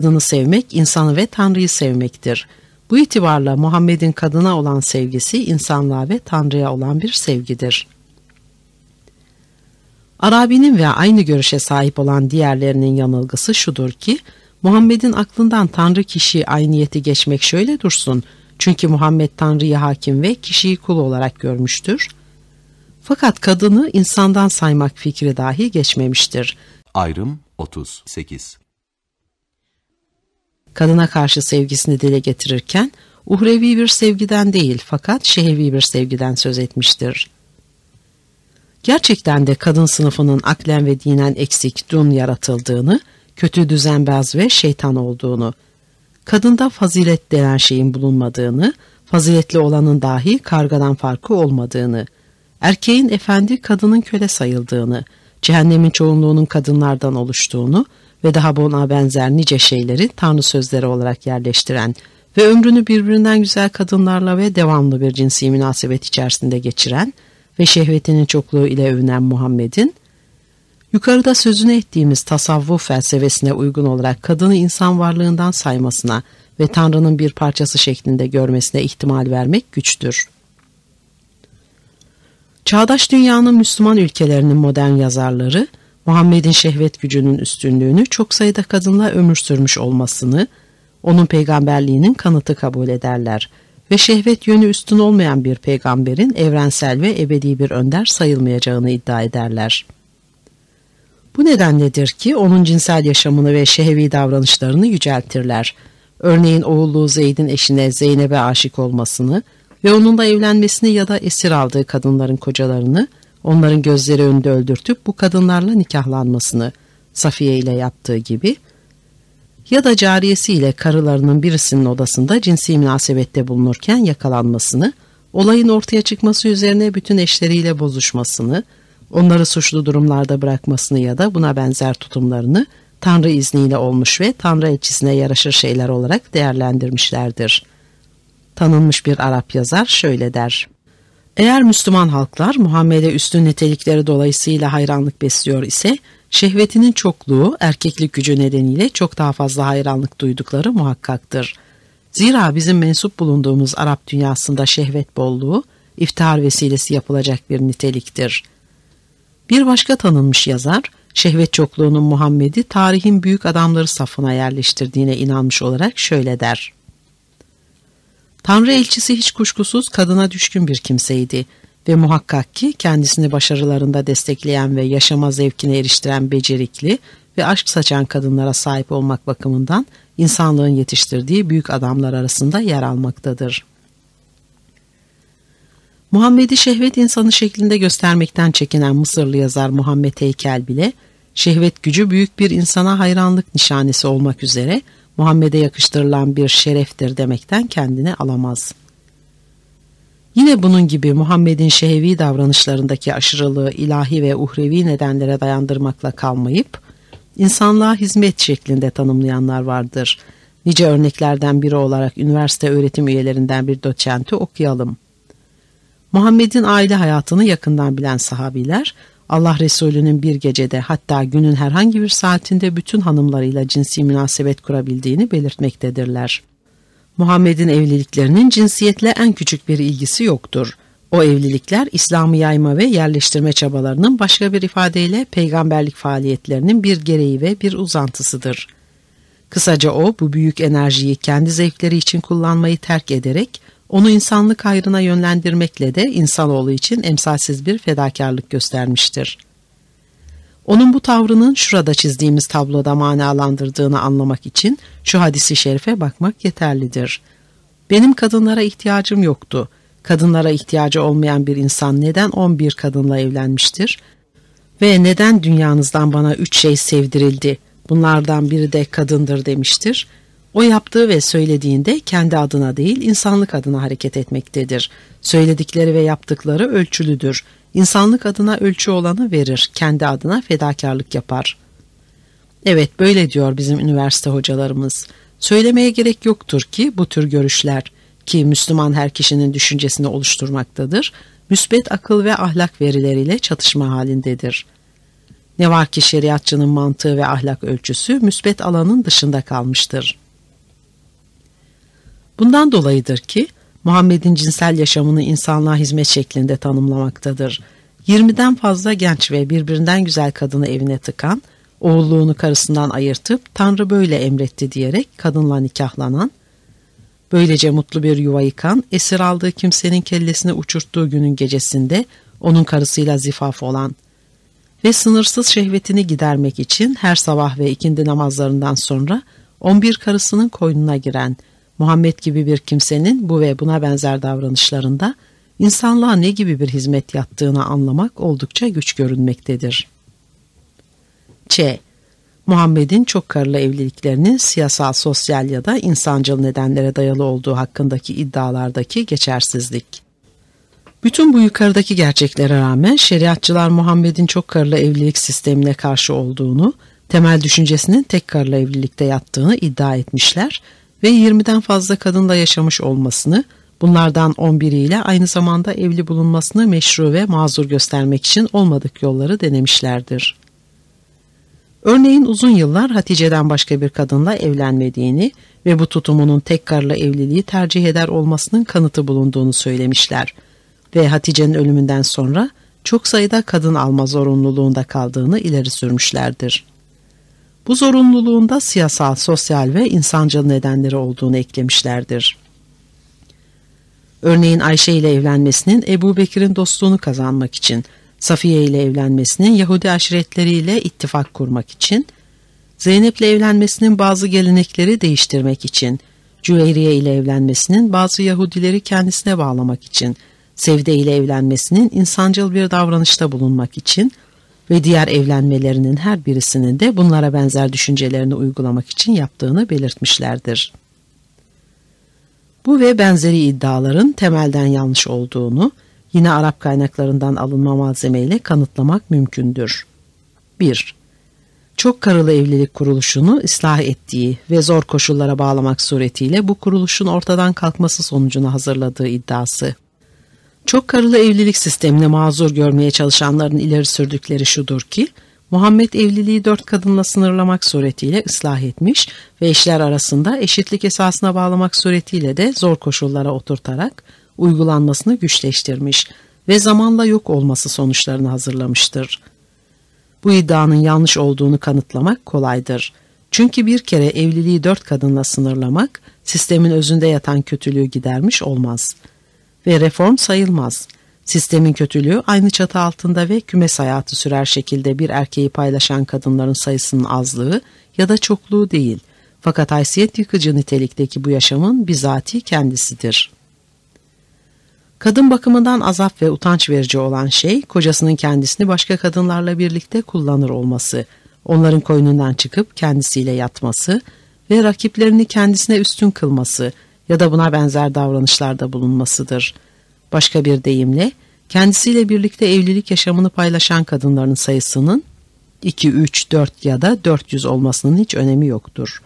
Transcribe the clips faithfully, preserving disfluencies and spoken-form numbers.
Kadını sevmek, insanı ve Tanrı'yı sevmektir. Bu itibarla Muhammed'in kadına olan sevgisi, insanlığa ve Tanrı'ya olan bir sevgidir. Arabi'nin ve aynı görüşe sahip olan diğerlerinin yanılgısı şudur ki, Muhammed'in aklından Tanrı kişi ayniyeti geçmek şöyle dursun, çünkü Muhammed Tanrı'yı hakim ve kişiyi kul olarak görmüştür. Fakat kadını insandan saymak fikri dahi geçmemiştir. Ayrım otuz sekiz. Kadına karşı sevgisini dile getirirken, uhrevi bir sevgiden değil fakat şehevi bir sevgiden söz etmiştir. Gerçekten de kadın sınıfının aklen ve dinen eksik, dün yaratıldığını, kötü düzenbaz ve şeytan olduğunu, kadında fazilet denen şeyin bulunmadığını, faziletli olanın dahi kargadan farkı olmadığını, erkeğin efendi kadının köle sayıldığını, cehennemin çoğunluğunun kadınlardan oluştuğunu ve daha buna benzer nice şeyleri Tanrı sözleri olarak yerleştiren ve ömrünü birbirinden güzel kadınlarla ve devamlı bir cinsi münasebet içerisinde geçiren ve şehvetinin çokluğu ile övünen Muhammed'in, yukarıda sözünü ettiğimiz tasavvuf felsefesine uygun olarak kadını insan varlığından saymasına ve Tanrı'nın bir parçası şeklinde görmesine ihtimal vermek güçtür. Çağdaş dünyanın Müslüman ülkelerinin modern yazarları, Muhammed'in şehvet gücünün üstünlüğünü çok sayıda kadınla ömür sürmüş olmasını, onun peygamberliğinin kanıtı kabul ederler ve şehvet yönü üstün olmayan bir peygamberin evrensel ve ebedi bir önder sayılmayacağını iddia ederler. Bu nedenledir ki onun cinsel yaşamını ve şehvi davranışlarını yüceltirler. Örneğin oğulluğu Zeyd'in eşine Zeynep'e aşık olmasını ve onunla evlenmesini ya da esir aldığı kadınların kocalarını, onların gözleri önünde öldürtüp bu kadınlarla nikahlanmasını Safiye ile yaptığı gibi ya da cariyesiyle karılarının birisinin odasında cinsi münasebette bulunurken yakalanmasını, olayın ortaya çıkması üzerine bütün eşleriyle bozuşmasını, onları suçlu durumlarda bırakmasını ya da buna benzer tutumlarını Tanrı izniyle olmuş ve Tanrı elçisine yaraşır şeyler olarak değerlendirmişlerdir. Tanınmış bir Arap yazar şöyle der: eğer Müslüman halklar Muhammed'e üstün nitelikleri dolayısıyla hayranlık besliyor ise, şehvetinin çokluğu erkeklik gücü nedeniyle çok daha fazla hayranlık duydukları muhakkaktır. Zira bizim mensup bulunduğumuz Arap dünyasında şehvet bolluğu, iftihar vesilesi yapılacak bir niteliktir. Bir başka tanınmış yazar, şehvet çokluğunun Muhammed'i tarihin büyük adamları safına yerleştirdiğine inanmış olarak şöyle der: Tanrı elçisi hiç kuşkusuz kadına düşkün bir kimseydi ve muhakkak ki kendisini başarılarında destekleyen ve yaşama zevkine eriştiren becerikli ve aşk saçan kadınlara sahip olmak bakımından insanlığın yetiştirdiği büyük adamlar arasında yer almaktadır. Muhammed'i şehvet insanı şeklinde göstermekten çekinen Mısırlı yazar Muhammed Heykel bile, şehvet gücü büyük bir insana hayranlık nişanesi olmak üzere Muhammed'e yakıştırılan bir şereftir demekten kendini alamaz. Yine bunun gibi Muhammed'in şehvi davranışlarındaki aşırılığı ilahi ve uhrevi nedenlere dayandırmakla kalmayıp, insanlığa hizmet şeklinde tanımlayanlar vardır. Nice örneklerden biri olarak üniversite öğretim üyelerinden bir doçenti okuyalım. Muhammed'in aile hayatını yakından bilen sahabiler, Allah Resulü'nün bir gecede hatta günün herhangi bir saatinde bütün hanımlarıyla cinsi münasebet kurabildiğini belirtmektedirler. Muhammed'in evliliklerinin cinsiyetle en küçük bir ilgisi yoktur. O evlilikler İslam'ı yayma ve yerleştirme çabalarının, başka bir ifadeyle peygamberlik faaliyetlerinin bir gereği ve bir uzantısıdır. Kısaca o, bu büyük enerjiyi kendi zevkleri için kullanmayı terk ederek, onu insanlık hayrına yönlendirmekle de insanoğlu için emsalsiz bir fedakarlık göstermiştir. Onun bu tavrının şurada çizdiğimiz tabloda manalandırdığını anlamak için şu hadisi şerife bakmak yeterlidir. Benim kadınlara ihtiyacım yoktu. Kadınlara ihtiyacı olmayan bir insan neden on bir kadınla evlenmiştir? Ve neden dünyanızdan bana üç şey sevdirildi, bunlardan biri de kadındır demiştir? O yaptığı ve söylediğinde kendi adına değil, insanlık adına hareket etmektedir. Söyledikleri ve yaptıkları ölçülüdür. İnsanlık adına ölçü olanı verir, kendi adına fedakarlık yapar. Evet, böyle diyor bizim üniversite hocalarımız. Söylemeye gerek yoktur ki bu tür görüşler, ki Müslüman her kişinin düşüncesini oluşturmaktadır, müsbet akıl ve ahlak verileriyle çatışma halindedir. Ne var ki şeriatçının mantığı ve ahlak ölçüsü müsbet alanın dışında kalmıştır. Bundan dolayıdır ki Muhammed'in cinsel yaşamını insanlığa hizmet şeklinde tanımlamaktadır. yirmiden fazla genç ve birbirinden güzel kadını evine tıkan, oğulluğunu karısından ayırtıp Tanrı böyle emretti diyerek kadınla nikahlanan, böylece mutlu bir yuva yıkan, esir aldığı kimsenin kellesini uçurttuğu günün gecesinde onun karısıyla zifaf olan ve sınırsız şehvetini gidermek için her sabah ve ikindi namazlarından sonra on bir karısının koynuna giren Muhammed gibi bir kimsenin bu ve buna benzer davranışlarında insanlığa ne gibi bir hizmet yattığını anlamak oldukça güç görünmektedir. Ç. Muhammed'in çok karılı evliliklerinin siyasal, sosyal ya da insancıl nedenlere dayalı olduğu hakkındaki iddialardaki geçersizlik. Bütün bu yukarıdaki gerçeklere rağmen şeriatçılar Muhammed'in çok karılı evlilik sistemine karşı olduğunu, temel düşüncesinin tek karılı evlilikte yattığını iddia etmişler ve yirmiden fazla kadınla yaşamış olmasını, bunlardan on biriyle aynı zamanda evli bulunmasını meşru ve mazur göstermek için olmadık yolları denemişlerdir. Örneğin uzun yıllar Hatice'den başka bir kadınla evlenmediğini ve bu tutumunun tek karlı evliliği tercih eder olmasının kanıtı bulunduğunu söylemişler ve Hatice'nin ölümünden sonra çok sayıda kadın alma zorunluluğunda kaldığını ileri sürmüşlerdir. Bu zorunluluğunda siyasal, sosyal ve insancıl nedenleri olduğunu eklemişlerdir. Örneğin Ayşe ile evlenmesinin Ebu Bekir'in dostluğunu kazanmak için, Safiye ile evlenmesinin Yahudi aşiretleriyle ittifak kurmak için, Zeynep ile evlenmesinin bazı gelenekleri değiştirmek için, Cüveyriye ile evlenmesinin bazı Yahudileri kendisine bağlamak için, Sevde ile evlenmesinin insancıl bir davranışta bulunmak için ve diğer evlenmelerinin her birisinin de bunlara benzer düşüncelerini uygulamak için yaptığını belirtmişlerdir. Bu ve benzeri iddiaların temelden yanlış olduğunu, yine Arap kaynaklarından alınma malzemeyle kanıtlamak mümkündür. bir. Çok karılı evlilik kuruluşunu ıslah ettiği ve zor koşullara bağlamak suretiyle bu kuruluşun ortadan kalkması sonucunu hazırladığı iddiası. Çok karılı evlilik sistemini mazur görmeye çalışanların ileri sürdükleri şudur ki, Muhammed evliliği dört kadınla sınırlamak suretiyle ıslah etmiş ve eşler arasında eşitlik esasına bağlamak suretiyle de zor koşullara oturtarak uygulanmasını güçleştirmiş ve zamanla yok olması sonuçlarını hazırlamıştır. Bu iddianın yanlış olduğunu kanıtlamak kolaydır. Çünkü bir kere evliliği dört kadınla sınırlamak, sistemin özünde yatan kötülüğü gidermiş olmaz ve reform sayılmaz. Sistemin kötülüğü aynı çatı altında ve kümes hayatı sürer şekilde bir erkeği paylaşan kadınların sayısının azlığı ya da çokluğu değil, fakat haysiyet yıkıcı nitelikteki bu yaşamın bizatihi kendisidir. Kadın bakımından azap ve utanç verici olan şey, kocasının kendisini başka kadınlarla birlikte kullanır olması, onların koynundan çıkıp kendisiyle yatması ve rakiplerini kendisine üstün kılması ya da buna benzer davranışlarda bulunmasıdır. Başka bir deyimle, kendisiyle birlikte evlilik yaşamını paylaşan kadınların sayısının iki, üç, dört ya da dört yüz olmasının hiç önemi yoktur.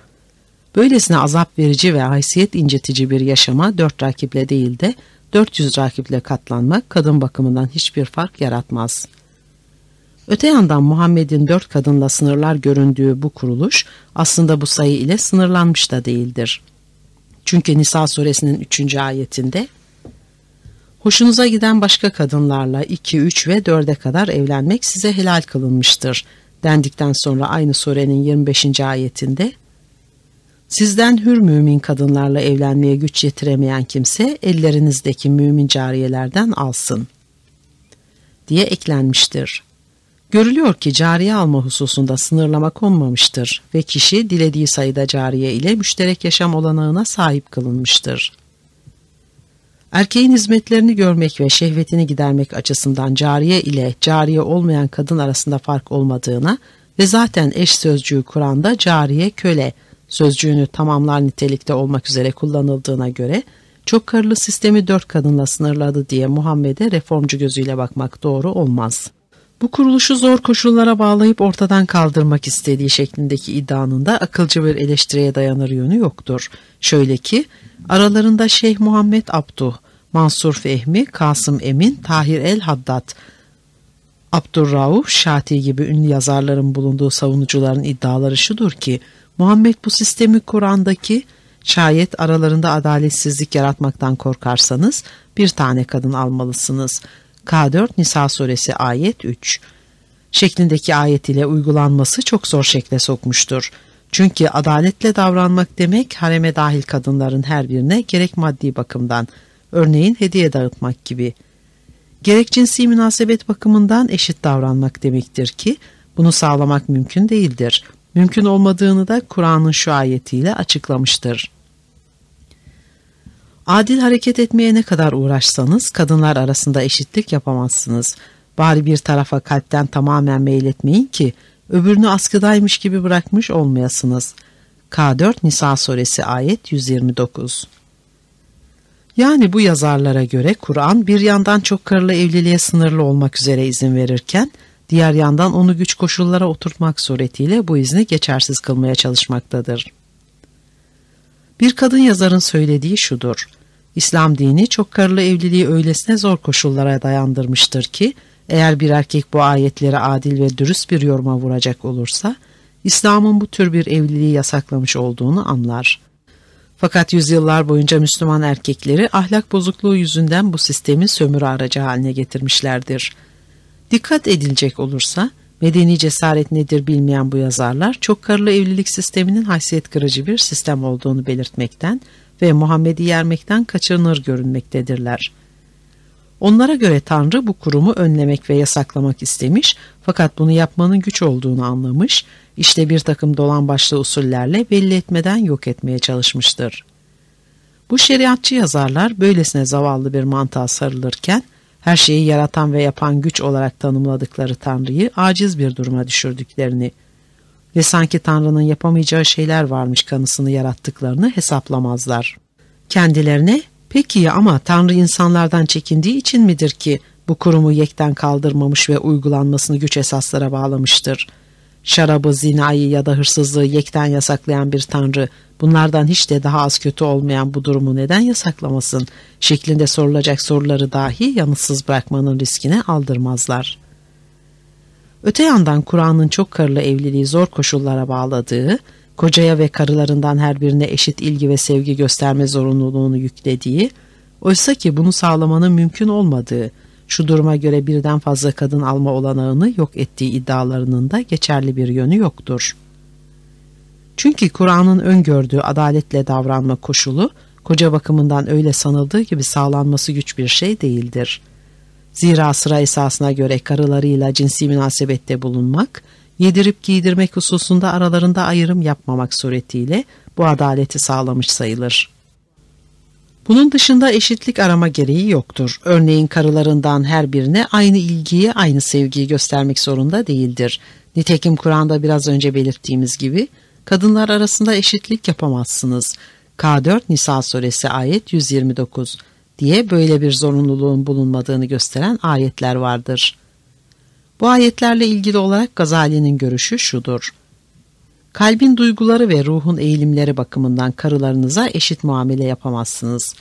Böylesine azap verici ve haysiyet incitici bir yaşama dört rakiple değil de dört yüz rakiple katlanmak kadın bakımından hiçbir fark yaratmaz. Öte yandan Muhammed'in dört kadınla sınırlar göründüğü bu kuruluş aslında bu sayı ile sınırlanmış da değildir. Çünkü Nisa suresinin üçüncü ayetinde "Hoşunuza giden başka kadınlarla iki, üç ve dörde kadar evlenmek size helal kılınmıştır" dendikten sonra aynı surenin yirmi beşinci ayetinde "Sizden hür mümin kadınlarla evlenmeye güç yetiremeyen kimse ellerinizdeki mümin cariyelerden alsın" diye eklenmiştir. Görülüyor ki cariye alma hususunda sınırlama konmamıştır ve kişi dilediği sayıda cariye ile müşterek yaşam olanağına sahip kılınmıştır. Erkeğin hizmetlerini görmek ve şehvetini gidermek açısından cariye ile cariye olmayan kadın arasında fark olmadığına ve zaten eş sözcüğü Kur'an'da cariye, köle sözcüğünü tamamlar nitelikte olmak üzere kullanıldığına göre çok karılı sistemi dört kadınla sınırladı diye Muhammed'e reformcu gözüyle bakmak doğru olmaz. Bu kuruluşu zor koşullara bağlayıp ortadan kaldırmak istediği şeklindeki iddianın da akılcı bir eleştiriye dayanır yönü yoktur. Şöyle ki, aralarında Şeyh Muhammed Abduh, Mansur Fehmi, Kasım Emin, Tahir El Haddad, Abdurrauf, Şati gibi ünlü yazarların bulunduğu savunucuların iddiaları şudur ki, Muhammed bu sistemi Kur'an'daki şayet aralarında adaletsizlik yaratmaktan korkarsanız bir tane kadın almalısınız. K dört Nisa suresi ayet üç şeklindeki ayet ile uygulanması çok zor şekle sokmuştur. Çünkü adaletle davranmak demek hareme dahil kadınların her birine gerek maddi bakımdan, örneğin hediye dağıtmak gibi, gerek cinsi münasebet bakımından eşit davranmak demektir ki bunu sağlamak mümkün değildir. Mümkün olmadığını da Kur'an'ın şu ayetiyle açıklamıştır. Adil hareket etmeye ne kadar uğraşsanız kadınlar arasında eşitlik yapamazsınız. Bari bir tarafa kalpten tamamen meyletmeyin ki öbürünü askıdaymış gibi bırakmış olmayasınız. K dört Nisa suresi ayet yüz yirmi dokuz. Yani bu yazarlara göre Kur'an bir yandan çok karılı evliliğe sınırlı olmak üzere izin verirken, diğer yandan onu güç koşullara oturtmak suretiyle bu izni geçersiz kılmaya çalışmaktadır. Bir kadın yazarın söylediği şudur: İslam dini çok karılı evliliği öylesine zor koşullara dayandırmıştır ki, eğer bir erkek bu ayetleri adil ve dürüst bir yoruma vuracak olursa, İslam'ın bu tür bir evliliği yasaklamış olduğunu anlar. Fakat yüzyıllar boyunca Müslüman erkekleri ahlak bozukluğu yüzünden bu sistemi sömürü aracı haline getirmişlerdir. Dikkat edilecek olursa, medeni cesaret nedir bilmeyen bu yazarlar, çok karılı evlilik sisteminin haysiyet kırıcı bir sistem olduğunu belirtmekten ve Muhammed'i yermekten kaçınır görünmektedirler. Onlara göre Tanrı bu kurumu önlemek ve yasaklamak istemiş, fakat bunu yapmanın güç olduğunu anlamış, işte bir takım dolambaçlı usullerle belli etmeden yok etmeye çalışmıştır. Bu şeriatçı yazarlar böylesine zavallı bir mantığa sarılırken, her şeyi yaratan ve yapan güç olarak tanımladıkları Tanrı'yı aciz bir duruma düşürdüklerini ve sanki Tanrı'nın yapamayacağı şeyler varmış kanısını yarattıklarını hesaplamazlar. Kendilerine, peki ya ama Tanrı insanlardan çekindiği için midir ki bu kurumu yekten kaldırmamış ve uygulanmasını güç esaslara bağlamıştır? Şarabı, zinayı ya da hırsızlığı yekten yasaklayan bir Tanrı, bunlardan hiç de daha az kötü olmayan bu durumu neden yasaklamasın şeklinde sorulacak soruları dahi yanıtsız bırakmanın riskine aldırmazlar. Öte yandan Kur'an'ın çok karılı evliliği zor koşullara bağladığı, kocaya ve karılarından her birine eşit ilgi ve sevgi gösterme zorunluluğunu yüklediği, oysa ki bunu sağlamanın mümkün olmadığı, şu duruma göre birden fazla kadın alma olanağını yok ettiği iddialarının da geçerli bir yönü yoktur. Çünkü Kur'an'ın öngördüğü adaletle davranma koşulu, koca bakımından öyle sanıldığı gibi sağlanması güç bir şey değildir. Zira sıra esasına göre karılarıyla cinsi münasebette bulunmak, yedirip giydirmek hususunda aralarında ayrım yapmamak suretiyle bu adaleti sağlamış sayılır. Bunun dışında eşitlik arama gereği yoktur. Örneğin karılarından her birine aynı ilgiyi, aynı sevgiyi göstermek zorunda değildir. Nitekim Kur'an'da biraz önce belirttiğimiz gibi, kadınlar arasında eşitlik yapamazsınız. K dört Nisa suresi ayet yüz yirmi dokuz diye böyle bir zorunluluğun bulunmadığını gösteren ayetler vardır. Bu ayetlerle ilgili olarak Gazali'nin görüşü şudur: Kalbin duyguları ve ruhun eğilimleri bakımından karılarınıza eşit muamele yapamazsınız.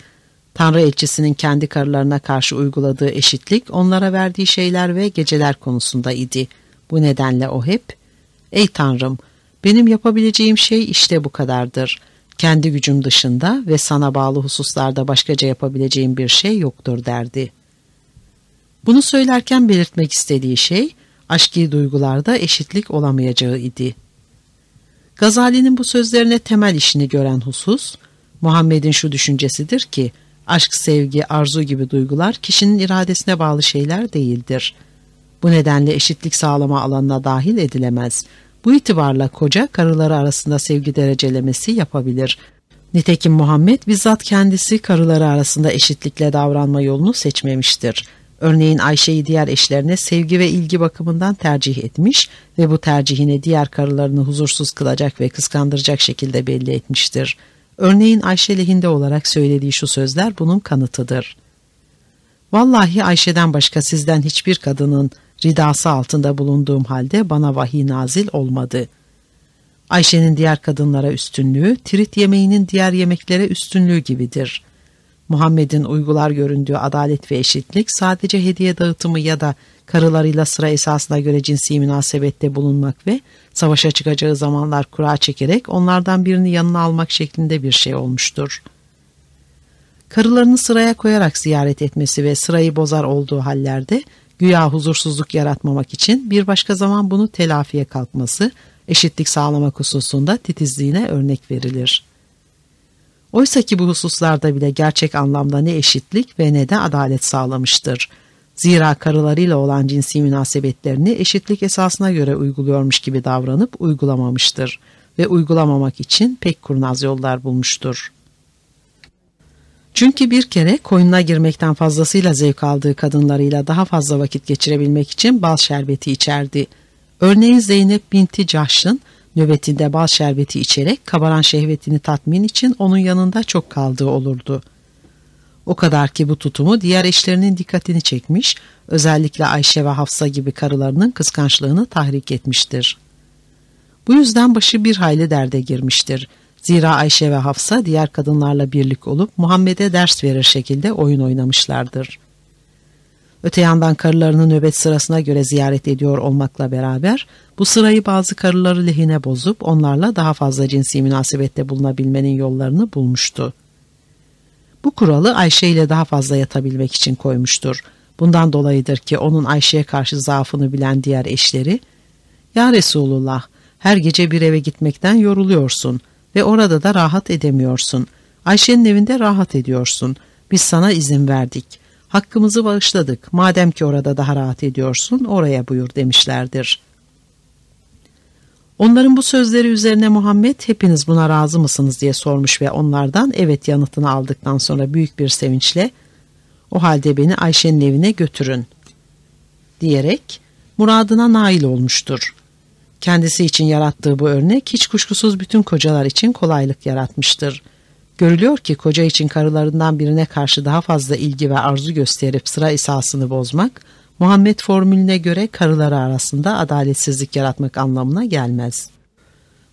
Tanrı elçisinin kendi karılarına karşı uyguladığı eşitlik onlara verdiği şeyler ve geceler konusunda idi. Bu nedenle o hep, "Ey Tanrım, benim yapabileceğim şey işte bu kadardır. Kendi gücüm dışında ve sana bağlı hususlarda başkaca yapabileceğim bir şey yoktur" derdi. Bunu söylerken belirtmek istediği şey, aşkî duygularda eşitlik olamayacağı idi. Gazali'nin bu sözlerine temel işini gören husus, Muhammed'in şu düşüncesidir ki, aşk, sevgi, arzu gibi duygular kişinin iradesine bağlı şeyler değildir. Bu nedenle eşitlik sağlama alanına dahil edilemez. Bu itibarla koca, karıları arasında sevgi derecelemesi yapabilir. Nitekim Muhammed bizzat kendisi karıları arasında eşitlikle davranma yolunu seçmemiştir. Örneğin Ayşe'yi diğer eşlerine sevgi ve ilgi bakımından tercih etmiş ve bu tercihini diğer karılarını huzursuz kılacak ve kıskandıracak şekilde belli etmiştir. Örneğin Ayşe lehinde olarak söylediği şu sözler bunun kanıtıdır: "Vallahi Ayşe'den başka sizden hiçbir kadının ridası altında bulunduğum halde bana vahiy nazil olmadı." Ayşe'nin diğer kadınlara üstünlüğü, tirit yemeğinin diğer yemeklere üstünlüğü gibidir. Muhammed'in uygular göründüğü adalet ve eşitlik sadece hediye dağıtımı ya da karılarıyla sıra esasına göre cinsi münasebette bulunmak ve savaşa çıkacağı zamanlar kura çekerek onlardan birini yanına almak şeklinde bir şey olmuştur. Karılarını sıraya koyarak ziyaret etmesi ve sırayı bozar olduğu hallerde güya huzursuzluk yaratmamak için bir başka zaman bunu telafiye kalkması, eşitlik sağlamak hususunda titizliğine örnek verilir. Oysa ki bu hususlarda bile gerçek anlamda ne eşitlik ve ne de adalet sağlamıştır. Zira karılarıyla olan cinsi münasebetlerini eşitlik esasına göre uyguluyormuş gibi davranıp uygulamamıştır ve uygulamamak için pek kurnaz yollar bulmuştur. Çünkü bir kere koynuna girmekten fazlasıyla zevk aldığı kadınlarıyla daha fazla vakit geçirebilmek için bal şerbeti içerdi. Örneğin Zeynep binti Cahş'ın nöbetinde bal şerbeti içerek kabaran şehvetini tatmin için onun yanında çok kaldığı olurdu. O kadar ki bu tutumu diğer eşlerinin dikkatini çekmiş, özellikle Ayşe ve Hafsa gibi karılarının kıskançlığını tahrik etmiştir. Bu yüzden başı bir hayli derde girmiştir. Zira Ayşe ve Hafsa diğer kadınlarla birlik olup Muhammed'e ders verir şekilde oyun oynamışlardır. Öte yandan karılarını nöbet sırasına göre ziyaret ediyor olmakla beraber bu sırayı bazı karıları lehine bozup onlarla daha fazla cinsi münasebette bulunabilmenin yollarını bulmuştu. Bu kuralı Ayşe ile daha fazla yatabilmek için koymuştur. Bundan dolayıdır ki onun Ayşe'ye karşı zaafını bilen diğer eşleri, "Ya Resulullah, her gece bir eve gitmekten yoruluyorsun ve orada da rahat edemiyorsun. Ayşe'nin evinde rahat ediyorsun. Biz sana izin verdik. Hakkımızı bağışladık. Madem ki orada daha rahat ediyorsun, oraya buyur" demişlerdir. Onların bu sözleri üzerine Muhammed, "Hepiniz buna razı mısınız?" diye sormuş ve onlardan evet yanıtını aldıktan sonra büyük bir sevinçle, "O halde beni Ayşe'nin evine götürün" diyerek muradına nail olmuştur. Kendisi için yarattığı bu örnek hiç kuşkusuz bütün kocalar için kolaylık yaratmıştır. Görülüyor ki koca için karılarından birine karşı daha fazla ilgi ve arzu gösterip sıra esasını bozmak, Muhammed formülüne göre karıları arasında adaletsizlik yaratmak anlamına gelmez.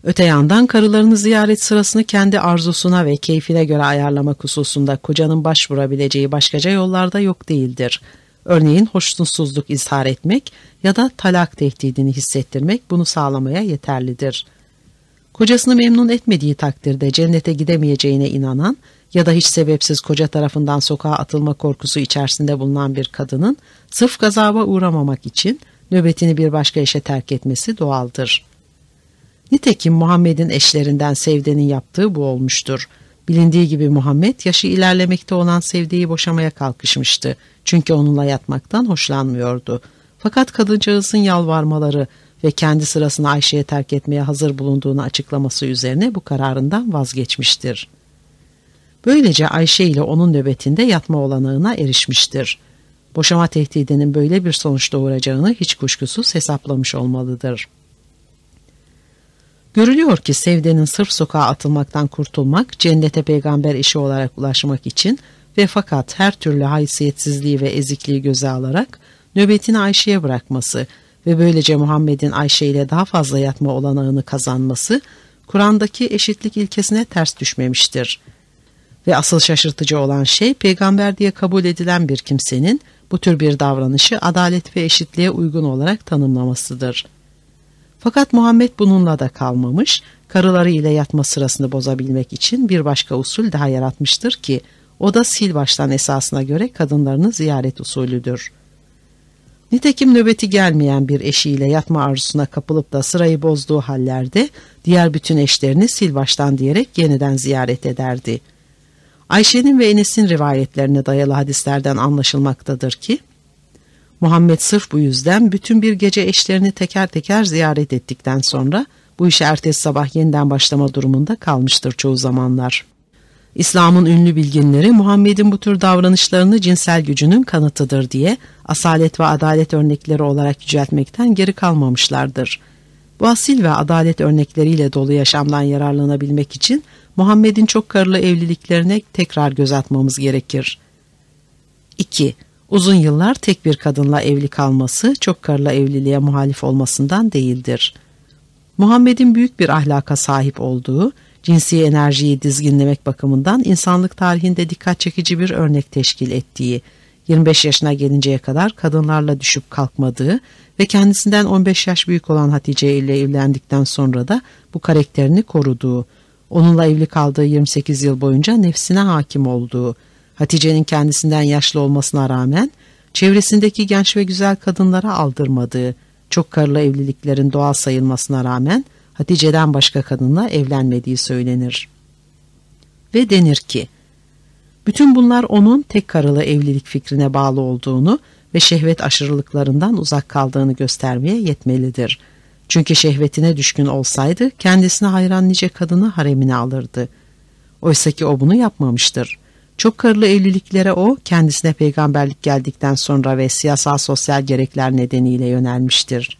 Öte yandan karılarını ziyaret sırasını kendi arzusuna ve keyfine göre ayarlamak hususunda kocanın başvurabileceği başkaca yollarda yok değildir. Örneğin hoşnutsuzluk izhar etmek ya da talak tehdidini hissettirmek bunu sağlamaya yeterlidir. Kocasını memnun etmediği takdirde cennete gidemeyeceğine inanan ya da hiç sebepsiz koca tarafından sokağa atılma korkusu içerisinde bulunan bir kadının sırf gazaba uğramamak için nöbetini bir başka eşe terk etmesi doğaldır. Nitekim Muhammed'in eşlerinden Sevde'nin yaptığı bu olmuştur. Bilindiği gibi Muhammed yaşı ilerlemekte olan Sevde'yi boşamaya kalkışmıştı. Çünkü onunla yatmaktan hoşlanmıyordu. Fakat kadıncağızın yalvarmaları ve kendi sırasını Ayşe'ye terk etmeye hazır bulunduğunu açıklaması üzerine bu kararından vazgeçmiştir. Böylece Ayşe ile onun nöbetinde yatma olanağına erişmiştir. Boşama tehdidinin böyle bir sonuç doğuracağını hiç kuşkusuz hesaplamış olmalıdır. Görülüyor ki Sevde'nin sırf sokağa atılmaktan kurtulmak, cennete peygamber eşi olarak ulaşmak için ve fakat her türlü haysiyetsizliği ve ezikliği göze alarak nöbetini Ayşe'ye bırakması ve böylece Muhammed'in Ayşe ile daha fazla yatma olanağını kazanması, Kur'an'daki eşitlik ilkesine ters düşmemiştir. Ve asıl şaşırtıcı olan şey, peygamber diye kabul edilen bir kimsenin bu tür bir davranışı adalet ve eşitliğe uygun olarak tanımlamasıdır. Fakat Muhammed bununla da kalmamış, karıları ile yatma sırasını bozabilmek için bir başka usul daha yaratmıştır ki, o da sil baştan esasına göre kadınlarını ziyaret usulüdür. Nitekim nöbeti gelmeyen bir eşiyle yatma arzusuna kapılıp da sırayı bozduğu hallerde, diğer bütün eşlerini sil baştan diyerek yeniden ziyaret ederdi. Ayşe'nin ve Enes'in rivayetlerine dayalı hadislerden anlaşılmaktadır ki, Muhammed sırf bu yüzden bütün bir gece eşlerini teker teker ziyaret ettikten sonra bu işe ertesi sabah yeniden başlama durumunda kalmıştır çoğu zamanlar. İslam'ın ünlü bilginleri Muhammed'in bu tür davranışlarını cinsel gücünün kanıtıdır diye asalet ve adalet örnekleri olarak yüceltmekten geri kalmamışlardır. Bu asil ve adalet örnekleriyle dolu yaşamdan yararlanabilmek için Muhammed'in çok karılı evliliklerine tekrar göz atmamız gerekir. iki Uzun yıllar tek bir kadınla evli kalması çok karılı evliliğe muhalif olmasından değildir. Muhammed'in büyük bir ahlaka sahip olduğu, cinsi enerjiyi dizginlemek bakımından insanlık tarihinde dikkat çekici bir örnek teşkil ettiği, yirmi beş yaşına gelinceye kadar kadınlarla düşüp kalkmadığı ve kendisinden on beş yaş büyük olan Hatice ile evlendikten sonra da bu karakterini koruduğu, onunla evli kaldığı yirmi sekiz yıl boyunca nefsine hakim olduğu, Hatice'nin kendisinden yaşlı olmasına rağmen çevresindeki genç ve güzel kadınlara aldırmadığı, çok karılı evliliklerin doğal sayılmasına rağmen Hatice'den başka kadınla evlenmediği söylenir. Ve denir ki, bütün bunlar onun tek karılı evlilik fikrine bağlı olduğunu ve şehvet aşırılıklarından uzak kaldığını göstermeye yetmelidir. Çünkü şehvetine düşkün olsaydı kendisine hayran nice kadını haremine alırdı. Oysaki o bunu yapmamıştır. Çok karılı evliliklere o, kendisine peygamberlik geldikten sonra ve siyasal sosyal gerekler nedeniyle yönelmiştir.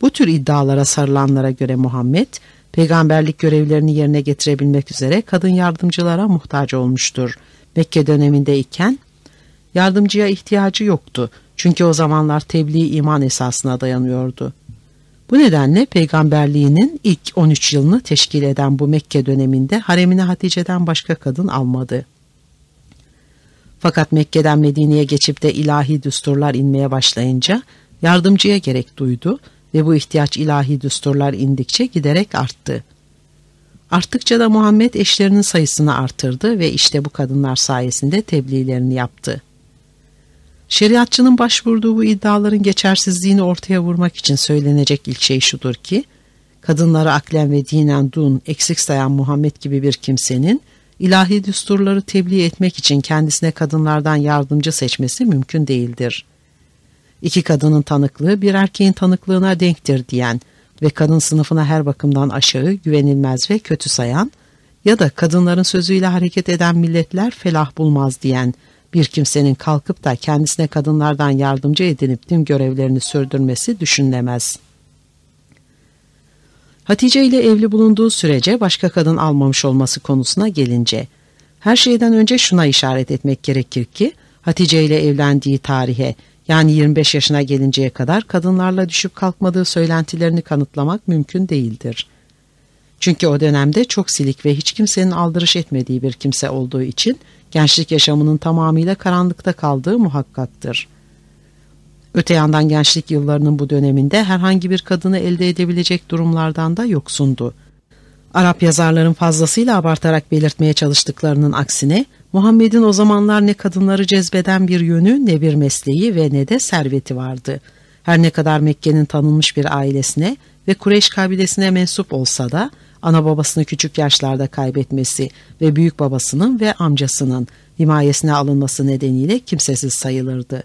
Bu tür iddialara sarılanlara göre Muhammed, peygamberlik görevlerini yerine getirebilmek üzere kadın yardımcılara muhtaç olmuştur. Mekke dönemindeyken yardımcıya ihtiyacı yoktu. Çünkü o zamanlar tebliğ iman esasına dayanıyordu. Bu nedenle peygamberliğinin ilk on üç yılını teşkil eden bu Mekke döneminde haremine Hatice'den başka kadın almadı. Fakat Mekke'den Medine'ye geçip de ilahi düsturlar inmeye başlayınca yardımcıya gerek duydu ve bu ihtiyaç ilahi düsturlar indikçe giderek arttı. Arttıkça da Muhammed eşlerinin sayısını artırdı ve işte bu kadınlar sayesinde tebliğlerini yaptı. Şeriatçının başvurduğu bu iddiaların geçersizliğini ortaya vurmak için söylenecek ilk şey şudur ki, kadınları aklen ve dinen dun, eksik sayan Muhammed gibi bir kimsenin, ilahi düsturları tebliğ etmek için kendisine kadınlardan yardımcı seçmesi mümkün değildir. İki kadının tanıklığı bir erkeğin tanıklığına denktir diyen ve kadın sınıfına her bakımdan aşağı, güvenilmez ve kötü sayan ya da kadınların sözüyle hareket eden milletler felah bulmaz diyen bir kimsenin kalkıp da kendisine kadınlardan yardımcı edinip din görevlerini sürdürmesi düşünülemez. Hatice ile evli bulunduğu sürece başka kadın almamış olması konusuna gelince, her şeyden önce şuna işaret etmek gerekir ki, Hatice ile evlendiği tarihe, yani yirmi beş yaşına gelinceye kadar kadınlarla düşüp kalkmadığı söylentilerini kanıtlamak mümkün değildir. Çünkü o dönemde çok silik ve hiç kimsenin aldırış etmediği bir kimse olduğu için gençlik yaşamının tamamıyla karanlıkta kaldığı muhakkaktır. Öte yandan gençlik yıllarının bu döneminde herhangi bir kadını elde edebilecek durumlardan da yoksundu. Arap yazarların fazlasıyla abartarak belirtmeye çalıştıklarının aksine Muhammed'in o zamanlar ne kadınları cezbeden bir yönü, ne bir mesleği ve ne de serveti vardı. Her ne kadar Mekke'nin tanınmış bir ailesine ve Kureyş kabilesine mensup olsa da ana babasını küçük yaşlarda kaybetmesi ve büyük babasının ve amcasının himayesine alınması nedeniyle kimsesiz sayılırdı.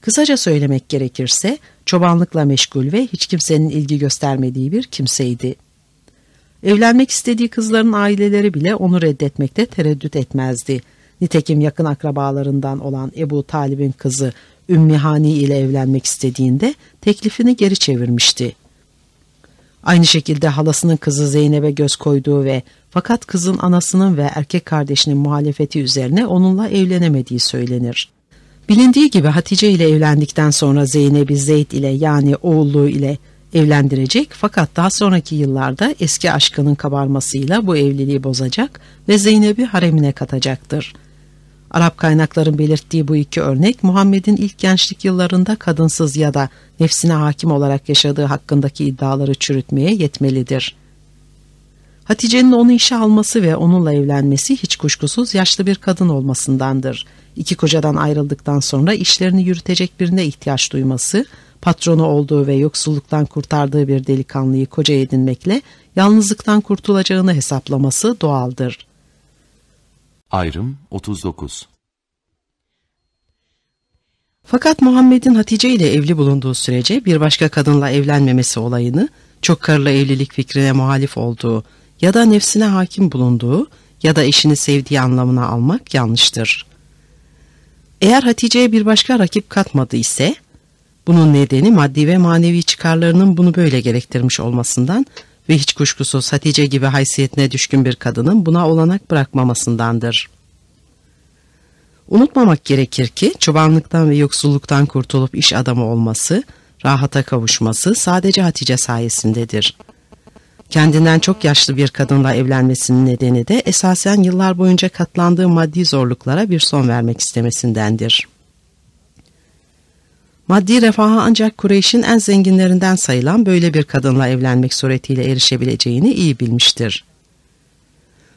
Kısaca söylemek gerekirse çobanlıkla meşgul ve hiç kimsenin ilgi göstermediği bir kimseydi. Evlenmek istediği kızların aileleri bile onu reddetmekte tereddüt etmezdi. Nitekim yakın akrabalarından olan Ebu Talib'in kızı Ümmü Hani ile evlenmek istediğinde teklifini geri çevirmişti. Aynı şekilde halasının kızı Zeynep'e göz koyduğu ve fakat kızın anasının ve erkek kardeşinin muhalefeti üzerine onunla evlenemediği söylenir. Bilindiği gibi Hatice ile evlendikten sonra Zeynep'i Zeyd ile, yani oğulluğu ile evlendirecek, fakat daha sonraki yıllarda eski aşkının kabarmasıyla bu evliliği bozacak ve Zeynep'i haremine katacaktır. Arap kaynakların belirttiği bu iki örnek, Muhammed'in ilk gençlik yıllarında kadınsız ya da nefsine hakim olarak yaşadığı hakkındaki iddiaları çürütmeye yetmelidir. Hatice'nin onu işe alması ve onunla evlenmesi hiç kuşkusuz yaşlı bir kadın olmasındandır. İki kocadan ayrıldıktan sonra işlerini yürütecek birine ihtiyaç duyması, patronu olduğu ve yoksulluktan kurtardığı bir delikanlıyı koca edinmekle yalnızlıktan kurtulacağını hesaplaması doğaldır. Ayrım otuz dokuz. Fakat Muhammed'in Hatice ile evli bulunduğu sürece bir başka kadınla evlenmemesi olayını, çok karılı evlilik fikrine muhalif olduğu ya da nefsine hakim bulunduğu ya da eşini sevdiği anlamına almak yanlıştır. Eğer Hatice'ye bir başka rakip katmadı ise, bunun nedeni maddi ve manevi çıkarlarının bunu böyle gerektirmiş olmasından ve hiç kuşkusuz Hatice gibi haysiyetine düşkün bir kadının buna olanak bırakmamasındandır. Unutmamak gerekir ki çobanlıktan ve yoksulluktan kurtulup iş adamı olması, rahata kavuşması sadece Hatice sayesindedir. Kendinden çok yaşlı bir kadınla evlenmesinin nedeni de esasen yıllar boyunca katlandığı maddi zorluklara bir son vermek istemesindendir. Maddi refaha ancak Kureyş'in en zenginlerinden sayılan böyle bir kadınla evlenmek suretiyle erişebileceğini iyi bilmiştir.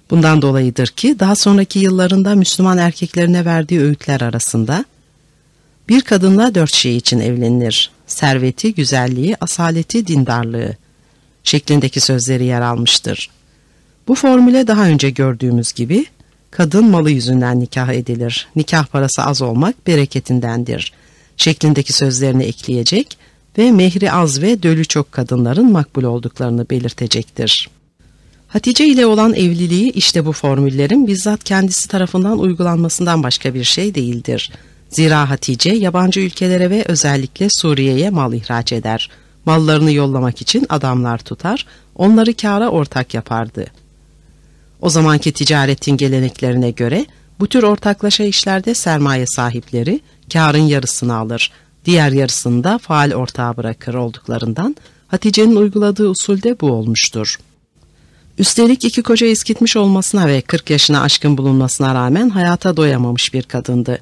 Bundan dolayıdır ki daha sonraki yıllarında Müslüman erkeklerine verdiği öğütler arasında bir kadınla dört şey için evlenilir: serveti, güzelliği, asaleti, dindarlığı şeklindeki sözleri yer almıştır. Bu formüle daha önce gördüğümüz gibi kadın malı yüzünden nikah edilir, nikah parası az olmak bereketindendir şeklindeki sözlerini ekleyecek ve mehri az ve dölü çok kadınların makbul olduklarını belirtecektir. Hatice ile olan evliliği işte bu formüllerin bizzat kendisi tarafından uygulanmasından başka bir şey değildir. Zira Hatice yabancı ülkelere ve özellikle Suriye'ye mal ihraç eder. Mallarını yollamak için adamlar tutar, onları kâra ortak yapardı. O zamanki ticaretin geleneklerine göre bu tür ortaklaşa işlerde sermaye sahipleri kârın yarısını alır, diğer yarısını da faal ortağa bırakır olduklarından Hatice'nin uyguladığı usul de bu olmuştur. Üstelik iki koca eskitmiş olmasına ve kırk yaşına aşkın bulunmasına rağmen hayata doyamamış bir kadındı.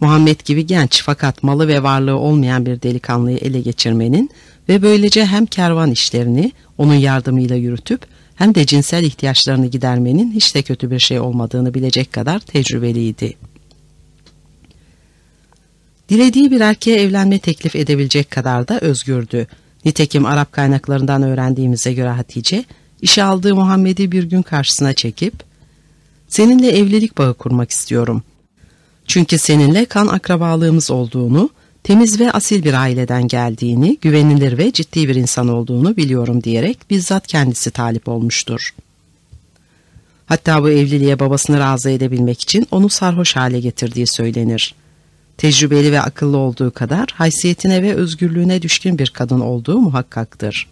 Muhammed gibi genç fakat malı ve varlığı olmayan bir delikanlıyı ele geçirmenin ve böylece hem kervan işlerini onun yardımıyla yürütüp hem de cinsel ihtiyaçlarını gidermenin hiç de kötü bir şey olmadığını bilecek kadar tecrübeliydi. Dilediği bir erkeğe evlenme teklif edebilecek kadar da özgürdü. Nitekim Arap kaynaklarından öğrendiğimize göre Hatice, işe aldığı Muhammed'i bir gün karşısına çekip, "Seninle evlilik bağı kurmak istiyorum. Çünkü seninle kan akrabalığımız olduğunu, temiz ve asil bir aileden geldiğini, güvenilir ve ciddi bir insan olduğunu biliyorum" diyerek bizzat kendisi talip olmuştur. Hatta bu evliliğe babasını razı edebilmek için onu sarhoş hale getirdiği söylenir. Tecrübeli ve akıllı olduğu kadar haysiyetine ve özgürlüğüne düşkün bir kadın olduğu muhakkaktır.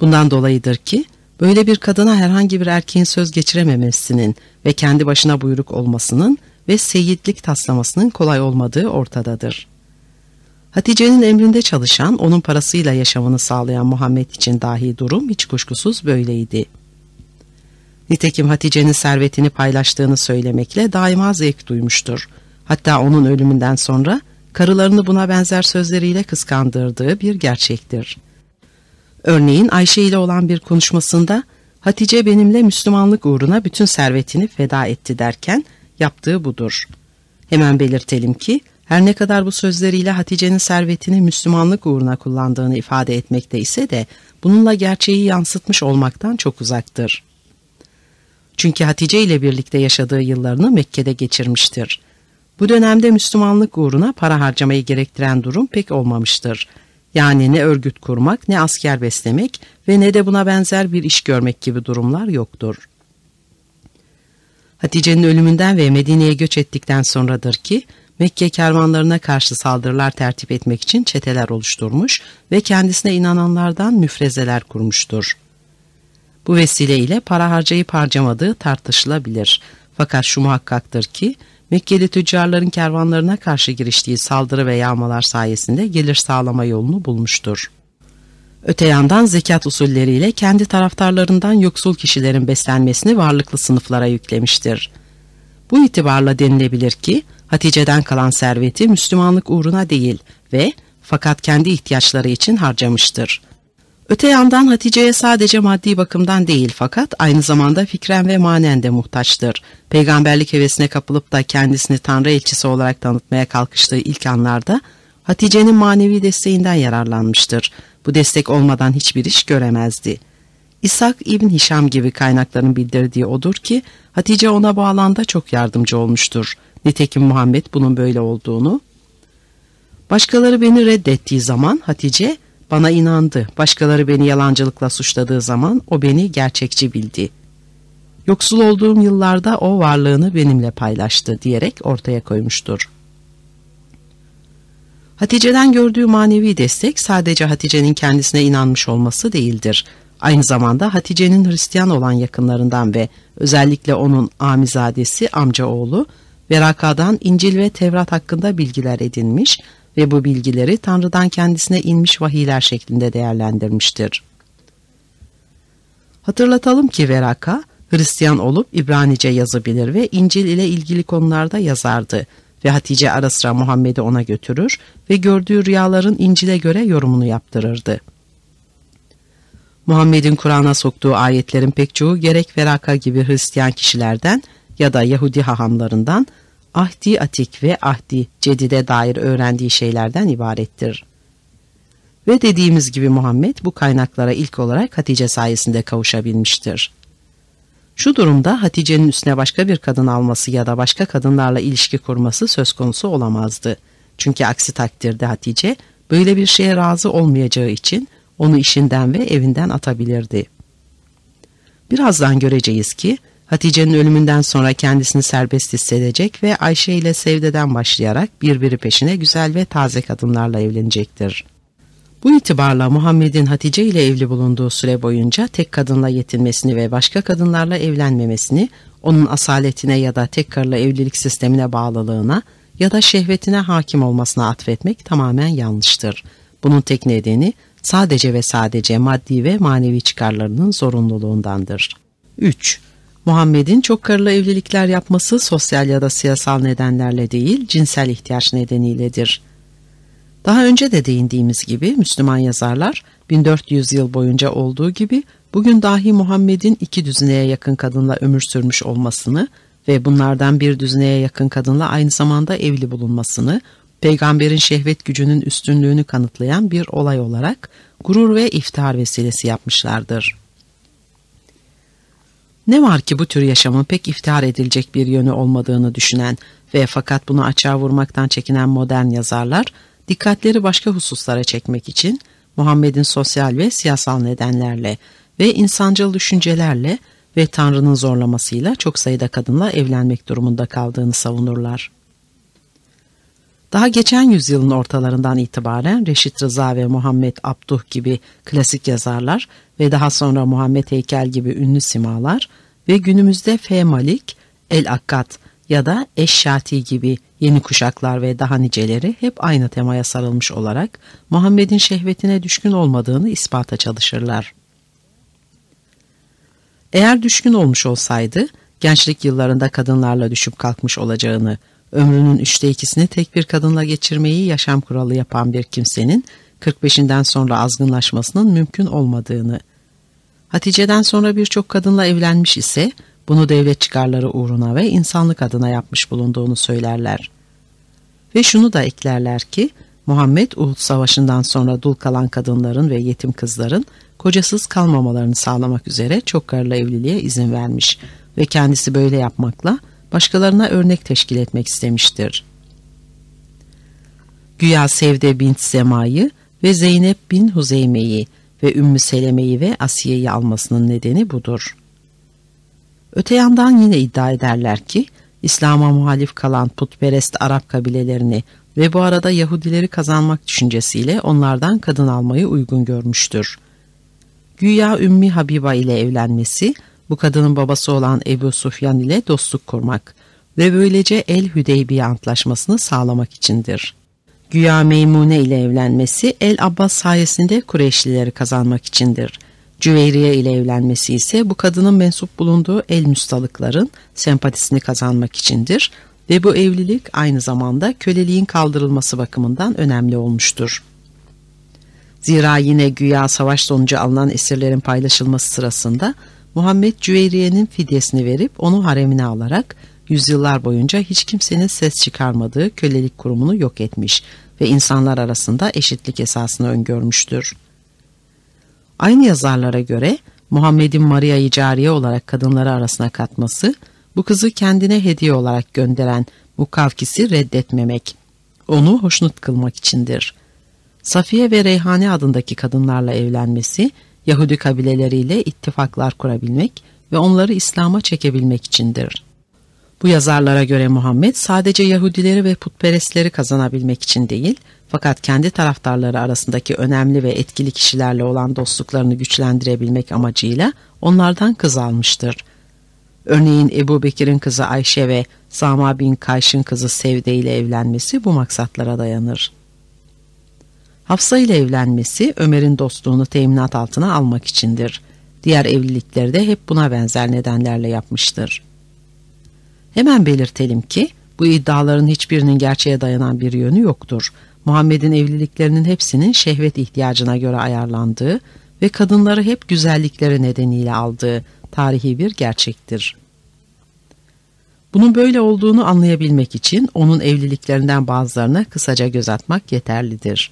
Bundan dolayıdır ki böyle bir kadına herhangi bir erkeğin söz geçirememesinin ve kendi başına buyruk olmasının ve seyitlik taslamasının kolay olmadığı ortadadır. Hatice'nin emrinde çalışan, onun parasıyla yaşamını sağlayan Muhammed için dahi durum hiç kuşkusuz böyleydi. Nitekim Hatice'nin servetini paylaştığını söylemekle daima zevk duymuştur. Hatta onun ölümünden sonra karılarını buna benzer sözleriyle kıskandırdığı bir gerçektir. Örneğin Ayşe ile olan bir konuşmasında "Hatice benimle Müslümanlık uğruna bütün servetini feda etti" derken yaptığı budur. Hemen belirtelim ki her ne kadar bu sözleriyle Hatice'nin servetini Müslümanlık uğruna kullandığını ifade etmekte ise de bununla gerçeği yansıtmış olmaktan çok uzaktır. Çünkü Hatice ile birlikte yaşadığı yıllarını Mekke'de geçirmiştir. Bu dönemde Müslümanlık uğruna para harcamayı gerektiren durum pek olmamıştır. Yani ne örgüt kurmak, ne asker beslemek ve ne de buna benzer bir iş görmek gibi durumlar yoktur. Hatice'nin ölümünden ve Medine'ye göç ettikten sonradır ki Mekke kervanlarına karşı saldırılar tertip etmek için çeteler oluşturmuş ve kendisine inananlardan müfrezeler kurmuştur. Bu vesileyle para harcayıp harcamadığı tartışılabilir. Fakat şu muhakkaktır ki Mekkeli tüccarların kervanlarına karşı giriştiği saldırı ve yağmalar sayesinde gelir sağlama yolunu bulmuştur. Öte yandan zekat usulleriyle kendi taraftarlarından yoksul kişilerin beslenmesini varlıklı sınıflara yüklemiştir. Bu itibarla denilebilir ki Hatice'den kalan serveti Müslümanlık uğruna değil ve fakat kendi ihtiyaçları için harcamıştır. Öte yandan Hatice'ye sadece maddi bakımdan değil fakat aynı zamanda fikren ve manen de muhtaçtır. Peygamberlik hevesine kapılıp da kendisini Tanrı elçisi olarak tanıtmaya kalkıştığı ilk anlarda Hatice'nin manevi desteğinden yararlanmıştır. Bu destek olmadan hiçbir iş göremezdi. İshak İbn Hişam gibi kaynakların bildirdiği odur ki Hatice ona bu alanda çok yardımcı olmuştur. Nitekim Muhammed bunun böyle olduğunu, "Başkaları beni reddettiği zaman Hatice bana inandı. Başkaları beni yalancılıkla suçladığı zaman o beni gerçekçi bildi. Yoksul olduğum yıllarda o varlığını benimle paylaştı" diyerek ortaya koymuştur. Hatice'den gördüğü manevi destek sadece Hatice'nin kendisine inanmış olması değildir. Aynı zamanda Hatice'nin Hristiyan olan yakınlarından ve özellikle onun amizadesi amcaoğlu Veraka'dan İncil ve Tevrat hakkında bilgiler edinmiş ve bu bilgileri Tanrı'dan kendisine inmiş vahiyler şeklinde değerlendirmiştir. Hatırlatalım ki Veraka, Hristiyan olup İbranice yazabilir ve İncil ile ilgili konularda yazardı ve Hatice ara sıra Muhammed'i ona götürür ve gördüğü rüyaların İncil'e göre yorumunu yaptırırdı. Muhammed'in Kur'an'a soktuğu ayetlerin pek çoğu gerek Veraka gibi Hristiyan kişilerden ya da Yahudi hahamlarından Ahdi Atik ve Ahdi Cedid'e dair öğrendiği şeylerden ibarettir. Ve dediğimiz gibi Muhammed bu kaynaklara ilk olarak Hatice sayesinde kavuşabilmiştir. Şu durumda Hatice'nin üstüne başka bir kadın alması ya da başka kadınlarla ilişki kurması söz konusu olamazdı. Çünkü aksi takdirde Hatice böyle bir şeye razı olmayacağı için onu işinden ve evinden atabilirdi. Birazdan göreceğiz ki Hatice'nin ölümünden sonra kendisini serbest hissedecek ve Ayşe ile Sevde'den başlayarak birbiri peşine güzel ve taze kadınlarla evlenecektir. Bu itibarla Muhammed'in Hatice ile evli bulunduğu süre boyunca tek kadınla yetinmesini ve başka kadınlarla evlenmemesini, onun asaletine ya da tek karıla evlilik sistemine bağlılığına ya da şehvetine hakim olmasına atfetmek tamamen yanlıştır. Bunun tek nedeni sadece ve sadece maddi ve manevi çıkarlarının zorunluluğundandır. üç. Muhammed'in çok karılı evlilikler yapması sosyal ya da siyasal nedenlerle değil, cinsel ihtiyaç nedeniyledir. Daha önce de değindiğimiz gibi Müslüman yazarlar bin dört yüz yıl boyunca olduğu gibi bugün dahi Muhammed'in iki düzineye yakın kadınla ömür sürmüş olmasını ve bunlardan bir düzineye yakın kadınla aynı zamanda evli bulunmasını, peygamberin şehvet gücünün üstünlüğünü kanıtlayan bir olay olarak gurur ve iftihar vesilesi yapmışlardır. Ne var ki bu tür yaşamın pek iftihar edilecek bir yönü olmadığını düşünen ve fakat bunu açığa vurmaktan çekinen modern yazarlar, dikkatleri başka hususlara çekmek için Muhammed'in sosyal ve siyasal nedenlerle ve insancıl düşüncelerle ve Tanrı'nın zorlamasıyla çok sayıda kadınla evlenmek durumunda kaldığını savunurlar. Daha geçen yüzyılın ortalarından itibaren Reşit Rıza ve Muhammed Abduh gibi klasik yazarlar ve daha sonra Muhammed Heykel gibi ünlü simalar ve günümüzde F. Malik, El Akkad ya da Eşşati gibi yeni kuşaklar ve daha niceleri hep aynı temaya sarılmış olarak Muhammed'in şehvetine düşkün olmadığını ispata çalışırlar. Eğer düşkün olmuş olsaydı, gençlik yıllarında kadınlarla düşüp kalkmış olacağını, ömrünün üçte ikisini tek bir kadınla geçirmeyi yaşam kuralı yapan bir kimsenin kırk beşinden sonra azgınlaşmasının mümkün olmadığını, Hatice'den sonra birçok kadınla evlenmiş ise bunu devlet çıkarları uğruna ve insanlık adına yapmış bulunduğunu söylerler. Ve şunu da eklerler ki Muhammed Uhud Savaşı'ndan sonra dul kalan kadınların ve yetim kızların kocasız kalmamalarını sağlamak üzere çok karılı evliliğe izin vermiş ve kendisi böyle yapmakla başkalarına örnek teşkil etmek istemiştir. Güya Sevde bint Sema'yı ve Zeynep bin Huzeyme'yi ve Ümmü Seleme'yi ve Asiye'yi almasının nedeni budur. Öte yandan yine iddia ederler ki İslam'a muhalif kalan putperest Arap kabilelerini ve bu arada Yahudileri kazanmak düşüncesiyle onlardan kadın almayı uygun görmüştür. Güya Ümmü Habibe ile evlenmesi, bu kadının babası olan Ebu Sufyan ile dostluk kurmak ve böylece El-Hüdeybiye antlaşmasını sağlamak içindir. Güya Meymune ile evlenmesi El-Abbas sayesinde Kureyşlileri kazanmak içindir. Cüveyriye ile evlenmesi ise bu kadının mensup bulunduğu El-Müstalıkların sempatisini kazanmak içindir ve bu evlilik aynı zamanda köleliğin kaldırılması bakımından önemli olmuştur. Zira yine güya savaş sonucu alınan esirlerin paylaşılması sırasında Muhammed Cüveyriye'nin fidyesini verip onu haremine alarak yüzyıllar boyunca hiç kimsenin ses çıkarmadığı kölelik kurumunu yok etmiş ve insanlar arasında eşitlik esasını öngörmüştür. Aynı yazarlara göre Muhammed'in Maria'yı cariye olarak kadınları arasına katması, bu kızı kendine hediye olarak gönderen Mukavkis'i reddetmemek, onu hoşnut kılmak içindir. Safiye ve Reyhane adındaki kadınlarla evlenmesi, Yahudi kabileleriyle ittifaklar kurabilmek ve onları İslam'a çekebilmek içindir. Bu yazarlara göre Muhammed sadece Yahudileri ve putperestleri kazanabilmek için değil, fakat kendi taraftarları arasındaki önemli ve etkili kişilerle olan dostluklarını güçlendirebilmek amacıyla onlardan kız almıştır. Örneğin Ebu Bekir'in kızı Ayşe ve Zama bin Kayş'ın kızı Sevde ile evlenmesi bu maksatlara dayanır. Hafsa ile evlenmesi Ömer'in dostluğunu teminat altına almak içindir. Diğer evlilikleri de hep buna benzer nedenlerle yapmıştır. Hemen belirtelim ki bu iddiaların hiçbirinin gerçeğe dayanan bir yönü yoktur. Muhammed'in evliliklerinin hepsinin şehvet ihtiyacına göre ayarlandığı ve kadınları hep güzellikleri nedeniyle aldığı tarihi bir gerçektir. Bunun böyle olduğunu anlayabilmek için onun evliliklerinden bazılarına kısaca göz atmak yeterlidir.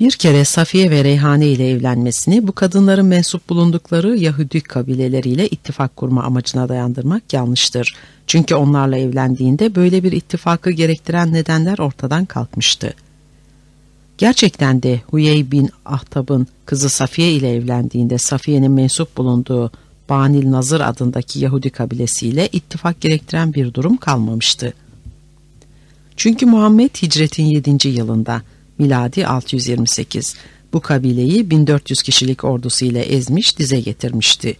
Bir kere Safiye ve Reyhane ile evlenmesini bu kadınların mensup bulundukları Yahudi kabileleriyle ittifak kurma amacına dayandırmak yanlıştır. Çünkü onlarla evlendiğinde böyle bir ittifakı gerektiren nedenler ortadan kalkmıştı. Gerçekten de Huyey bin Ahtab'ın kızı Safiye ile evlendiğinde Safiye'nin mensup bulunduğu Banil Nazır adındaki Yahudi kabilesiyle ittifak gerektiren bir durum kalmamıştı. Çünkü Muhammed hicretin yedinci yılında miladi altı yüz yirmi sekiz bu kabileyi bin dört yüz kişilik ordusuyla ezmiş dize getirmişti.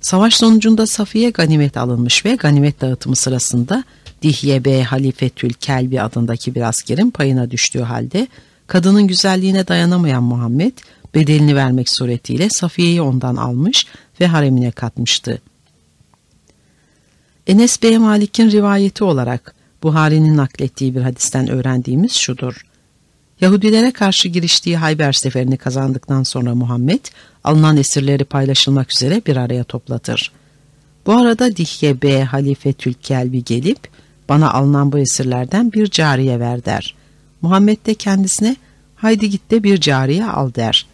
Savaş sonucunda Safiye ganimet alınmış ve ganimet dağıtımı sırasında Dihye Bey Halifetül Kelbi adındaki bir askerin payına düştüğü halde kadının güzelliğine dayanamayan Muhammed bedelini vermek suretiyle Safiye'yi ondan almış ve haremine katmıştı. Enes Bey Malik'in rivayeti olarak Buhari'nin naklettiği bir hadisten öğrendiğimiz şudur. Yahudilere karşı giriştiği Hayber seferini kazandıktan sonra Muhammed alınan esirleri paylaşılmak üzere bir araya toplatır. Bu arada Dihye Bey Halifetül Kelbi gelip bana alınan bu esirlerden bir cariye ver der. Muhammed de kendisine haydi git de bir cariye al der.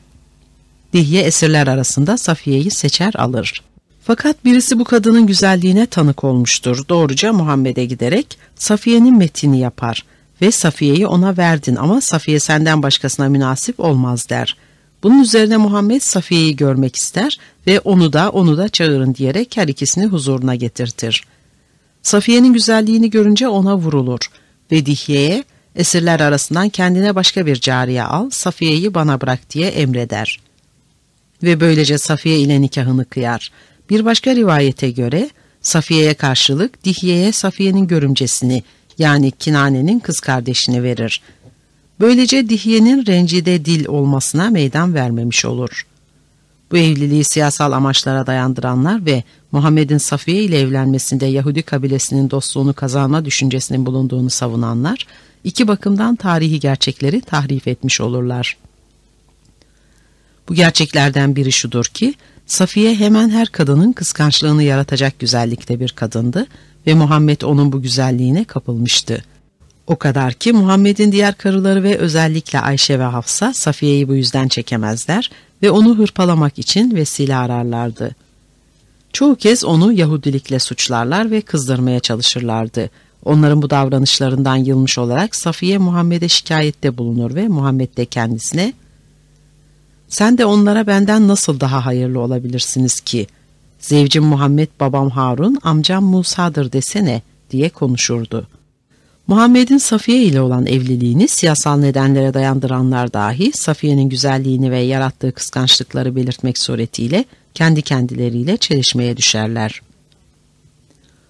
Dihye esirler arasında Safiye'yi seçer alır. Fakat birisi bu kadının güzelliğine tanık olmuştur. Doğruca Muhammed'e giderek Safiye'nin metnini yapar ve Safiye'yi ona verdin ama Safiye senden başkasına münasip olmaz der. Bunun üzerine Muhammed Safiye'yi görmek ister ve onu da onu da çağırın diyerek her ikisini huzuruna getirtir. Safiye'nin güzelliğini görünce ona vurulur ve Dihye'ye esirler arasından kendine başka bir cariye al, Safiye'yi bana bırak diye emreder. Ve böylece Safiye ile nikahını kıyar. Bir başka rivayete göre Safiye'ye karşılık Dihye'ye Safiye'nin görümcesini yani Kinane'nin kız kardeşini verir. Böylece Dihye'nin rencide dil olmasına meydan vermemiş olur. Bu evliliği siyasal amaçlara dayandıranlar ve Muhammed'in Safiye ile evlenmesinde Yahudi kabilesinin dostluğunu kazanma düşüncesinin bulunduğunu savunanlar, iki bakımdan tarihi gerçekleri tahrif etmiş olurlar. Bu gerçeklerden biri şudur ki, Safiye hemen her kadının kıskançlığını yaratacak güzellikte bir kadındı ve Muhammed onun bu güzelliğine kapılmıştı. O kadar ki Muhammed'in diğer karıları ve özellikle Ayşe ve Hafsa Safiye'yi bu yüzden çekemezler ve onu hırpalamak için vesile ararlardı. Çoğu kez onu Yahudilikle suçlarlar ve kızdırmaya çalışırlardı. Onların bu davranışlarından yılmış olarak Safiye Muhammed'e şikayette bulunur ve Muhammed de kendisine "Sen de onlara benden nasıl daha hayırlı olabilirsiniz ki? Zevcim Muhammed babam Harun, amcam Musa'dır desene" diye konuşurdu. Muhammed'in Safiye ile olan evliliğini siyasal nedenlere dayandıranlar dahi Safiye'nin güzelliğini ve yarattığı kıskançlıkları belirtmek suretiyle kendi kendileriyle çelişmeye düşerler.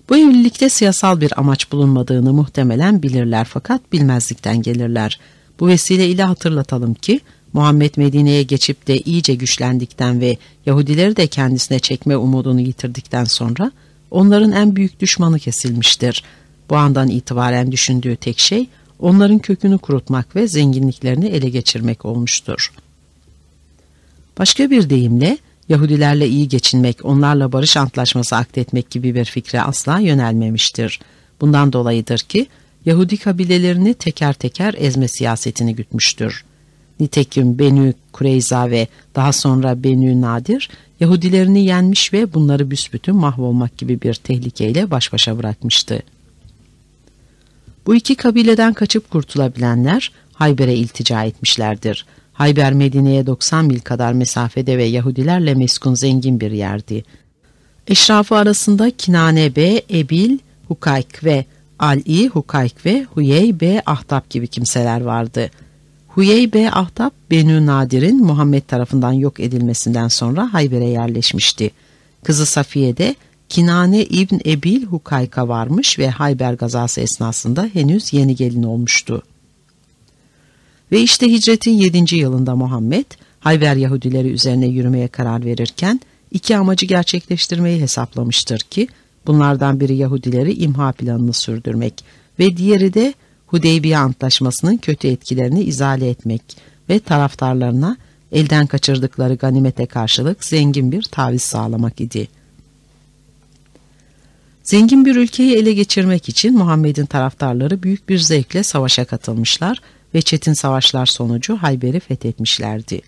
Bu evlilikte siyasal bir amaç bulunmadığını muhtemelen bilirler fakat bilmezlikten gelirler. Bu vesile ile hatırlatalım ki Muhammed Medine'ye geçip de iyice güçlendikten ve Yahudileri de kendisine çekme umudunu yitirdikten sonra onların en büyük düşmanı kesilmiştir. Bu andan itibaren düşündüğü tek şey onların kökünü kurutmak ve zenginliklerini ele geçirmek olmuştur. Başka bir deyimle Yahudilerle iyi geçinmek, onlarla barış antlaşması akdetmek gibi bir fikre asla yönelmemiştir. Bundan dolayıdır ki Yahudi kabilelerini teker teker ezme siyasetini gütmüştür. Nitekim Benü Kureyza ve daha sonra Benü Nadir Yahudilerini yenmiş ve bunları büsbütün mahvolmak gibi bir tehlikeyle baş başa bırakmıştı. Bu iki kabileden kaçıp kurtulabilenler Hayber'e iltica etmişlerdir. Hayber Medine'ye doksan mil kadar mesafede ve Yahudilerle meskun zengin bir yerdi. Eşrafı arasında Kinane Bey Ebil Hukayk ve Ali Hukayk ve Huyey Bey Ahtab gibi kimseler vardı. Huyey Bey Ahtab, Benü Nadir'in Muhammed tarafından yok edilmesinden sonra Hayber'e yerleşmişti. Kızı Safiye de Kinane İbn Ebil Hukayk'a varmış ve Hayber gazası esnasında henüz yeni gelin olmuştu. Ve işte hicretin yedinci yılında Muhammed, Hayber Yahudileri üzerine yürümeye karar verirken iki amacı gerçekleştirmeyi hesaplamıştır ki bunlardan biri Yahudileri imha planını sürdürmek ve diğeri de Hudeybiye Antlaşması'nın kötü etkilerini izale etmek ve taraftarlarına elden kaçırdıkları ganimete karşılık zengin bir taviz sağlamak idi. Zengin bir ülkeyi ele geçirmek için Muhammed'in taraftarları büyük bir zevkle savaşa katılmışlar ve çetin savaşlar sonucu Hayber'i fethetmişlerdi.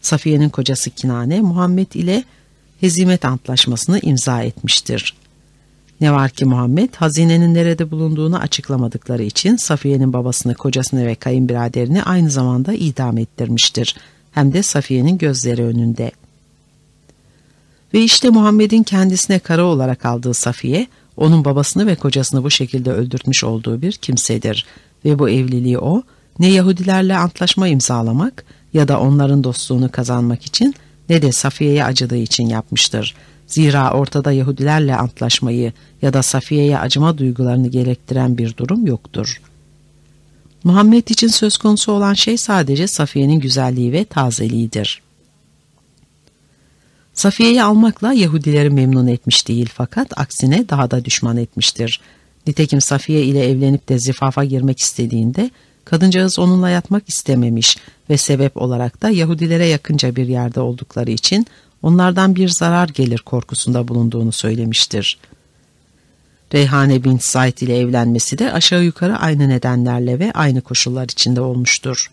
Safiye'nin kocası Kinane, Muhammed ile hezimet antlaşmasını imza etmiştir. Ne var ki Muhammed, hazinenin nerede bulunduğunu açıklamadıkları için Safiye'nin babasını, kocasını ve kayınbiraderini aynı zamanda idam ettirmiştir. Hem de Safiye'nin gözleri önünde. Ve işte Muhammed'in kendisine karı olarak aldığı Safiye, onun babasını ve kocasını bu şekilde öldürtmüş olduğu bir kimsedir. Ve bu evliliği o, ne Yahudilerle antlaşma imzalamak ya da onların dostluğunu kazanmak için ne de Safiye'ye acıdığı için yapmıştır. Zira ortada Yahudilerle antlaşmayı ya da Safiye'ye acıma duygularını gerektiren bir durum yoktur. Muhammed için söz konusu olan şey sadece Safiye'nin güzelliği ve tazeliğidir. Safiye'yi almakla Yahudileri memnun etmiş değil, fakat aksine daha da düşman etmiştir. Nitekim Safiye ile evlenip de zifafa girmek istediğinde kadıncağız onunla yatmak istememiş ve sebep olarak da Yahudilere yakınca bir yerde oldukları için onlardan bir zarar gelir korkusunda bulunduğunu söylemiştir. Reyhane bint Said ile evlenmesi de aşağı yukarı aynı nedenlerle ve aynı koşullar içinde olmuştur.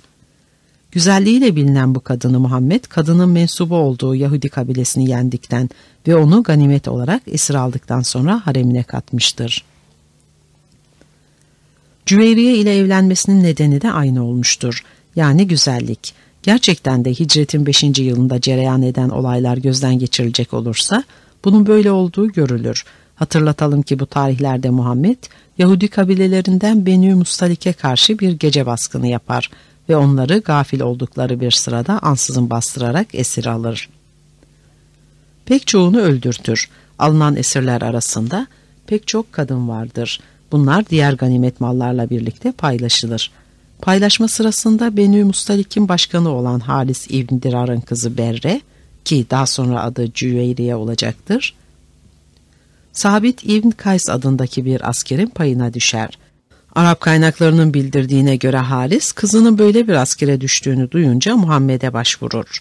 Güzelliğiyle bilinen bu kadını Muhammed, kadının mensubu olduğu Yahudi kabilesini yendikten ve onu ganimet olarak esir aldıktan sonra haremine katmıştır. Cüveyriye ile evlenmesinin nedeni de aynı olmuştur. Yani güzellik. Gerçekten de hicretin beşinci yılında cereyan eden olaylar gözden geçirilecek olursa bunun böyle olduğu görülür. Hatırlatalım ki bu tarihlerde Muhammed, Yahudi kabilelerinden Benü Mustalik'e karşı bir gece baskını yapar ve onları gafil oldukları bir sırada ansızın bastırarak esir alır. Pek çoğunu öldürtür. Alınan esirler arasında pek çok kadın vardır. Bunlar diğer ganimet mallarla birlikte paylaşılır. Paylaşma sırasında Benü Mustalik'in başkanı olan Halis İbn Dirar'ın kızı Berre, ki daha sonra adı Cüveyriye olacaktır, Sabit İbn Kays adındaki bir askerin payına düşer. Arap kaynaklarının bildirdiğine göre Halis, kızının böyle bir askere düştüğünü duyunca Muhammed'e başvurur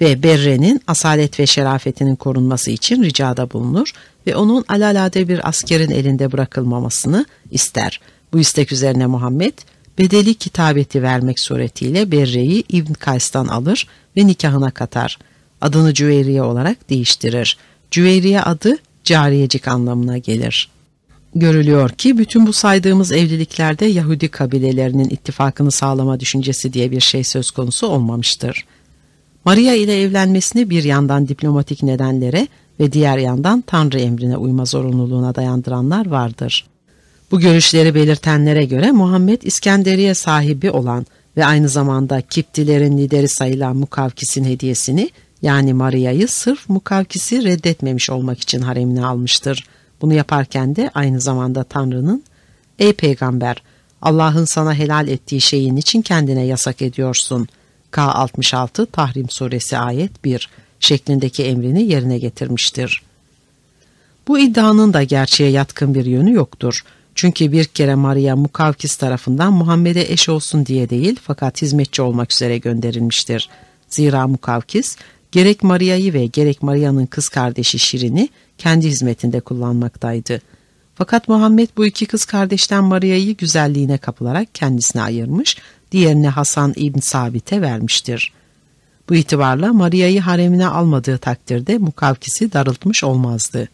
ve Berre'nin asalet ve şerafetinin korunması için ricada bulunur ve onun alalade bir askerin elinde bırakılmamasını ister. Bu istek üzerine Muhammed, bedeli kitabeti vermek suretiyle Berre'yi İbn Kays'tan alır ve nikahına katar. Adını Cüveyriye olarak değiştirir. Cüveyriye adı cariyecik anlamına gelir. Görülüyor ki bütün bu saydığımız evliliklerde Yahudi kabilelerinin ittifakını sağlama düşüncesi diye bir şey söz konusu olmamıştır. Maria ile evlenmesini bir yandan diplomatik nedenlere ve diğer yandan Tanrı emrine uyma zorunluluğuna dayandıranlar vardır. Bu görüşleri belirtenlere göre Muhammed, İskenderiye sahibi olan ve aynı zamanda Kiptilerin lideri sayılan Mukavkis'in hediyesini, yani Maria'yı sırf Mukavkis'i reddetmemiş olmak için haremine almıştır. Bunu yaparken de aynı zamanda Tanrı'nın, "Ey peygamber, Allah'ın sana helal ettiği şeyin için kendine yasak ediyorsun" K altmış altı Tahrim Suresi ayet bir şeklindeki emrini yerine getirmiştir. Bu iddianın da gerçeğe yatkın bir yönü yoktur. Çünkü bir kere Maria, Mukavkis tarafından Muhammed'e eş olsun diye değil, fakat hizmetçi olmak üzere gönderilmiştir. Zira Mukavkis, gerek Maria'yı ve gerek Maria'nın kız kardeşi Şirin'i kendi hizmetinde kullanmaktaydı. Fakat Muhammed bu iki kız kardeşten Maria'yı güzelliğine kapılarak kendisine ayırmış, diğerini Hasan İbn Sabit'e vermiştir. Bu itibarla Maria'yı haremine almadığı takdirde Mukavkis'i darıltmış olmazdı.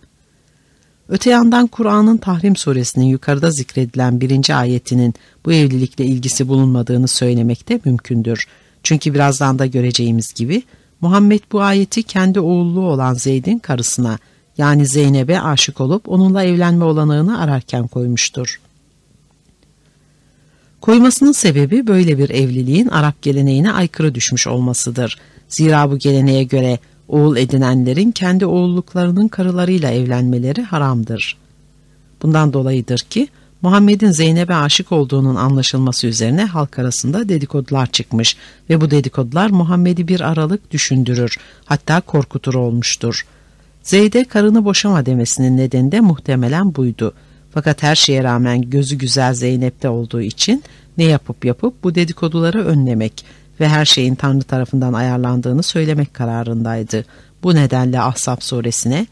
Öte yandan Kur'an'ın Tahrim Suresinin yukarıda zikredilen birinci ayetinin bu evlilikle ilgisi bulunmadığını söylemek de mümkündür. Çünkü birazdan da göreceğimiz gibi Muhammed bu ayeti kendi oğullu olan Zeyd'in karısına, yani Zeynep'e aşık olup onunla evlenme olanağını ararken koymuştur. Koymasının sebebi böyle bir evliliğin Arap geleneğine aykırı düşmüş olmasıdır. Zira bu geleneğe göre oğul edinenlerin kendi oğulluklarının karılarıyla evlenmeleri haramdır. Bundan dolayıdır ki Muhammed'in Zeynep'e aşık olduğunun anlaşılması üzerine halk arasında dedikodular çıkmış ve bu dedikodular Muhammed'i bir aralık düşündürür, hatta korkutur olmuştur. Zeyd'e karını boşama demesinin nedeni de muhtemelen buydu. Fakat her şeye rağmen gözü güzel Zeynep'te olduğu için ne yapıp yapıp bu dedikoduları önlemek ve her şeyin Tanrı tarafından ayarlandığını söylemek kararındaydı. Bu nedenle Ahzab suresine,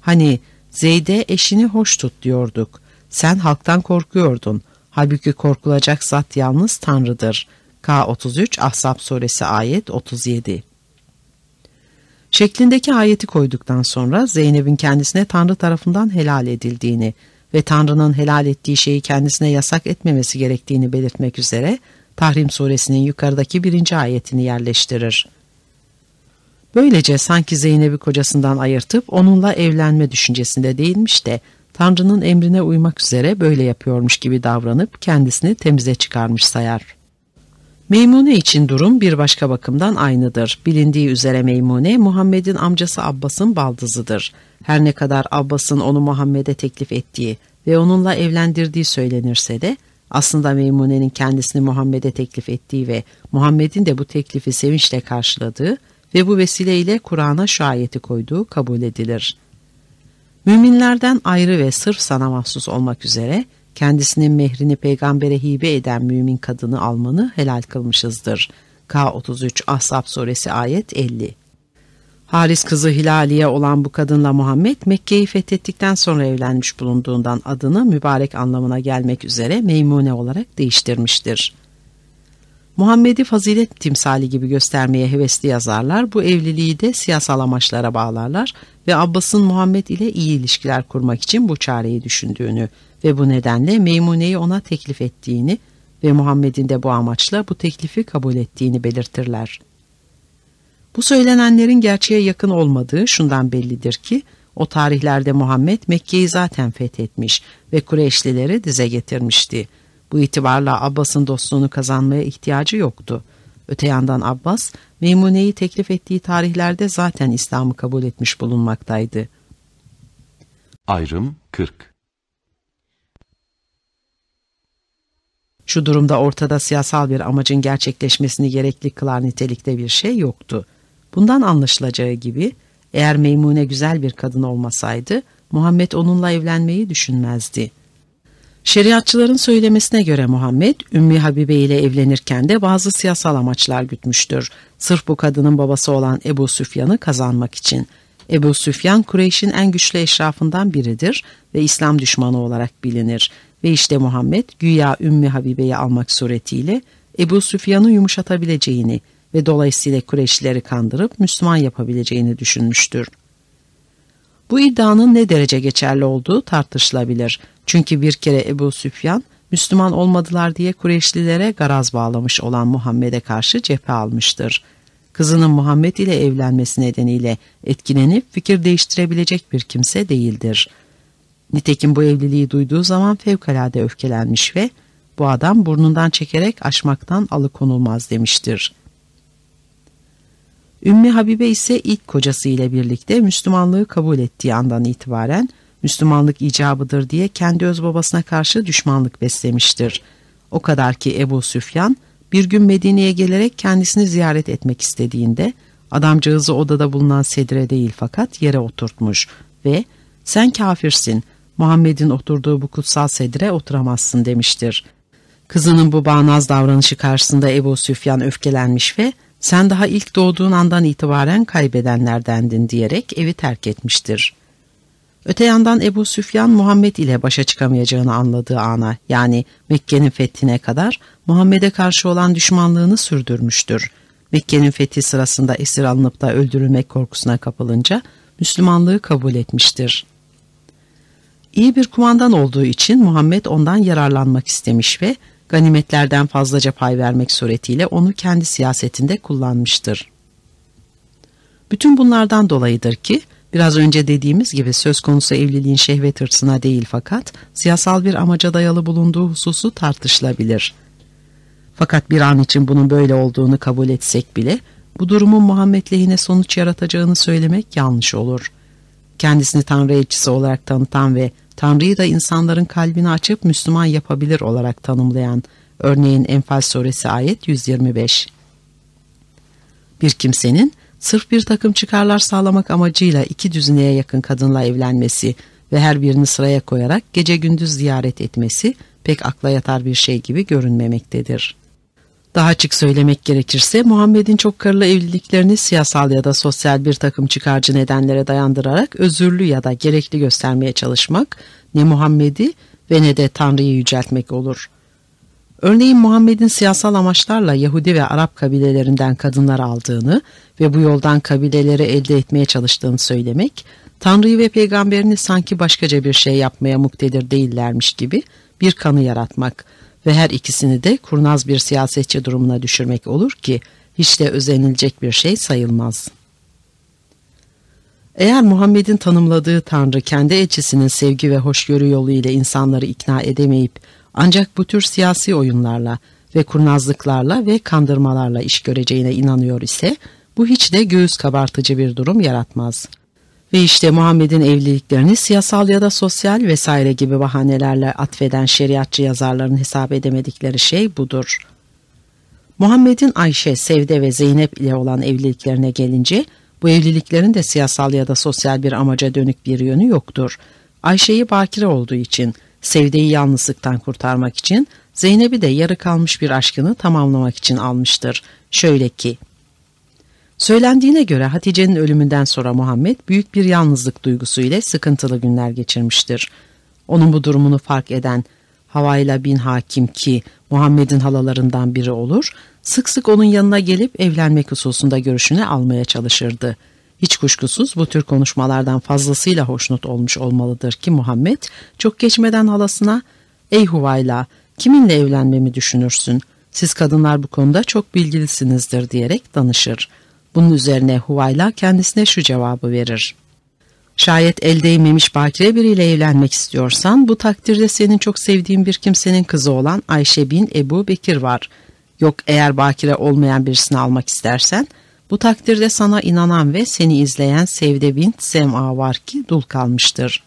"Hani Zeyd'e eşini hoş tut diyorduk. Sen halktan korkuyordun. Halbuki korkulacak zat yalnız Tanrı'dır." K otuz üç Ahzab suresi ayet otuz yedi şeklindeki ayeti koyduktan sonra Zeynep'in kendisine Tanrı tarafından helal edildiğini ve Tanrı'nın helal ettiği şeyi kendisine yasak etmemesi gerektiğini belirtmek üzere Tahrim suresinin yukarıdaki birinci ayetini yerleştirir. Böylece sanki Zeynep'i kocasından ayırtıp onunla evlenme düşüncesinde değilmiş de Tanrı'nın emrine uymak üzere böyle yapıyormuş gibi davranıp kendisini temize çıkarmış sayar. Meymune için durum bir başka bakımdan aynıdır. Bilindiği üzere Meymune, Muhammed'in amcası Abbas'ın baldızıdır. Her ne kadar Abbas'ın onu Muhammed'e teklif ettiği ve onunla evlendirdiği söylenirse de, aslında Meymune'nin kendisini Muhammed'e teklif ettiği ve Muhammed'in de bu teklifi sevinçle karşıladığı ve bu vesileyle Kur'an'a şu ayeti koyduğu kabul edilir. Müminlerden ayrı ve sırf sana mahsus olmak üzere kendisinin mehrini peygambere hibe eden mümin kadını almanı helal kılmışızdır. K otuz üç Ahzab suresi ayet elli. Haris kızı Hilaliye olan bu kadınla Muhammed Mekke'yi fethettikten sonra evlenmiş bulunduğundan adını mübarek anlamına gelmek üzere Meymune olarak değiştirmiştir. Muhammed'i fazilet timsali gibi göstermeye hevesli yazarlar bu evliliği de siyasal amaçlara bağlarlar ve Abbas'ın Muhammed ile iyi ilişkiler kurmak için bu çareyi düşündüğünü ve bu nedenle Meymune'yi ona teklif ettiğini ve Muhammed'in de bu amaçla bu teklifi kabul ettiğini belirtirler. Bu söylenenlerin gerçeğe yakın olmadığı şundan bellidir ki o tarihlerde Muhammed Mekke'yi zaten fethetmiş ve Kureyşlileri dize getirmişti. Bu itibarla Abbas'ın dostluğunu kazanmaya ihtiyacı yoktu. Öte yandan Abbas, Meymune'yi teklif ettiği tarihlerde zaten İslam'ı kabul etmiş bulunmaktaydı. Ayrım kırk. Şu durumda ortada siyasal bir amacın gerçekleşmesini gerekli kılar nitelikte bir şey yoktu. Bundan anlaşılacağı gibi, eğer Meymune güzel bir kadın olmasaydı, Muhammed onunla evlenmeyi düşünmezdi. Şeriatçıların söylemesine göre Muhammed, Ümmü Habibe ile evlenirken de bazı siyasal amaçlar gütmüştür. Sırf bu kadının babası olan Ebu Süfyan'ı kazanmak için. Ebu Süfyan, Kureyş'in en güçlü eşrafından biridir ve İslam düşmanı olarak bilinir. Ve işte Muhammed, güya Ümmü Habibe'yi almak suretiyle Ebu Süfyan'ı yumuşatabileceğini ve dolayısıyla Kureyşlileri kandırıp Müslüman yapabileceğini düşünmüştür. Bu iddianın ne derece geçerli olduğu tartışılabilir. Çünkü bir kere Ebu Süfyan, Müslüman olmadılar diye Kureyşlilere garaz bağlamış olan Muhammed'e karşı cephe almıştır. Kızının Muhammed ile evlenmesi nedeniyle etkilenip fikir değiştirebilecek bir kimse değildir. Nitekim bu evliliği duyduğu zaman fevkalade öfkelenmiş ve "Bu adam burnundan çekerek aşmaktan alıkonulmaz" demiştir. Ümmü Habibe ise ilk kocası ile birlikte Müslümanlığı kabul ettiği andan itibaren Müslümanlık icabıdır diye kendi öz babasına karşı düşmanlık beslemiştir. O kadar ki Ebu Süfyan bir gün Medine'ye gelerek kendisini ziyaret etmek istediğinde adamcağızı odada bulunan sedire değil fakat yere oturtmuş ve "Sen kafirsin, Muhammed'in oturduğu bu kutsal sedire oturamazsın" demiştir. Kızının bu bağnaz davranışı karşısında Ebu Süfyan öfkelenmiş ve "Sen daha ilk doğduğun andan itibaren kaybedenlerdendin" diyerek evi terk etmiştir. Öte yandan Ebu Süfyan Muhammed ile başa çıkamayacağını anladığı ana, yani Mekke'nin fethine kadar Muhammed'e karşı olan düşmanlığını sürdürmüştür. Mekke'nin fethi sırasında esir alınıp da öldürülmek korkusuna kapılınca Müslümanlığı kabul etmiştir. İyi bir kumandan olduğu için Muhammed ondan yararlanmak istemiş ve ganimetlerden fazlaca pay vermek suretiyle onu kendi siyasetinde kullanmıştır. Bütün bunlardan dolayıdır ki biraz önce dediğimiz gibi söz konusu evliliğin şehvet hırsına değil fakat siyasal bir amaca dayalı bulunduğu hususu tartışılabilir. Fakat bir an için bunun böyle olduğunu kabul etsek bile bu durumun Muhammed lehine sonuç yaratacağını söylemek yanlış olur. Kendisini Tanrı elçisi olarak tanıtan ve Tanrı'yı da insanların kalbini açıp Müslüman yapabilir olarak tanımlayan, örneğin Enfal suresi ayet yüz yirmi beş. Bir kimsenin sırf bir takım çıkarlar sağlamak amacıyla iki düzineye yakın kadınla evlenmesi ve her birini sıraya koyarak gece gündüz ziyaret etmesi pek akla yatar bir şey gibi görünmemektedir. Daha açık söylemek gerekirse Muhammed'in çok karılı evliliklerini siyasal ya da sosyal bir takım çıkarcı nedenlere dayandırarak özürlü ya da gerekli göstermeye çalışmak ne Muhammed'i ve ne de Tanrı'yı yüceltmek olur. Örneğin Muhammed'in siyasal amaçlarla Yahudi ve Arap kabilelerinden kadınlar aldığını ve bu yoldan kabileleri elde etmeye çalıştığını söylemek, Tanrı'yı ve peygamberini sanki başkaca bir şey yapmaya muktedir değillermiş gibi bir kanı yaratmak ve her ikisini de kurnaz bir siyasetçi durumuna düşürmek olur ki hiç de özenilecek bir şey sayılmaz. Eğer Muhammed'in tanımladığı Tanrı kendi elçisinin sevgi ve hoşgörü yolu ile insanları ikna edemeyip ancak bu tür siyasi oyunlarla ve kurnazlıklarla ve kandırmalarla iş göreceğine inanıyor ise bu hiç de göğüs kabartıcı bir durum yaratmaz. Ve işte Muhammed'in evliliklerini siyasal ya da sosyal vesaire gibi bahanelerle atfeden şeriatçı yazarların hesap edemedikleri şey budur. Muhammed'in Ayşe, Sevde ve Zeynep ile olan evliliklerine gelince bu evliliklerin de siyasal ya da sosyal bir amaca dönük bir yönü yoktur. Ayşe'yi bakire olduğu için, Sevde'yi yalnızlıktan kurtarmak için, Zeynep'i de yarı kalmış bir aşkını tamamlamak için almıştır. Şöyle ki, söylendiğine göre Hatice'nin ölümünden sonra Muhammed büyük bir yalnızlık duygusu ile sıkıntılı günler geçirmiştir. Onun bu durumunu fark eden Havayla bin Hakim ki Muhammed'in halalarından biri olur, sık sık onun yanına gelip evlenmek hususunda görüşünü almaya çalışırdı. Hiç kuşkusuz bu tür konuşmalardan fazlasıyla hoşnut olmuş olmalıdır ki Muhammed çok geçmeden halasına "Ey Huvayla, kiminle evlenmemi düşünürsün? Siz kadınlar bu konuda çok bilgilisinizdir" diyerek danışır. Bunun üzerine Huvayla kendisine şu cevabı verir: "Şayet el değmemiş bakire biriyle evlenmek istiyorsan bu takdirde senin çok sevdiğin bir kimsenin kızı olan Ayşe bin Ebu Bekir var. Yok eğer bakire olmayan birisini almak istersen bu takdirde sana inanan ve seni izleyen Sevde bint Sem'a var ki dul kalmıştır."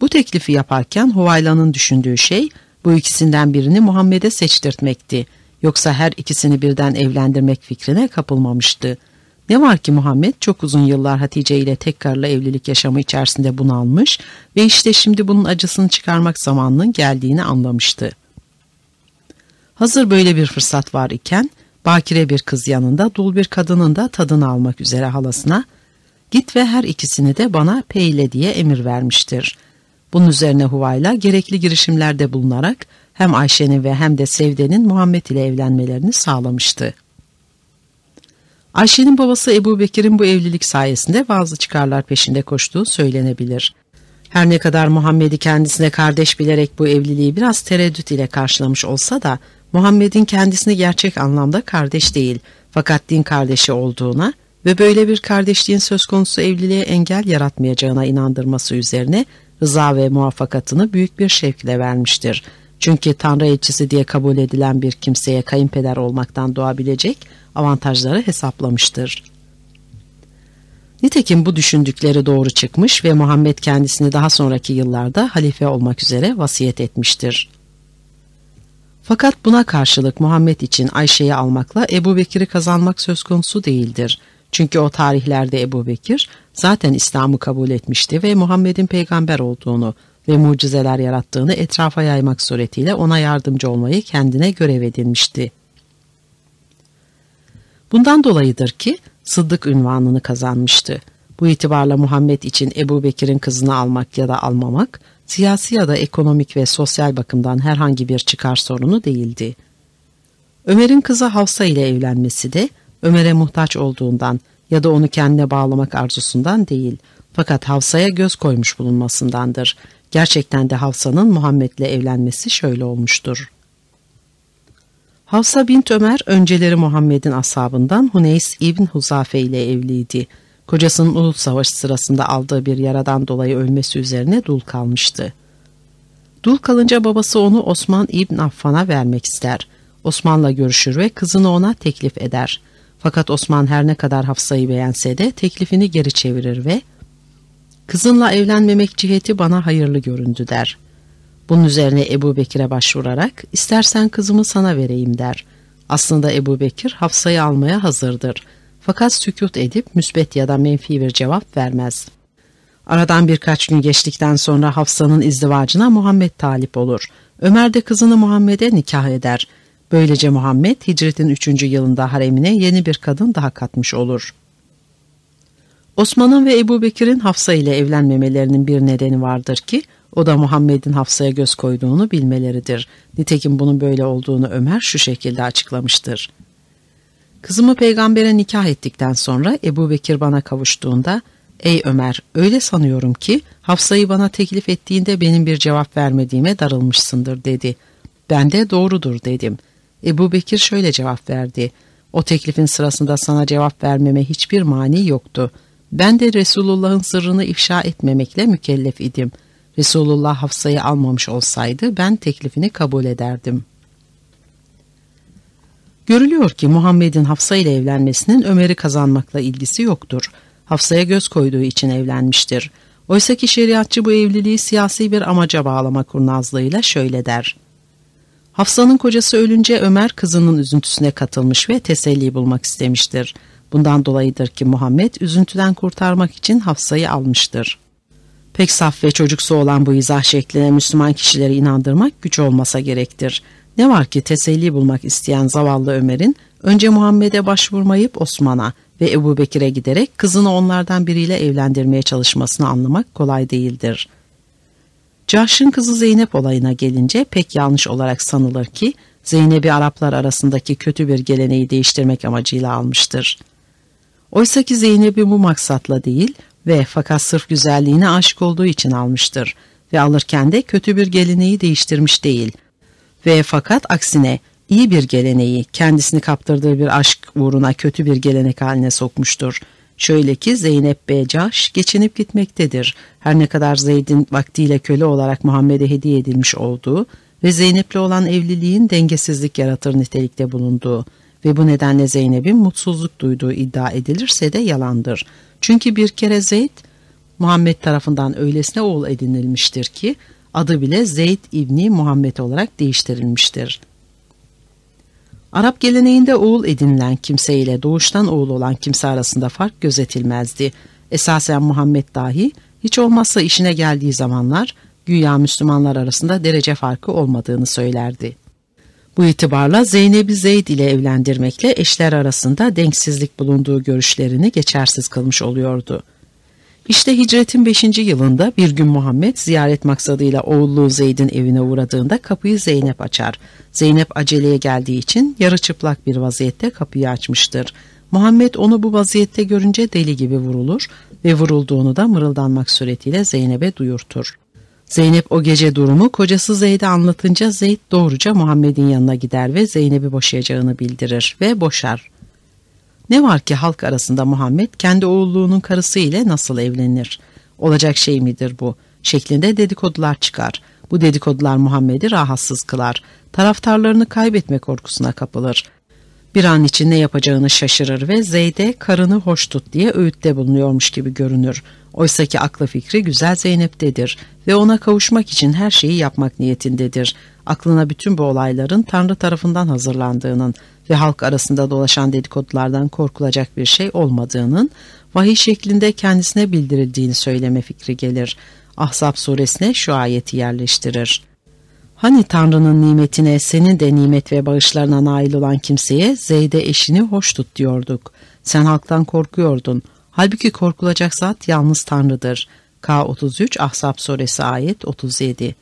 Bu teklifi yaparken Huvayla'nın düşündüğü şey bu ikisinden birini Muhammed'e seçtirtmekti. Yoksa her ikisini birden evlendirmek fikrine kapılmamıştı. Ne var ki Muhammed çok uzun yıllar Hatice ile tek karılı evlilik yaşamı içerisinde bunalmış ve işte şimdi bunun acısını çıkarmak zamanının geldiğini anlamıştı. Hazır böyle bir fırsat var iken bakire bir kız yanında dul bir kadının da tadını almak üzere halasına "Git ve her ikisini de bana peyle" diye emir vermiştir. Bunun üzerine Huvayla gerekli girişimlerde bulunarak hem Ayşe'nin ve hem de Sevde'nin Muhammed ile evlenmelerini sağlamıştı. Ayşe'nin babası Ebu Bekir'in bu evlilik sayesinde bazı çıkarlar peşinde koştuğu söylenebilir. Her ne kadar Muhammed'i kendisine kardeş bilerek bu evliliği biraz tereddüt ile karşılamış olsa da Muhammed'in kendisini gerçek anlamda kardeş değil fakat din kardeşi olduğuna ve böyle bir kardeşliğin söz konusu evliliğe engel yaratmayacağına inandırması üzerine rıza ve muvaffakatını büyük bir şevkle vermiştir. Çünkü Tanrı elçisi diye kabul edilen bir kimseye kayınpeder olmaktan doğabilecek avantajları hesaplamıştır. Nitekim bu düşündükleri doğru çıkmış ve Muhammed kendisini daha sonraki yıllarda halife olmak üzere vasiyet etmiştir. Fakat buna karşılık Muhammed için Ayşe'yi almakla Ebu Bekir'i kazanmak söz konusu değildir. Çünkü o tarihlerde Ebu Bekir zaten İslam'ı kabul etmişti ve Muhammed'in peygamber olduğunu ve mucizeler yarattığını etrafa yaymak suretiyle ona yardımcı olmayı kendine görev edinmişti. Bundan dolayıdır ki Sıddık ünvanını kazanmıştı. Bu itibarla Muhammed için Ebu Bekir'in kızını almak ya da almamak, siyasi ya da ekonomik ve sosyal bakımdan herhangi bir çıkar sorunu değildi. Ömer'in kızı Hafsa ile evlenmesi de Ömer'e muhtaç olduğundan ya da onu kendine bağlamak arzusundan değil, fakat Hafsa'ya göz koymuş bulunmasındandır. Gerçekten de Hafsa'nın Muhammed'le evlenmesi şöyle olmuştur. Hafsa bint Ömer önceleri Muhammed'in ashabından Huneys İbn Huzafe ile evliydi. Kocasının Uhud Savaşı sırasında aldığı bir yaradan dolayı ölmesi üzerine dul kalmıştı. Dul kalınca babası onu Osman İbn Affan'a vermek ister. Osman'la görüşür ve kızını ona teklif eder. Fakat Osman her ne kadar Hafsa'yı beğense de teklifini geri çevirir ve kızınla evlenmemek ciheti bana hayırlı göründü der. Bunun üzerine Ebu Bekir'e başvurarak istersen kızımı sana vereyim der. Aslında Ebu Bekir Hafsa'yı almaya hazırdır. Fakat sükût edip müsbet ya da menfi bir cevap vermez. Aradan birkaç gün geçtikten sonra Hafsa'nın izdivacına Muhammed talip olur. Ömer de kızını Muhammed'e nikah eder. Böylece Muhammed hicretin üçüncü yılında haremine yeni bir kadın daha katmış olur. Osman'ın ve Ebu Bekir'in Hafsa ile evlenmemelerinin bir nedeni vardır ki o da Muhammed'in Hafsa'ya göz koyduğunu bilmeleridir. Nitekim bunun böyle olduğunu Ömer şu şekilde açıklamıştır. Kızımı peygambere nikah ettikten sonra Ebu Bekir bana kavuştuğunda ''Ey Ömer, öyle sanıyorum ki Hafsa'yı bana teklif ettiğinde benim bir cevap vermediğime darılmışsındır.'' dedi. Ben de ''Doğrudur.'' dedim. Ebu Bekir şöyle cevap verdi. ''O teklifin sırasında sana cevap vermeme hiçbir mani yoktu. Ben de Resulullah'ın sırrını ifşa etmemekle mükellef idim. Resulullah Hafsa'yı almamış olsaydı ben teklifini kabul ederdim.'' Görülüyor ki Muhammed'in Hafsa ile evlenmesinin Ömer'i kazanmakla ilgisi yoktur. Hafsa'ya göz koyduğu için evlenmiştir. Oysa ki şeriatçı bu evliliği siyasi bir amaca bağlama kurnazlığıyla şöyle der. Hafsa'nın kocası ölünce Ömer kızının üzüntüsüne katılmış ve teselli bulmak istemiştir. Bundan dolayıdır ki Muhammed üzüntüden kurtarmak için Hafsa'yı almıştır. Pek saf ve çocuksu olan bu izah şekline Müslüman kişileri inandırmak güç olmasa gerektir. Ne var ki teselli bulmak isteyen zavallı Ömer'in önce Muhammed'e başvurmayıp Osman'a ve Ebu Bekir'e giderek kızını onlardan biriyle evlendirmeye çalışmasını anlamak kolay değildir. Cahş'ın kızı Zeynep olayına gelince pek yanlış olarak sanılır ki Zeynep'i Araplar arasındaki kötü bir geleneği değiştirmek amacıyla almıştır. Oysa ki Zeynep'i bu maksatla değil ve fakat sırf güzelliğine aşık olduğu için almıştır ve alırken de kötü bir geleneği değiştirmiş değil ve fakat aksine iyi bir geleneği kendisini kaptırdığı bir aşk uğruna kötü bir gelenek haline sokmuştur. Şöyle ki Zeynep ve Cahş geçinip gitmektedir. Her ne kadar Zeyd'in vaktiyle köle olarak Muhammed'e hediye edilmiş olduğu ve Zeynep'le olan evliliğin dengesizlik yaratır nitelikte bulunduğu ve bu nedenle Zeynep'in mutsuzluk duyduğu iddia edilirse de yalandır. Çünkü bir kere Zeyd, Muhammed tarafından öylesine oğul edinilmiştir ki adı bile Zeyd İbni Muhammed olarak değiştirilmiştir. Arap geleneğinde oğul edinilen kimse ile doğuştan oğul olan kimse arasında fark gözetilmezdi. Esasen Muhammed dahi hiç olmazsa işine geldiği zamanlar güya Müslümanlar arasında derece farkı olmadığını söylerdi. Bu itibarla Zeynep'i Zeyd ile evlendirmekle eşler arasında denksizlik bulunduğu görüşlerini geçersiz kılmış oluyordu. İşte hicretin beşinci yılında bir gün Muhammed ziyaret maksadıyla oğulluğu Zeyd'in evine uğradığında kapıyı Zeynep açar. Zeynep aceleye geldiği için yarı çıplak bir vaziyette kapıyı açmıştır. Muhammed onu bu vaziyette görünce deli gibi vurulur ve vurulduğunu da mırıldanmak suretiyle Zeynep'e duyurtur. Zeynep o gece durumu kocası Zeyd'e anlatınca Zeyd doğruca Muhammed'in yanına gider ve Zeynep'i boşayacağını bildirir ve boşar. Ne var ki halk arasında Muhammed kendi oğulluğunun karısı ile nasıl evlenir? Olacak şey midir bu? Şeklinde dedikodular çıkar. Bu dedikodular Muhammed'i rahatsız kılar. Taraftarlarını kaybetme korkusuna kapılır. Bir an için ne yapacağını şaşırır ve Zeyd'e karını hoş tut diye öğütte bulunuyormuş gibi görünür. Oysaki aklı fikri güzel Zeynep'tedir ve ona kavuşmak için her şeyi yapmak niyetindedir. Aklına bütün bu olayların Tanrı tarafından hazırlandığının ve halk arasında dolaşan dedikodulardan korkulacak bir şey olmadığının vahiy şeklinde kendisine bildirildiğini söyleme fikri gelir. Ahzab suresine şu ayeti yerleştirir. Hani Tanrı'nın nimetine senin de nimet ve bağışlarına nail olan kimseye Zeyd'e eşini hoş tut diyorduk. Sen halktan korkuyordun. Halbuki korkulacak zat yalnız Tanrı'dır. K otuz üç Ahzab suresi ayet otuz yedi.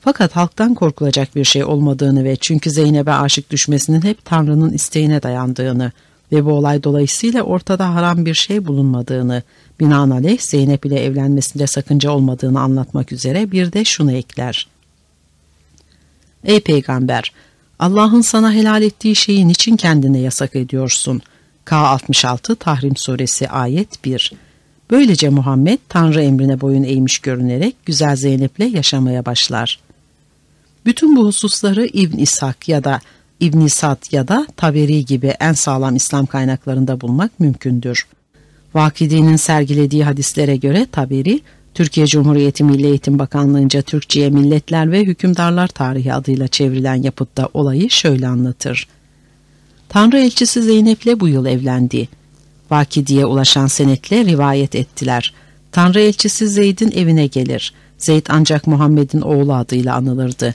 Fakat halktan korkulacak bir şey olmadığını ve çünkü Zeynep'e aşık düşmesinin hep Tanrı'nın isteğine dayandığını ve bu olay dolayısıyla ortada haram bir şey bulunmadığını, binaenaleyh Zeynep ile evlenmesinde sakınca olmadığını anlatmak üzere bir de şunu ekler. Ey peygamber! Allah'ın sana helal ettiği şeyi niçin kendine yasak ediyorsun? K altmış altı Tahrim suresi ayet bir. Böylece Muhammed Tanrı emrine boyun eğmiş görünerek güzel Zeynep'le yaşamaya başlar. Bütün bu hususları İbn İshak ya da İbn Sad ya da Taberi gibi en sağlam İslam kaynaklarında bulmak mümkündür. Vakidi'nin sergilediği hadislere göre Taberi, Türkiye Cumhuriyeti Milli Eğitim Bakanlığı'nca Türkçe'ye Milletler ve Hükümdarlar Tarihi adıyla çevrilen yapıtta olayı şöyle anlatır. Tanrı elçisi Zeynep'le bu yıl evlendi. Vakidi'ye ulaşan senetle rivayet ettiler. Tanrı elçisi Zeyd'in evine gelir. Zeyd ancak Muhammed'in oğlu adıyla anılırdı.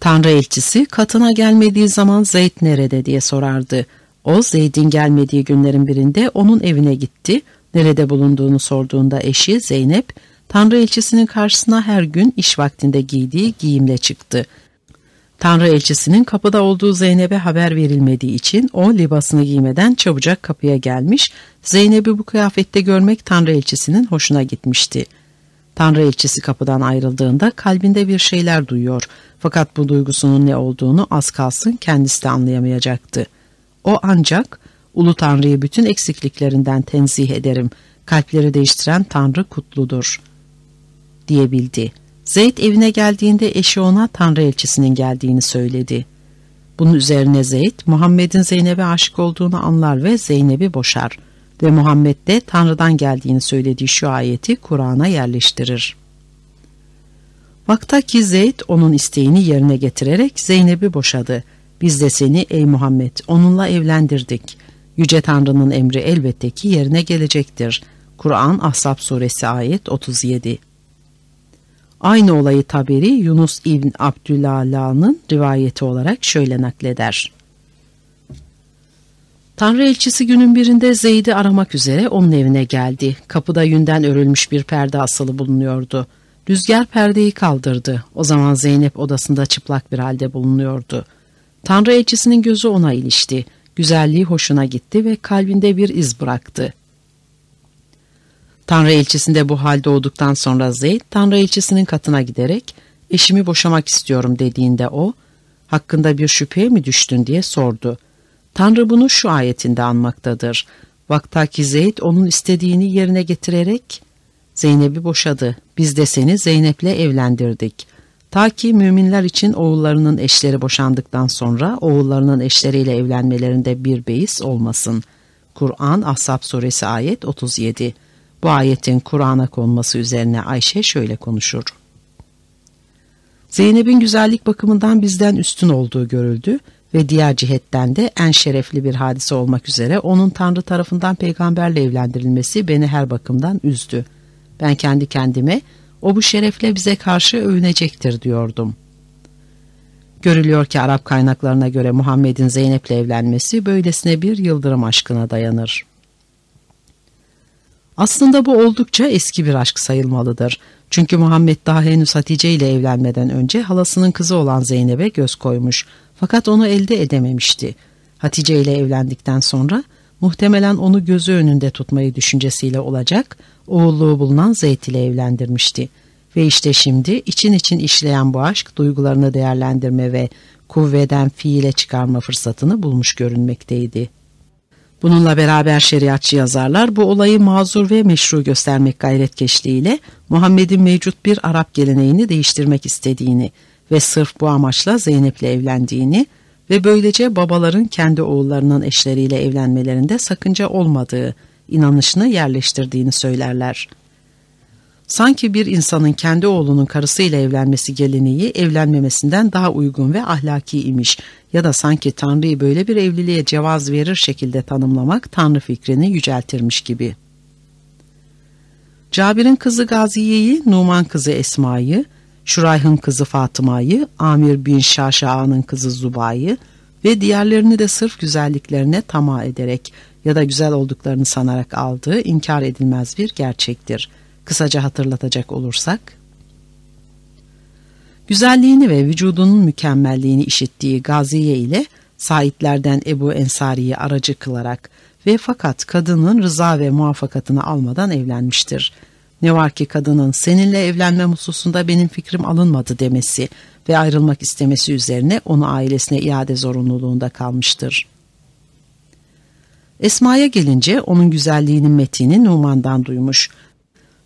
Tanrı elçisi katına gelmediği zaman Zeyd nerede diye sorardı. O Zeyd'in gelmediği günlerin birinde onun evine gitti. Nerede bulunduğunu sorduğunda eşi Zeynep, Tanrı elçisinin karşısına her gün iş vaktinde giydiği giyimle çıktı. Tanrı elçisinin kapıda olduğu Zeynep'e haber verilmediği için o libasını giymeden çabucak kapıya gelmiş, Zeynep'i bu kıyafette görmek Tanrı elçisinin hoşuna gitmişti. Tanrı elçisi kapıdan ayrıldığında kalbinde bir şeyler duyuyor fakat bu duygusunun ne olduğunu az kalsın kendisi de anlayamayacaktı. O ancak "Ulu Tanrı'yı bütün eksikliklerinden tenzih ederim, kalpleri değiştiren Tanrı kutludur" diyebildi. Zeyd evine geldiğinde eşi ona Tanrı elçisinin geldiğini söyledi. Bunun üzerine Zeyd, Muhammed'in Zeynep'e aşık olduğunu anlar ve Zeynep'i boşar ve Muhammed de Tanrı'dan geldiğini söylediği şu ayeti Kur'an'a yerleştirir. Vaktaki Zeyd onun isteğini yerine getirerek Zeynep'i boşadı. "Biz de seni ey Muhammed onunla evlendirdik. Yüce Tanrı'nın emri elbette ki yerine gelecektir." Kur'an Ahzab suresi ayet otuz yedi. Aynı olayı Taberi Yunus İbn Abdülala'nın rivayeti olarak şöyle nakleder. Tanrı elçisi günün birinde Zeyd'i aramak üzere onun evine geldi. Kapıda yünden örülmüş bir perde asılı bulunuyordu. Rüzgar perdeyi kaldırdı. O zaman Zeynep odasında çıplak bir halde bulunuyordu. Tanrı elçisinin gözü ona ilişti. Güzelliği hoşuna gitti ve kalbinde bir iz bıraktı. Tanrı elçisinde bu halde olduktan sonra Zeyd, Tanrı elçisinin katına giderek "Eşimi boşamak istiyorum" dediğinde o, "Hakkında bir şüpheye mi düştün?" diye sordu. Tanrı bunu şu ayetinde anmaktadır. Vaktaki Zeyd onun istediğini yerine getirerek Zeynep'i boşadı. "Biz de seni Zeynep'le evlendirdik." Ta ki müminler için oğullarının eşleri boşandıktan sonra oğullarının eşleriyle evlenmelerinde bir beis olmasın. Kur'an Ahzab suresi ayet otuz yedi. Bu ayetin Kur'an'a konması üzerine Ayşe şöyle konuşur. "Zeynep'in güzellik bakımından bizden üstün olduğu görüldü ve diğer cihetten de en şerefli bir hadise olmak üzere onun Tanrı tarafından peygamberle evlendirilmesi beni her bakımdan üzdü. Ben kendi kendime o bu şerefle bize karşı övünecektir diyordum." Görülüyor ki Arap kaynaklarına göre Muhammed'in Zeynep'le evlenmesi böylesine bir yıldırım aşkına dayanır. Aslında bu oldukça eski bir aşk sayılmalıdır. Çünkü Muhammed daha henüz Hatice ile evlenmeden önce halasının kızı olan Zeynep'e göz koymuş fakat onu elde edememişti. Hatice ile evlendikten sonra muhtemelen onu gözü önünde tutmayı düşüncesiyle olacak oğulluğu bulunan Zeyd ile evlendirmişti. Ve işte şimdi için için işleyen bu aşk duygularını değerlendirme ve kuvveden fiile çıkarma fırsatını bulmuş görünmekteydi. Bununla beraber şeriatçı yazarlar bu olayı mazur ve meşru göstermek gayretkeşliğiyle Muhammed'in mevcut bir Arap geleneğini değiştirmek istediğini ve sırf bu amaçla Zeynep'le evlendiğini ve böylece babaların kendi oğullarının eşleriyle evlenmelerinde sakınca olmadığı inanışını yerleştirdiğini söylerler. Sanki bir insanın kendi oğlunun karısıyla evlenmesi geleneği evlenmemesinden daha uygun ve ahlaki imiş ya da sanki Tanrı'yı böyle bir evliliğe cevaz verir şekilde tanımlamak Tanrı fikrini yüceltirmiş gibi. Cabir'in kızı Gaziye'yi, Numan kızı Esma'yı, Şurayh'ın kızı Fatıma'yı, Amir bin Şaşa'nın kızı Zuba'yı ve diğerlerini de sırf güzelliklerine tamah ederek ya da güzel olduklarını sanarak aldığı inkar edilmez bir gerçektir. Kısaca hatırlatacak olursak, güzelliğini ve vücudunun mükemmelliğini işittiği Gaziye ile Saidlerden Ebu Ensari'yi aracı kılarak ve fakat kadının rıza ve muvaffakatını almadan evlenmiştir. Ne var ki kadının "seninle evlenme hususunda benim fikrim alınmadı" demesi ve ayrılmak istemesi üzerine onu ailesine iade zorunluluğunda kalmıştır. Esma'ya gelince onun güzelliğinin metini Numan'dan duymuş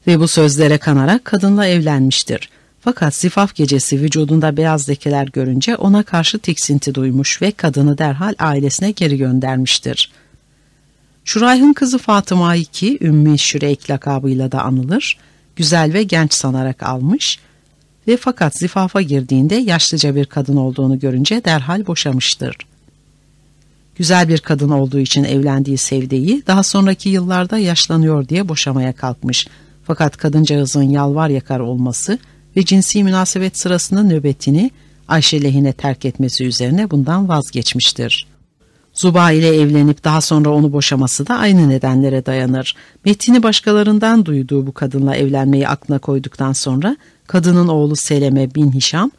ve bu sözlere kanarak kadınla evlenmiştir. Fakat zifaf gecesi vücudunda beyaz lekeler görünce ona karşı tiksinti duymuş ve kadını derhal ailesine geri göndermiştir. Şurayh'ın kızı Fatıma'yı ki Ümmü Şüreyk lakabıyla da anılır, güzel ve genç sanarak almış ve fakat zifafa girdiğinde yaşlıca bir kadın olduğunu görünce derhal boşamıştır. Güzel bir kadın olduğu için evlendiği Sevde'yi daha sonraki yıllarda yaşlanıyor diye boşamaya kalkmış. Fakat kadıncağızın yalvar yakar olması ve cinsi münasebet sırasında nöbetini Ayşe lehine terk etmesi üzerine bundan vazgeçmiştir. Zuba ile evlenip daha sonra onu boşaması da aynı nedenlere dayanır. Metini başkalarından duyduğu bu kadınla evlenmeyi aklına koyduktan sonra kadının oğlu Seleme bin Hişam,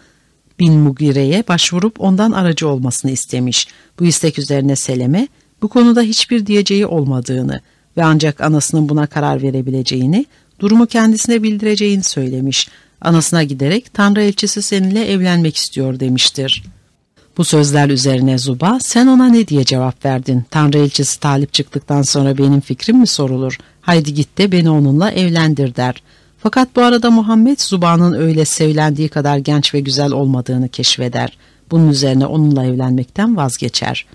bin Mugire'ye başvurup ondan aracı olmasını istemiş. Bu istek üzerine Seleme bu konuda hiçbir diyeceği olmadığını ve ancak anasının buna karar verebileceğini, durumu kendisine bildireceğini söylemiş. Anasına giderek Tanrı elçisi seninle evlenmek istiyor demiştir. Bu sözler üzerine Zuba, sen ona ne diye cevap verdin? Tanrı elçisi talip çıktıktan sonra benim fikrim mi sorulur? Haydi git de beni onunla evlendir der. Fakat bu arada Muhammed Zuba'nın öyle sevlendiği kadar genç ve güzel olmadığını keşfeder. Bunun üzerine onunla evlenmekten vazgeçer.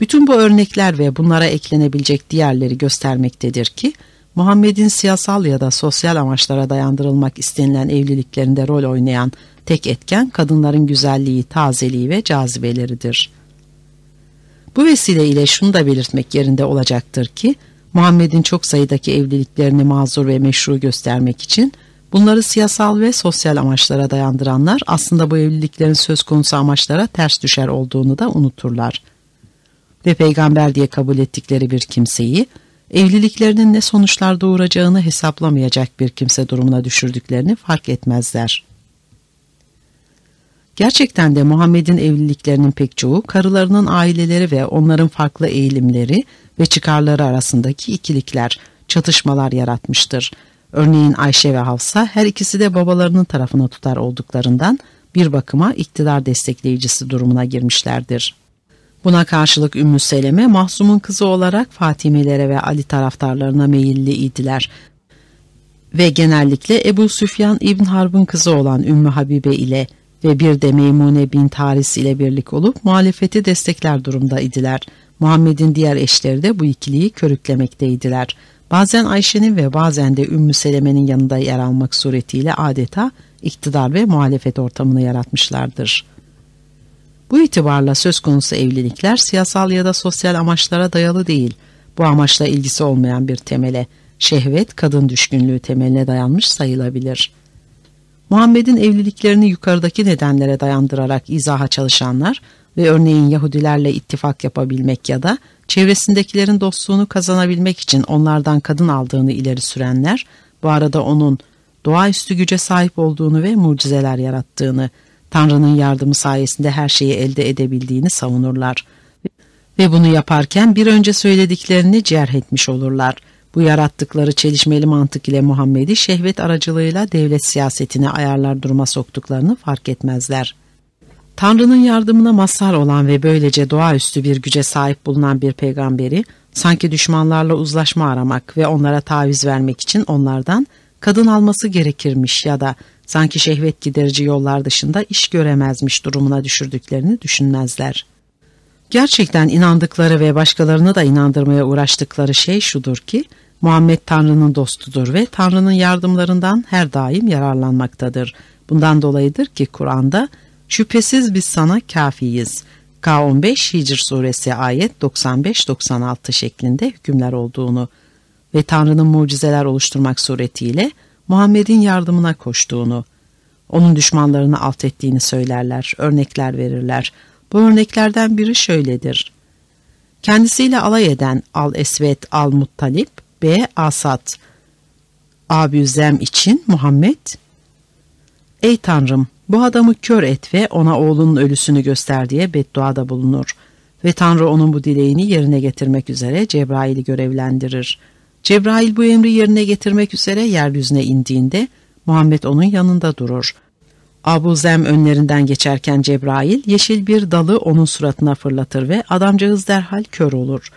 Bütün bu örnekler ve bunlara eklenebilecek diğerleri göstermektedir ki, Muhammed'in siyasal ya da sosyal amaçlara dayandırılmak istenilen evliliklerinde rol oynayan tek etken kadınların güzelliği, tazeliği ve cazibeleridir. Bu vesileyle şunu da belirtmek yerinde olacaktır ki, Muhammed'in çok sayıdaki evliliklerini mazur ve meşru göstermek için bunları siyasal ve sosyal amaçlara dayandıranlar aslında bu evliliklerin söz konusu amaçlara ters düşer olduğunu da unuturlar. Ve peygamber diye kabul ettikleri bir kimseyi, evliliklerinin ne sonuçlar doğuracağını hesaplamayacak bir kimse durumuna düşürdüklerini fark etmezler. Gerçekten de Muhammed'in evliliklerinin pek çoğu karılarının aileleri ve onların farklı eğilimleri ve çıkarları arasındaki ikilikler, çatışmalar yaratmıştır. Örneğin Ayşe ve Hafsa her ikisi de babalarının tarafını tutar olduklarından bir bakıma iktidar destekleyicisi durumuna girmişlerdir. Buna karşılık Ümmü Seleme Mahzum'un kızı olarak Fatimilere ve Ali taraftarlarına meyilli idiler ve genellikle Ebu Süfyan İbn Harb'ın kızı olan Ümmü Habibe ile ve bir de Meymune bin Taris ile birlik olup muhalefeti destekler durumda idiler. Muhammed'in diğer eşleri de bu ikiliyi körüklemekteydiler. Bazen Ayşe'nin ve bazen de Ümmü Seleme'nin yanında yer almak suretiyle adeta iktidar ve muhalefet ortamını yaratmışlardır. Bu itibarla söz konusu evlilikler siyasal ya da sosyal amaçlara dayalı değil, bu amaçla ilgisi olmayan bir temele, şehvet, kadın düşkünlüğü temeline dayanmış sayılabilir. Muhammed'in evliliklerini yukarıdaki nedenlere dayandırarak izaha çalışanlar ve örneğin Yahudilerle ittifak yapabilmek ya da çevresindekilerin dostluğunu kazanabilmek için onlardan kadın aldığını ileri sürenler, bu arada onun doğaüstü güce sahip olduğunu ve mucizeler yarattığını, Tanrı'nın yardımı sayesinde her şeyi elde edebildiğini savunurlar ve bunu yaparken bir önce söylediklerini cerh etmiş olurlar. Bu yarattıkları çelişmeli mantık ile Muhammed'i şehvet aracılığıyla devlet siyasetine ayarlar duruma soktuklarını fark etmezler. Tanrı'nın yardımına mazhar olan ve böylece doğaüstü bir güce sahip bulunan bir peygamberi sanki düşmanlarla uzlaşma aramak ve onlara taviz vermek için onlardan kadın alması gerekirmiş ya da sanki şehvet giderici yollar dışında iş göremezmiş durumuna düşürdüklerini düşünmezler. Gerçekten inandıkları ve başkalarını da inandırmaya uğraştıkları şey şudur ki, Muhammed Tanrı'nın dostudur ve Tanrı'nın yardımlarından her daim yararlanmaktadır. Bundan dolayıdır ki Kur'an'da, şüphesiz biz sana kafiyiz, K on beş Hicr suresi ayet doksan beş doksan altı şeklinde hükümler olduğunu ve Tanrı'nın mucizeler oluşturmak suretiyle Muhammed'in yardımına koştuğunu, onun düşmanlarını alt ettiğini söylerler, örnekler verirler. Bu örneklerden biri şöyledir. Kendisiyle alay eden Al-Esvet Al-Muttalip B. Asad, Abüzem için Muhammed, ey Tanrım bu adamı kör et ve ona oğlunun ölüsünü göster diye bedduada bulunur ve Tanrı onun bu dileğini yerine getirmek üzere Cebrail'i görevlendirir. Cebrail bu emri yerine getirmek üzere yeryüzüne indiğinde Muhammed onun yanında durur. Abuzem önlerinden geçerken Cebrail yeşil bir dalı onun suratına fırlatır ve adamcağız derhal kör olur.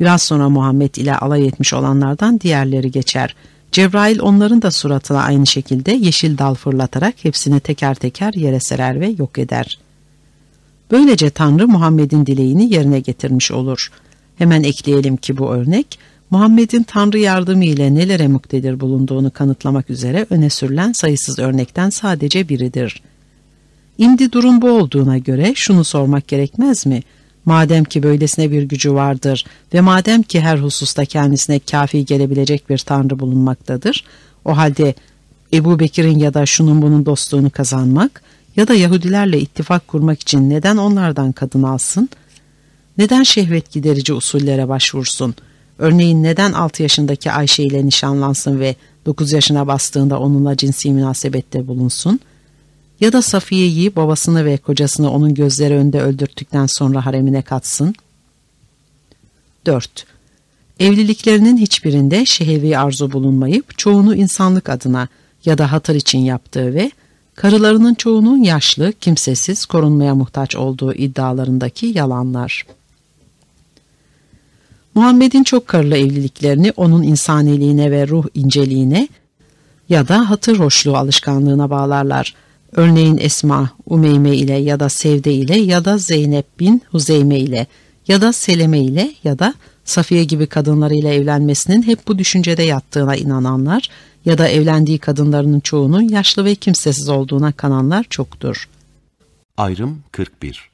Biraz sonra Muhammed ile alay etmiş olanlardan diğerleri geçer. Cebrail onların da suratına aynı şekilde yeşil dal fırlatarak hepsini teker teker yere serer ve yok eder. Böylece Tanrı Muhammed'in dileğini yerine getirmiş olur. Hemen ekleyelim ki bu örnek, Muhammed'in Tanrı yardımı ile nelere muktedir bulunduğunu kanıtlamak üzere öne sürülen sayısız örnekten sadece biridir. Şimdi durum bu olduğuna göre şunu sormak gerekmez mi? Madem ki böylesine bir gücü vardır ve madem ki her hususta kendisine kafi gelebilecek bir Tanrı bulunmaktadır, o halde Ebu Bekir'in ya da şunun bunun dostluğunu kazanmak ya da Yahudilerle ittifak kurmak için neden onlardan kadın alsın? Neden şehvet giderici usullere başvursun? Örneğin neden altı yaşındaki Ayşe ile nişanlansın ve dokuz yaşına bastığında onunla cinsi münasebette bulunsun? Ya da Safiye'yi, babasını ve kocasını onun gözleri önünde öldürttükten sonra haremine katsın? dört. Evliliklerinin hiçbirinde şehevi arzu bulunmayıp çoğunu insanlık adına ya da hatır için yaptığı ve karılarının çoğunun yaşlı, kimsesiz, korunmaya muhtaç olduğu iddialarındaki yalanlar. Muhammed'in çok karılı evliliklerini onun insaniliğine ve ruh inceliğine ya da hatır hoşluğu alışkanlığına bağlarlar. Örneğin Esma, Umeyme ile ya da Sevde ile ya da Zeynep bin Huzeyme ile ya da Seleme ile ya da Safiye gibi kadınlarıyla evlenmesinin hep bu düşüncede yattığına inananlar ya da evlendiği kadınlarının çoğunun yaşlı ve kimsesiz olduğuna kananlar çoktur. Ayrım kırk bir.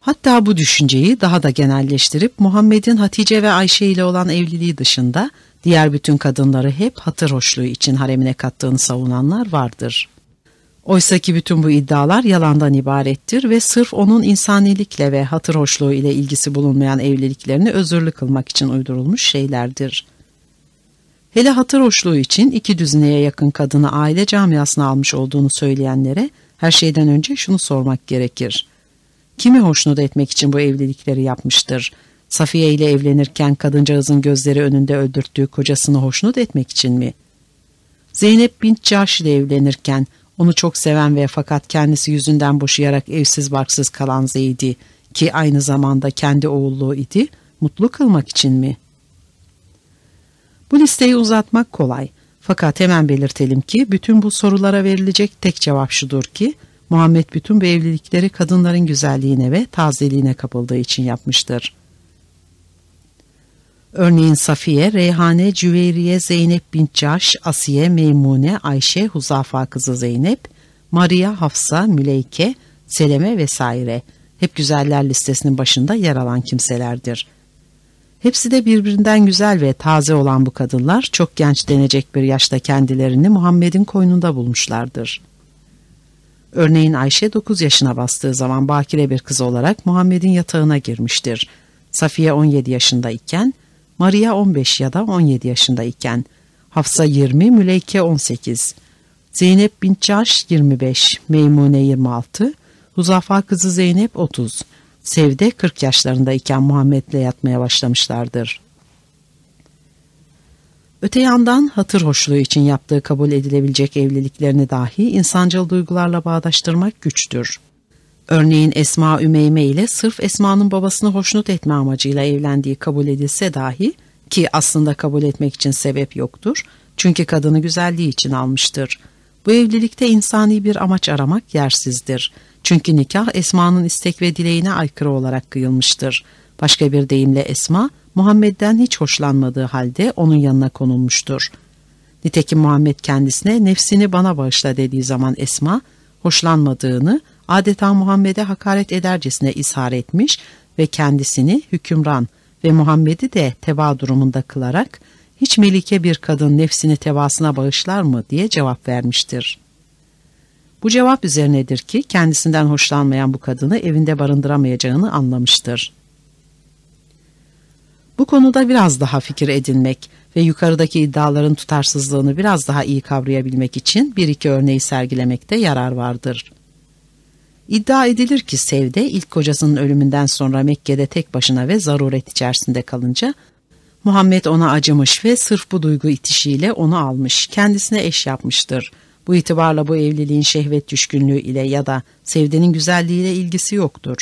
Hatta bu düşünceyi daha da genelleştirip Muhammed'in Hatice ve Ayşe ile olan evliliği dışında diğer bütün kadınları hep hatır hoşluğu için haremine kattığını savunanlar vardır. Oysaki bütün bu iddialar yalandan ibarettir ve sırf onun insanilikle ve hatır hoşluğu ile ilgisi bulunmayan evliliklerini özürlü kılmak için uydurulmuş şeylerdir. Hele hatır hoşluğu için iki düzineye yakın kadını aile camiasına almış olduğunu söyleyenlere her şeyden önce şunu sormak gerekir. Kimi hoşnut etmek için bu evlilikleri yapmıştır? Safiye ile evlenirken kadıncağızın gözleri önünde öldürttüğü kocasını hoşnut etmek için mi? Zeynep bint Cahş ile evlenirken onu çok seven ve fakat kendisi yüzünden boşayarak evsiz barksız kalan Zeyd'i, ki aynı zamanda kendi oğulluğu idi, mutlu kılmak için mi? Bu listeyi uzatmak kolay. Fakat hemen belirtelim ki bütün bu sorulara verilecek tek cevap şudur ki, Muhammed bütün bu evlilikleri kadınların güzelliğine ve tazeliğine kapıldığı için yapmıştır. Örneğin Safiye, Reyhane, Cüveyriye, Zeynep bint Cahş, Asiye, Meymune, Ayşe, Huzafa kızı Zeynep, Maria, Hafsa, Müleyke, Seleme vesaire hep güzeller listesinin başında yer alan kimselerdir. Hepsi de birbirinden güzel ve taze olan bu kadınlar çok genç denecek bir yaşta kendilerini Muhammed'in koynunda bulmuşlardır. Örneğin Ayşe dokuz yaşına bastığı zaman bakire bir kız olarak Muhammed'in yatağına girmiştir. Safiye on yedi yaşındayken, Maria on beş ya da on yedi yaşındayken, Hafsa yirmi, Müleyke on sekiz, Zeynep bint Cahş yirmi beş, Meymune yirmi altı, Huzafa kızı Zeynep otuz, Sevde kırk yaşlarındayken Muhammed'le yatmaya başlamışlardır. Öte yandan hatır hoşluğu için yaptığı kabul edilebilecek evliliklerini dahi insancıl duygularla bağdaştırmak güçtür. Örneğin Esma Ümeyme ile sırf Esma'nın babasını hoşnut etme amacıyla evlendiği kabul edilse dahi, ki aslında kabul etmek için sebep yoktur, çünkü kadını güzelliği için almıştır. Bu evlilikte insani bir amaç aramak yersizdir. Çünkü nikah Esma'nın istek ve dileğine aykırı olarak kıyılmıştır. Başka bir deyimle Esma, Muhammed'den hiç hoşlanmadığı halde onun yanına konulmuştur. Nitekim Muhammed kendisine nefsini bana bağışla dediği zaman Esma, hoşlanmadığını adeta Muhammed'e hakaret edercesine izhar etmiş ve kendisini hükümran ve Muhammed'i de teba durumunda kılarak hiç melike bir kadın nefsini tebasına bağışlar mı diye cevap vermiştir. Bu cevap üzerinedir ki kendisinden hoşlanmayan bu kadını evinde barındıramayacağını anlamıştır. Bu konuda biraz daha fikir edinmek ve yukarıdaki iddiaların tutarsızlığını biraz daha iyi kavrayabilmek için bir iki örneği sergilemekte yarar vardır. İddia edilir ki Sevde ilk kocasının ölümünden sonra Mekke'de tek başına ve zaruret içerisinde kalınca Muhammed ona acımış ve sırf bu duygu itişiyle onu almış, kendisine eş yapmıştır. Bu itibarla bu evliliğin şehvet düşkünlüğü ile ya da Sevde'nin güzelliğiyle ilgisi yoktur.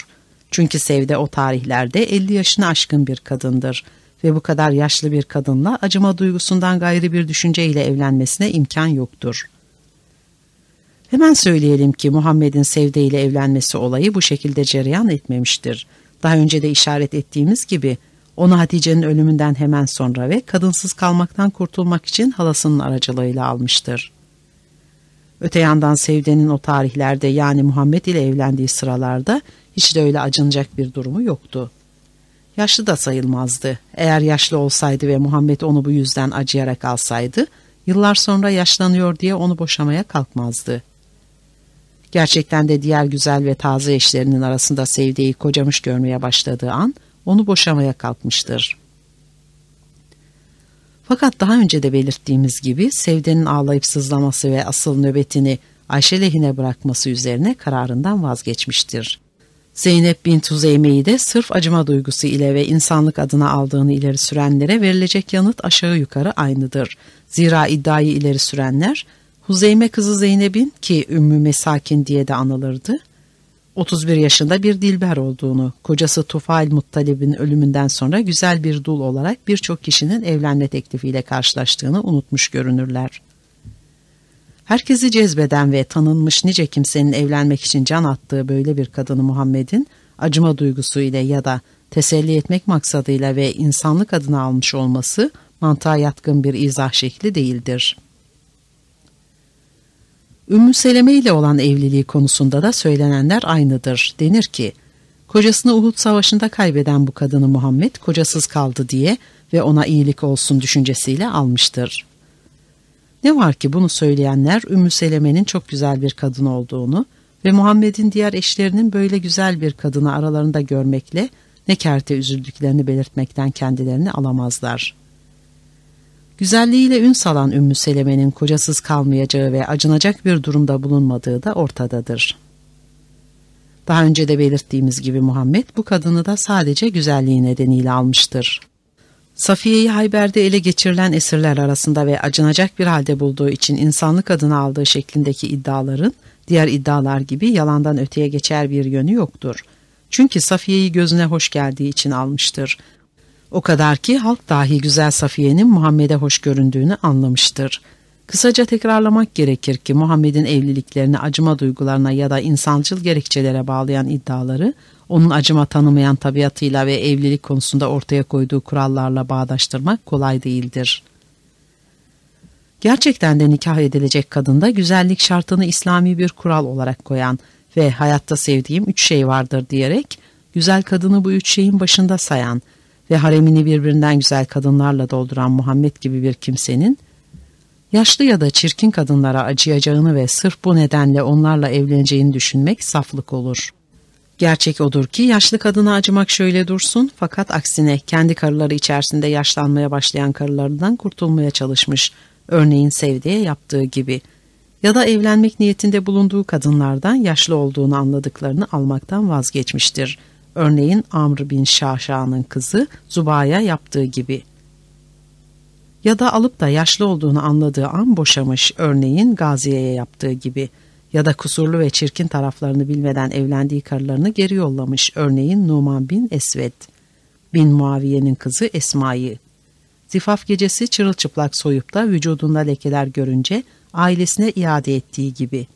Çünkü Sevde o tarihlerde elli yaşını aşkın bir kadındır ve bu kadar yaşlı bir kadınla acıma duygusundan gayri bir düşünceyle evlenmesine imkan yoktur. Hemen söyleyelim ki Muhammed'in Sevde ile evlenmesi olayı bu şekilde cereyan etmemiştir. Daha önce de işaret ettiğimiz gibi onu Hatice'nin ölümünden hemen sonra ve kadınsız kalmaktan kurtulmak için halasının aracılığıyla almıştır. Öte yandan Sevde'nin o tarihlerde, yani Muhammed ile evlendiği sıralarda hiç de öyle acınacak bir durumu yoktu. Yaşlı da sayılmazdı. Eğer yaşlı olsaydı ve Muhammed onu bu yüzden acıyarak alsaydı, yıllar sonra yaşlanıyor diye onu boşamaya kalkmazdı. Gerçekten de diğer güzel ve taze eşlerinin arasında Sevde'yi kocamış görmeye başladığı an onu boşamaya kalkmıştır. Fakat daha önce de belirttiğimiz gibi Sevde'nin ağlayıp sızlaması ve asıl nöbetini Ayşe lehine bırakması üzerine kararından vazgeçmiştir. Zeynep bint Huzeyme'yi de sırf acıma duygusu ile ve insanlık adına aldığını ileri sürenlere verilecek yanıt aşağı yukarı aynıdır. Zira iddiayı ileri sürenler, Huzeyme kızı Zeynep'in, ki Ümmü Mesakin diye de anılırdı, otuz bir yaşında bir dilber olduğunu, kocası Tufail Muttalib'in ölümünden sonra güzel bir dul olarak birçok kişinin evlenme teklifiyle karşılaştığını unutmuş görünürler. Herkesi cezbeden ve tanınmış nice kimsenin evlenmek için can attığı böyle bir kadını Muhammed'in acıma duygusu ile ya da teselli etmek maksadıyla ve insanlık adına almış olması mantığa yatkın bir izah şekli değildir. Ümmü Seleme ile olan evliliği konusunda da söylenenler aynıdır. Denir ki, kocasını Uhud Savaşı'nda kaybeden bu kadını Muhammed kocasız kaldı diye ve ona iyilik olsun düşüncesiyle almıştır. Ne var ki bunu söyleyenler Ümmü Seleme'nin çok güzel bir kadın olduğunu ve Muhammed'in diğer eşlerinin böyle güzel bir kadını aralarında görmekle ne kerte üzüldüklerini belirtmekten kendilerini alamazlar. Güzelliğiyle ün salan Ümmü Seleme'nin kocasız kalmayacağı ve acınacak bir durumda bulunmadığı da ortadadır. Daha önce de belirttiğimiz gibi Muhammed bu kadını da sadece güzelliği nedeniyle almıştır. Safiye'yi Hayber'de ele geçirilen esirler arasında ve acınacak bir halde bulduğu için insanlık adına aldığı şeklindeki iddiaların diğer iddialar gibi yalandan öteye geçer bir yönü yoktur. Çünkü Safiye'yi gözüne hoş geldiği için almıştır. O kadar ki halk dahi güzel Safiye'nin Muhammed'e hoş göründüğünü anlamıştır. Kısaca tekrarlamak gerekir ki Muhammed'in evliliklerini acıma duygularına ya da insancıl gerekçelere bağlayan iddiaları, onun acıma tanımayan tabiatıyla ve evlilik konusunda ortaya koyduğu kurallarla bağdaştırmak kolay değildir. Gerçekten de nikah edilecek kadında güzellik şartını İslami bir kural olarak koyan ve hayatta sevdiğim üç şey vardır diyerek güzel kadını bu üç şeyin başında sayan ve haremini birbirinden güzel kadınlarla dolduran Muhammed gibi bir kimsenin, yaşlı ya da çirkin kadınlara acıyacağını ve sırf bu nedenle onlarla evleneceğini düşünmek saflık olur. Gerçek odur ki yaşlı kadına acımak şöyle dursun, fakat aksine kendi karıları içerisinde yaşlanmaya başlayan karılarından kurtulmaya çalışmış, örneğin Sevde'ye yaptığı gibi, ya da evlenmek niyetinde bulunduğu kadınlardan yaşlı olduğunu anladıklarını almaktan vazgeçmiştir, örneğin Amr bin Şaşa'nın kızı Zuba'ya yaptığı gibi. Ya da alıp da yaşlı olduğunu anladığı an boşamış, örneğin Gaziye'ye yaptığı gibi. Ya da kusurlu ve çirkin taraflarını bilmeden evlendiği karılarını geri yollamış, örneğin Numan bin Esved, bin Muaviye'nin kızı Esma'yı. Zifaf gecesi çırılçıplak soyup da vücudunda lekeler görünce ailesine iade ettiği gibi.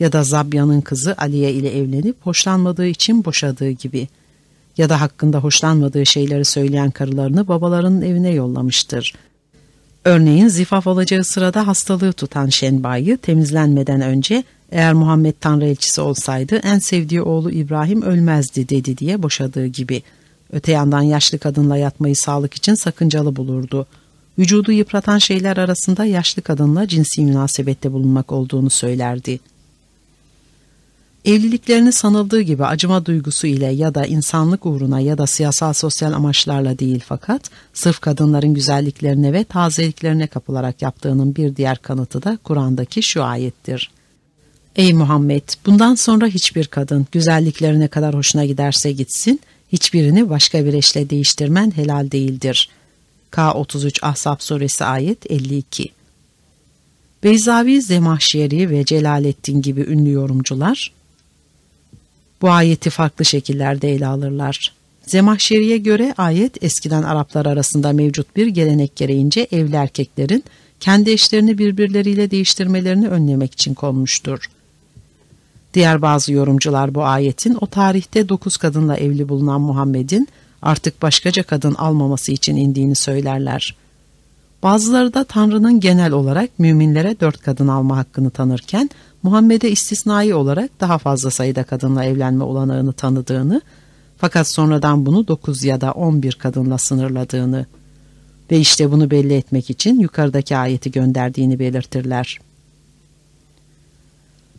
Ya da Zabya'nın kızı Aliye ile evlenip hoşlanmadığı için boşadığı gibi. Ya da hakkında hoşlanmadığı şeyleri söyleyen karılarını babalarının evine yollamıştır. Örneğin zifaf olacağı sırada hastalığı tutan Şenba'yı temizlenmeden önce, eğer Muhammed Tanrı elçisi olsaydı en sevdiği oğlu İbrahim ölmezdi dedi diye boşadığı gibi. Öte yandan yaşlı kadınla yatmayı sağlık için sakıncalı bulurdu. Vücudu yıpratan şeyler arasında yaşlı kadınla cinsi münasebette bulunmak olduğunu söylerdi. Evliliklerini sanıldığı gibi acıma duygusu ile ya da insanlık uğruna ya da siyasal sosyal amaçlarla değil, fakat sırf kadınların güzelliklerine ve tazeliklerine kapılarak yaptığının bir diğer kanıtı da Kur'an'daki şu ayettir. Ey Muhammed! Bundan sonra hiçbir kadın güzelliklerine kadar hoşuna giderse gitsin, hiçbirini başka bir eşle değiştirmen helal değildir. K otuz üç Ahzab suresi ayet elli iki. Beyzavi, Zemahşeri ve Celaleddin gibi ünlü yorumcular bu ayeti farklı şekillerde ele alırlar. Zemahşeri'ye göre ayet, eskiden Araplar arasında mevcut bir gelenek gereğince evli erkeklerin kendi eşlerini birbirleriyle değiştirmelerini önlemek için konmuştur. Diğer bazı yorumcular bu ayetin o tarihte dokuz kadınla evli bulunan Muhammed'in artık başkaca kadın almaması için indiğini söylerler. Bazıları da Tanrı'nın genel olarak müminlere dört kadın alma hakkını tanırken Muhammed'e istisnai olarak daha fazla sayıda kadınla evlenme olanağını tanıdığını, fakat sonradan bunu dokuz ya da on bir kadınla sınırladığını ve işte bunu belli etmek için yukarıdaki ayeti gönderdiğini belirtirler.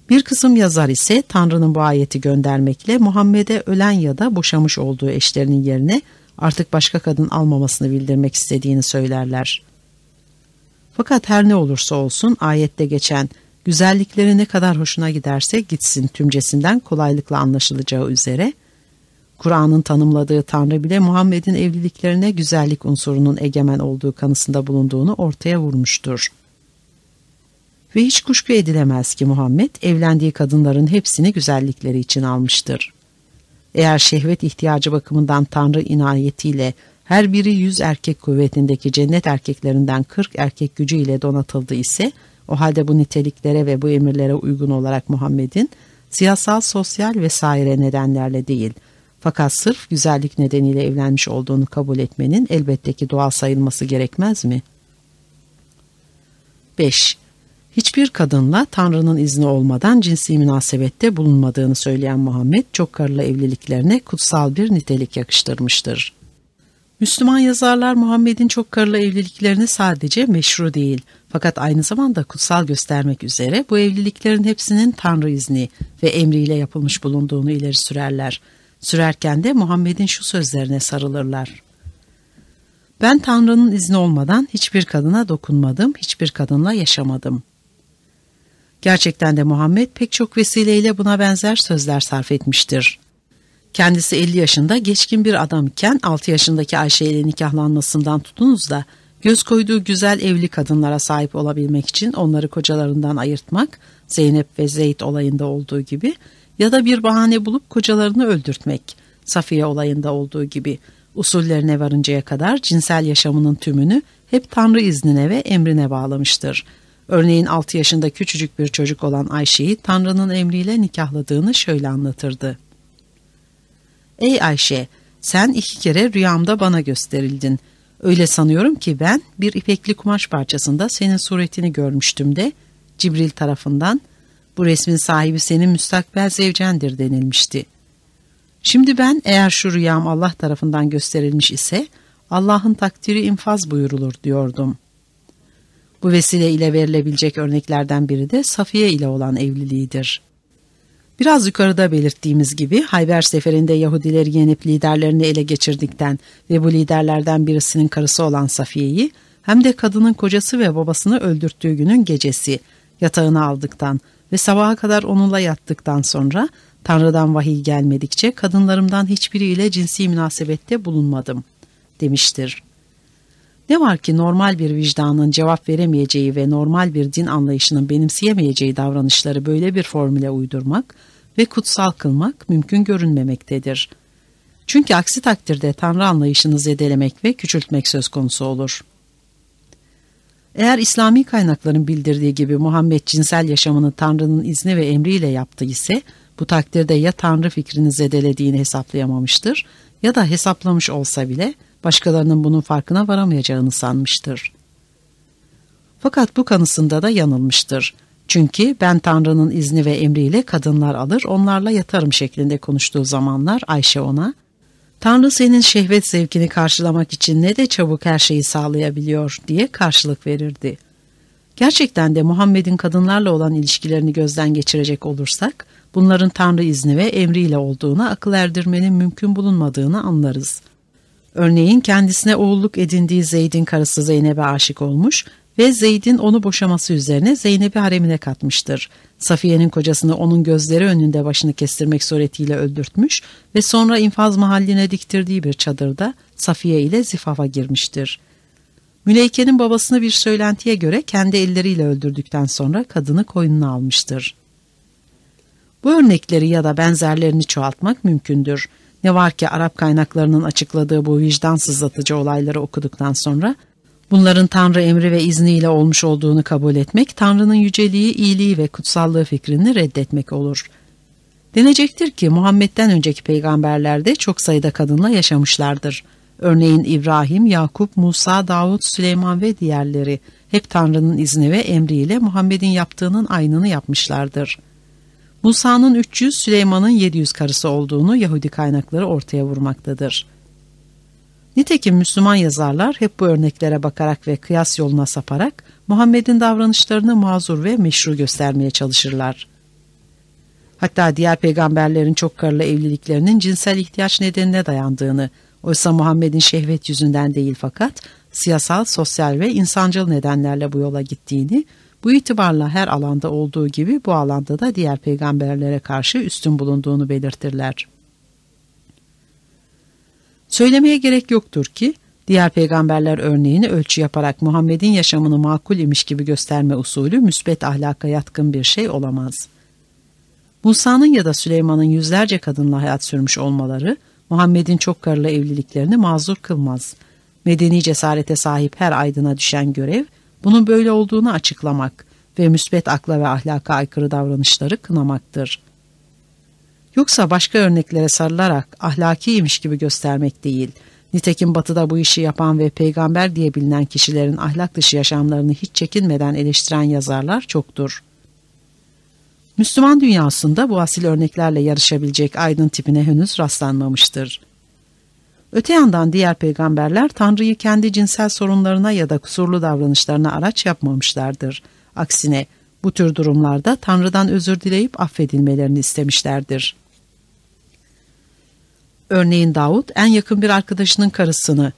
Bir kısım yazar ise Tanrı'nın bu ayeti göndermekle Muhammed'e ölen ya da boşamış olduğu eşlerinin yerine artık başka kadın almamasını bildirmek istediğini söylerler. Fakat her ne olursa olsun ayette geçen güzellikleri ne kadar hoşuna giderse gitsin tümcesinden kolaylıkla anlaşılacağı üzere, Kur'an'ın tanımladığı Tanrı bile Muhammed'in evliliklerine güzellik unsurunun egemen olduğu kanısında bulunduğunu ortaya vurmuştur. Ve hiç kuşku edilemez ki Muhammed evlendiği kadınların hepsini güzellikleri için almıştır. Eğer şehvet ihtiyacı bakımından Tanrı inayetiyle her biri yüz erkek kuvvetindeki cennet erkeklerinden kırk erkek gücüyle donatıldı ise, o halde bu niteliklere ve bu emirlere uygun olarak Muhammed'in siyasal, sosyal vesaire nedenlerle değil, fakat sırf güzellik nedeniyle evlenmiş olduğunu kabul etmenin elbette ki doğal sayılması gerekmez mi? beş. Hiçbir kadınla Tanrı'nın izni olmadan cinsi münasebette bulunmadığını söyleyen Muhammed, çok karılı evliliklerine kutsal bir nitelik yakıştırmıştır. Müslüman yazarlar Muhammed'in çok karılı evliliklerini sadece meşru değil, fakat aynı zamanda kutsal göstermek üzere bu evliliklerin hepsinin Tanrı izni ve emriyle yapılmış bulunduğunu ileri sürerler. Sürerken de Muhammed'in şu sözlerine sarılırlar. Ben Tanrı'nın izni olmadan hiçbir kadına dokunmadım, hiçbir kadınla yaşamadım. Gerçekten de Muhammed pek çok vesileyle buna benzer sözler sarf etmiştir. Kendisi elli yaşında geçkin bir adam iken altı yaşındaki Ayşe ile nikahlanmasından tutunuz da göz koyduğu güzel evli kadınlara sahip olabilmek için onları kocalarından ayırtmak, Zeynep ve Zeyd olayında olduğu gibi, ya da bir bahane bulup kocalarını öldürtmek, Safiye olayında olduğu gibi, usullerine varıncaya kadar cinsel yaşamının tümünü hep Tanrı iznine ve emrine bağlamıştır. Örneğin altı yaşında küçücük bir çocuk olan Ayşe'yi Tanrı'nın emriyle nikahladığını şöyle anlatırdı. Ey Ayşe, sen iki kere rüyamda bana gösterildin. Öyle sanıyorum ki ben bir ipekli kumaş parçasında senin suretini görmüştüm de Cibril tarafından bu resmin sahibi senin müstakbel zevcendir denilmişti. Şimdi ben eğer şu rüyam Allah tarafından gösterilmiş ise Allah'ın takdiri infaz buyurulur diyordum. Bu vesile ile verilebilecek örneklerden biri de Safiye ile olan evliliğidir. Biraz yukarıda belirttiğimiz gibi Hayber seferinde Yahudileri yenip liderlerini ele geçirdikten ve bu liderlerden birisinin karısı olan Safiye'yi hem de kadının kocası ve babasını öldürttüğü günün gecesi yatağına aldıktan ve sabaha kadar onunla yattıktan sonra Tanrı'dan vahiy gelmedikçe kadınlarımdan hiçbiriyle cinsi münasebette bulunmadım demiştir. Ne var ki normal bir vicdanın cevap veremeyeceği ve normal bir din anlayışının benimseyemeyeceği davranışları böyle bir formüle uydurmak ve kutsal kılmak mümkün görünmemektedir. Çünkü aksi takdirde Tanrı anlayışını zedelemek ve küçültmek söz konusu olur. Eğer İslami kaynakların bildirdiği gibi Muhammed cinsel yaşamını Tanrı'nın izni ve emriyle yaptı ise, bu takdirde ya Tanrı fikrini zedelediğini hesaplayamamıştır ya da hesaplamış olsa bile başkalarının bunun farkına varamayacağını sanmıştır. Fakat bu kanısında da yanılmıştır. Çünkü ben Tanrı'nın izni ve emriyle kadınlar alır, onlarla yatarım şeklinde konuştuğu zamanlar Ayşe ona, Tanrı senin şehvet zevkini karşılamak için ne de çabuk her şeyi sağlayabiliyor diye karşılık verirdi. Gerçekten de Muhammed'in kadınlarla olan ilişkilerini gözden geçirecek olursak, bunların Tanrı izni ve emriyle olduğuna akıl erdirmenin mümkün bulunmadığını anlarız. Örneğin kendisine oğulluk edindiği Zeyd'in karısı Zeynep'e aşık olmuş ve Zeyd'in onu boşaması üzerine Zeynep'i haremine katmıştır. Safiye'nin kocasını onun gözleri önünde başını kestirmek suretiyle öldürtmüş ve sonra infaz mahalline diktirdiği bir çadırda Safiye ile zifafa girmiştir. Müleyke'nin babasını bir söylentiye göre kendi elleriyle öldürdükten sonra kadını koynuna almıştır. Bu örnekleri ya da benzerlerini çoğaltmak mümkündür. Ne var ki Arap kaynaklarının açıkladığı bu vicdansızlatıcı olayları okuduktan sonra bunların Tanrı emri ve izniyle olmuş olduğunu kabul etmek, Tanrı'nın yüceliği, iyiliği ve kutsallığı fikrini reddetmek olur. Denecektir ki Muhammed'den önceki peygamberler de çok sayıda kadınla yaşamışlardır. Örneğin İbrahim, Yakup, Musa, Davut, Süleyman ve diğerleri hep Tanrı'nın izni ve emriyle Muhammed'in yaptığının aynını yapmışlardır. Musa'nın üç yüz, Süleyman'ın yedi yüz karısı olduğunu Yahudi kaynakları ortaya vurmaktadır. Nitekim Müslüman yazarlar hep bu örneklere bakarak ve kıyas yoluna saparak Muhammed'in davranışlarını mazur ve meşru göstermeye çalışırlar. Hatta diğer peygamberlerin çok karılı evliliklerinin cinsel ihtiyaç nedenine dayandığını, oysa Muhammed'in şehvet yüzünden değil fakat siyasal, sosyal ve insancıl nedenlerle bu yola gittiğini, bu itibarla her alanda olduğu gibi bu alanda da diğer peygamberlere karşı üstün bulunduğunu belirtirler. Söylemeye gerek yoktur ki, diğer peygamberler örneğini ölçü yaparak Muhammed'in yaşamını makul imiş gibi gösterme usulü müsbet ahlaka yatkın bir şey olamaz. Musa'nın ya da Süleyman'ın yüzlerce kadınla hayat sürmüş olmaları, Muhammed'in çok karılı evliliklerini mazur kılmaz. Medeni cesarete sahip her aydına düşen görev, bunun böyle olduğunu açıklamak ve müsbet akla ve ahlaka aykırı davranışları kınamaktır. Yoksa başka örneklere sarılarak ahlakiymiş gibi göstermek değil, nitekim Batı'da bu işi yapan ve peygamber diye bilinen kişilerin ahlak dışı yaşamlarını hiç çekinmeden eleştiren yazarlar çoktur. Müslüman dünyasında bu asil örneklerle yarışabilecek aydın tipine henüz rastlanmamıştır. Öte yandan diğer peygamberler Tanrı'yı kendi cinsel sorunlarına ya da kusurlu davranışlarına araç yapmamışlardır. Aksine bu tür durumlarda Tanrı'dan özür dileyip affedilmelerini istemişlerdir. Örneğin Davut en yakın bir arkadaşının karısını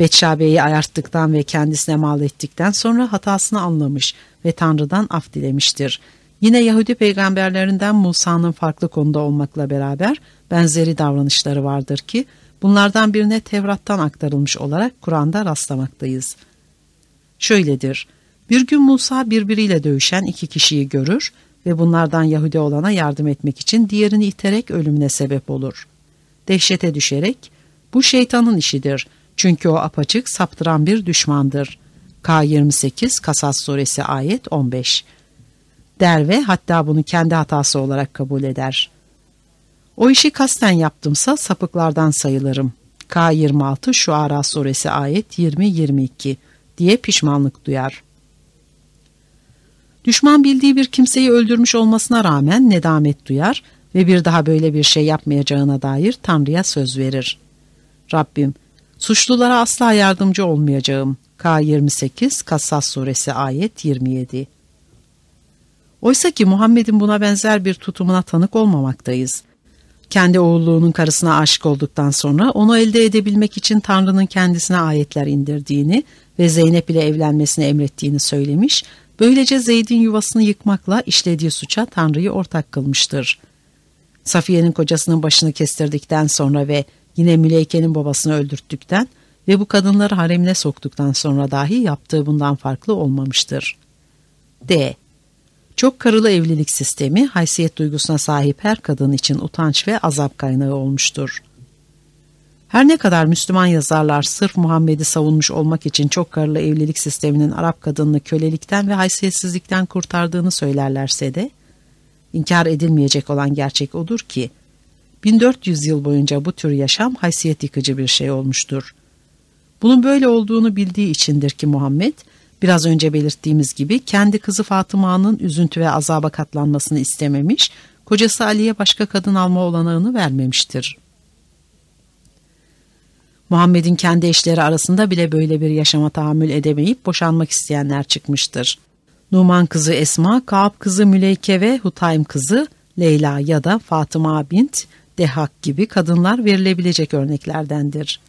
Betşabe'yi ayarttıktan ve kendisine mal ettikten sonra hatasını anlamış ve Tanrı'dan af dilemiştir. Yine Yahudi peygamberlerinden Musa'nın farklı konuda olmakla beraber benzeri davranışları vardır ki bunlardan birine Tevrat'tan aktarılmış olarak Kur'an'da rastlamaktayız. Şöyledir, bir gün Musa birbiriyle dövüşen iki kişiyi görür ve bunlardan Yahudi olana yardım etmek için diğerini iterek ölümüne sebep olur. Dehşete düşerek, bu şeytanın işidir çünkü o apaçık saptıran bir düşmandır. K yirmi sekiz Kasas Suresi ayet on beş der ve hatta bunu kendi hatası olarak kabul eder. O işi kasten yaptımsa sapıklardan sayılırım. K yirmi altı Şuara Suresi ayet yirmi yirmi iki diye pişmanlık duyar. Düşman bildiği bir kimseyi öldürmüş olmasına rağmen nedamet duyar ve bir daha böyle bir şey yapmayacağına dair Tanrı'ya söz verir. Rabbim, suçlulara asla yardımcı olmayacağım. K yirmi sekiz Kasas Suresi ayet yirmi yedi. Oysa ki Muhammed'in buna benzer bir tutumuna tanık olmamaktayız. Kendi oğulluğunun karısına aşık olduktan sonra onu elde edebilmek için Tanrı'nın kendisine ayetler indirdiğini ve Zeynep ile evlenmesini emrettiğini söylemiş, böylece Zeyd'in yuvasını yıkmakla işlediği suça Tanrı'yı ortak kılmıştır. Safiye'nin kocasının başını kestirdikten sonra ve yine Müleyke'nin babasını öldürttükten ve bu kadınları haremine soktuktan sonra dahi yaptığı bundan farklı olmamıştır. D. Çok karılı evlilik sistemi haysiyet duygusuna sahip her kadın için utanç ve azap kaynağı olmuştur. Her ne kadar Müslüman yazarlar sırf Muhammed'i savunmuş olmak için çok karılı evlilik sisteminin Arap kadınını kölelikten ve haysiyetsizlikten kurtardığını söylerlerse de, inkar edilmeyecek olan gerçek odur ki, bin dört yüz yıl boyunca bu tür yaşam haysiyet yıkıcı bir şey olmuştur. Bunun böyle olduğunu bildiği içindir ki Muhammed, biraz önce belirttiğimiz gibi kendi kızı Fatıma'nın üzüntü ve azaba katlanmasını istememiş, kocası Ali'ye başka kadın alma olanağını vermemiştir. Muhammed'in kendi eşleri arasında bile böyle bir yaşama tahammül edemeyip boşanmak isteyenler çıkmıştır. Numan kızı Esma, Kaab kızı Müleyke ve Hutaym kızı Leyla ya da Fatıma bint Dehak gibi kadınlar verilebilecek örneklerdendir.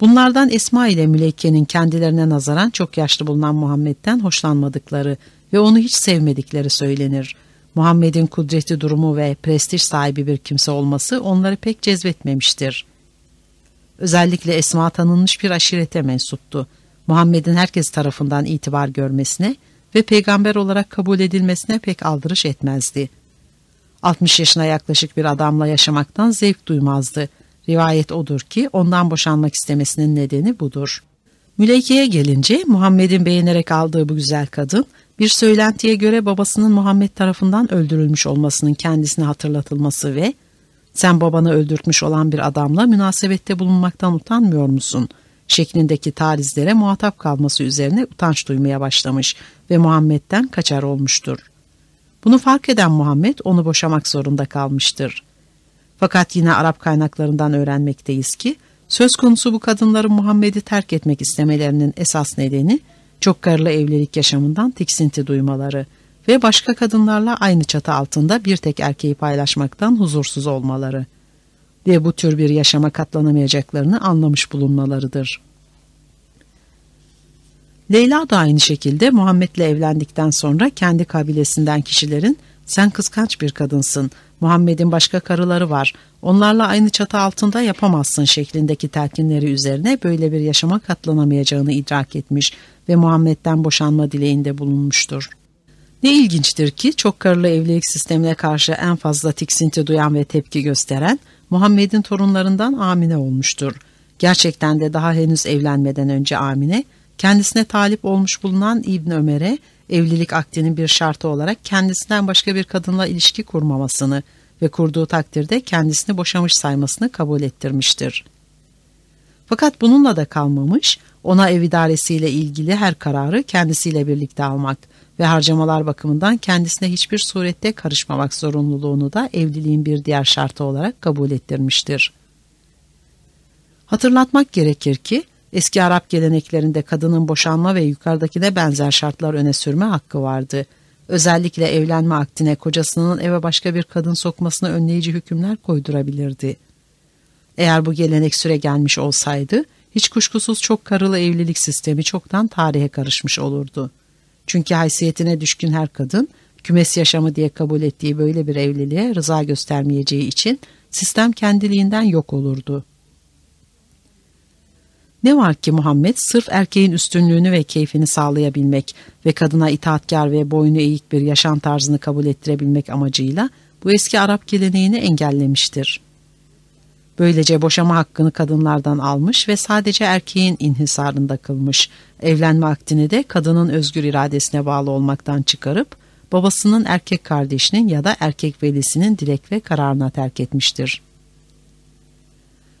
Bunlardan Esma ile Müleyke'nin kendilerine nazaran çok yaşlı bulunan Muhammed'den hoşlanmadıkları ve onu hiç sevmedikleri söylenir. Muhammed'in kudreti durumu ve prestij sahibi bir kimse olması onları pek cezbetmemiştir. Özellikle Esma tanınmış bir aşirete mensuptu. Muhammed'in herkes tarafından itibar görmesine ve peygamber olarak kabul edilmesine pek aldırış etmezdi. altmış yaşına yaklaşık bir adamla yaşamaktan zevk duymazdı. Rivayet odur ki ondan boşanmak istemesinin nedeni budur. Müleyke'ye gelince Muhammed'in beğenerek aldığı bu güzel kadın Bir söylentiye göre babasının Muhammed tarafından öldürülmüş olmasının kendisine hatırlatılması ve "Sen babanı öldürtmüş olan bir adamla münasebette bulunmaktan utanmıyor musun?" şeklindeki talizlere muhatap kalması üzerine utanç duymaya başlamış ve Muhammed'den kaçar olmuştur. Bunu fark eden Muhammed onu boşamak zorunda kalmıştır. Fakat yine Arap kaynaklarından öğrenmekteyiz ki söz konusu bu kadınların Muhammed'i terk etmek istemelerinin esas nedeni çok karılı evlilik yaşamından tiksinti duymaları ve başka kadınlarla aynı çatı altında bir tek erkeği paylaşmaktan huzursuz olmaları ve bu tür bir yaşama katlanamayacaklarını anlamış bulunmalarıdır. Leyla da aynı şekilde Muhammed'le evlendikten sonra kendi kabilesinden kişilerin "Sen kıskanç bir kadınsın, Muhammed'in başka karıları var, onlarla aynı çatı altında yapamazsın" şeklindeki telkinleri üzerine böyle bir yaşama katlanamayacağını idrak etmiş ve Muhammed'den boşanma dileğinde bulunmuştur. Ne ilginçtir ki çok karılı evlilik sistemine karşı en fazla tiksinti duyan ve tepki gösteren Muhammed'in torunlarından Amine olmuştur. Gerçekten de daha henüz evlenmeden önce Amine, kendisine talip olmuş bulunan İbn Ömer'e evlilik akdinin bir şartı olarak kendisinden başka bir kadınla ilişki kurmamasını ve kurduğu takdirde kendisini boşamış saymasını kabul ettirmiştir. Fakat bununla da kalmamış, ona ev idaresiyle ilgili her kararı kendisiyle birlikte almak ve harcamalar bakımından kendisine hiçbir surette karışmamak zorunluluğunu da evliliğin bir diğer şartı olarak kabul ettirmiştir. Hatırlatmak gerekir ki, eski Arap geleneklerinde kadının boşanma ve yukarıdakine benzer şartlar öne sürme hakkı vardı. Özellikle evlenme akdine kocasının eve başka bir kadın sokmasına önleyici hükümler koydurabilirdi. Eğer bu gelenek süregelmiş olsaydı, hiç kuşkusuz çok karılı evlilik sistemi çoktan tarihe karışmış olurdu. Çünkü haysiyetine düşkün her kadın, kümes yaşamı diye kabul ettiği böyle bir evliliğe rıza göstermeyeceği için sistem kendiliğinden yok olurdu. Ne var ki Muhammed sırf erkeğin üstünlüğünü ve keyfini sağlayabilmek ve kadına itaatkar ve boynu eğik bir yaşam tarzını kabul ettirebilmek amacıyla bu eski Arap geleneğini engellemiştir. Böylece boşama hakkını kadınlardan almış ve sadece erkeğin inhisarında kılmış, evlenme akdini de kadının özgür iradesine bağlı olmaktan çıkarıp babasının erkek kardeşinin ya da erkek velisinin dilek ve kararına terk etmiştir.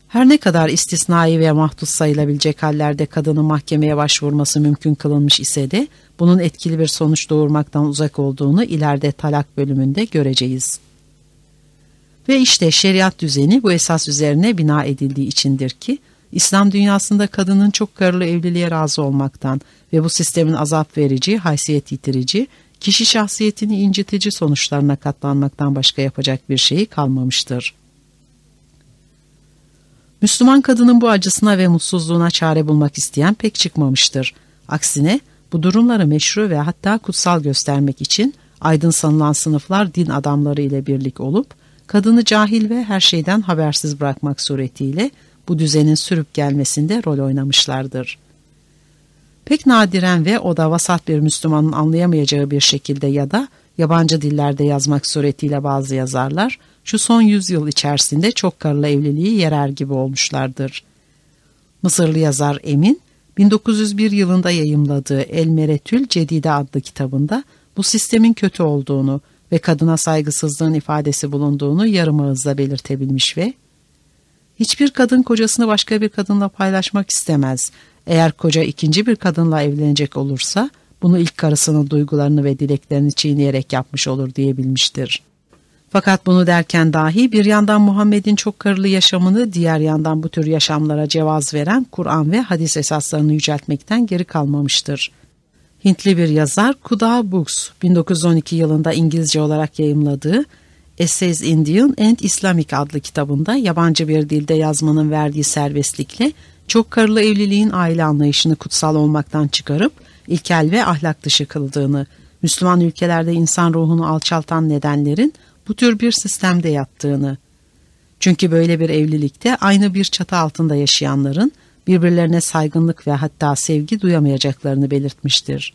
Her ne kadar istisnai ve mahdut sayılabilecek hallerde kadının mahkemeye başvurması mümkün kılınmış ise de bunun etkili bir sonuç doğurmaktan uzak olduğunu ileride talak bölümünde göreceğiz. Ve işte şeriat düzeni bu esas üzerine bina edildiği içindir ki İslam dünyasında kadının çok karılı evliliğe razı olmaktan ve bu sistemin azap verici, haysiyet yitirici, kişi şahsiyetini incitici sonuçlarına katlanmaktan başka yapacak bir şeyi kalmamıştır. Müslüman kadının bu acısına ve mutsuzluğuna çare bulmak isteyen pek çıkmamıştır. Aksine bu durumları meşru ve hatta kutsal göstermek için aydın sanılan sınıflar din adamları ile birlik olup kadını cahil ve her şeyden habersiz bırakmak suretiyle bu düzenin sürüp gelmesinde rol oynamışlardır. Pek nadiren ve o da vasat bir Müslümanın anlayamayacağı bir şekilde ya da yabancı dillerde yazmak suretiyle bazı yazarlar şu son yüzyıl içerisinde çok karılı evliliği yerer gibi olmuşlardır. Mısırlı yazar Emin, bin dokuz yüz bir yılında yayımladığı El Meretül Cedide adlı kitabında bu sistemin kötü olduğunu ve kadına saygısızlığın ifadesi bulunduğunu yarım ağızla belirtebilmiş ve "Hiçbir kadın kocasını başka bir kadınla paylaşmak istemez. Eğer koca ikinci bir kadınla evlenecek olursa bunu ilk karısının duygularını ve dileklerini çiğneyerek yapmış olur" diyebilmiştir. Fakat bunu derken dahi bir yandan Muhammed'in çok karılı yaşamını, diğer yandan bu tür yaşamlara cevaz veren Kur'an ve hadis esaslarını yüceltmekten geri kalmamıştır. Hintli bir yazar Kuda Books, bin dokuz yüz on iki yılında İngilizce olarak yayımladığı Essays in Indian and Islamic adlı kitabında yabancı bir dilde yazmanın verdiği serbestlikle çok karılı evliliğin aile anlayışını kutsal olmaktan çıkarıp ilkel ve ahlak dışı kıldığını, Müslüman ülkelerde insan ruhunu alçaltan nedenlerin bu tür bir sistemde yattığını, çünkü böyle bir evlilikte aynı bir çatı altında yaşayanların birbirlerine saygınlık ve hatta sevgi duyamayacaklarını belirtmiştir.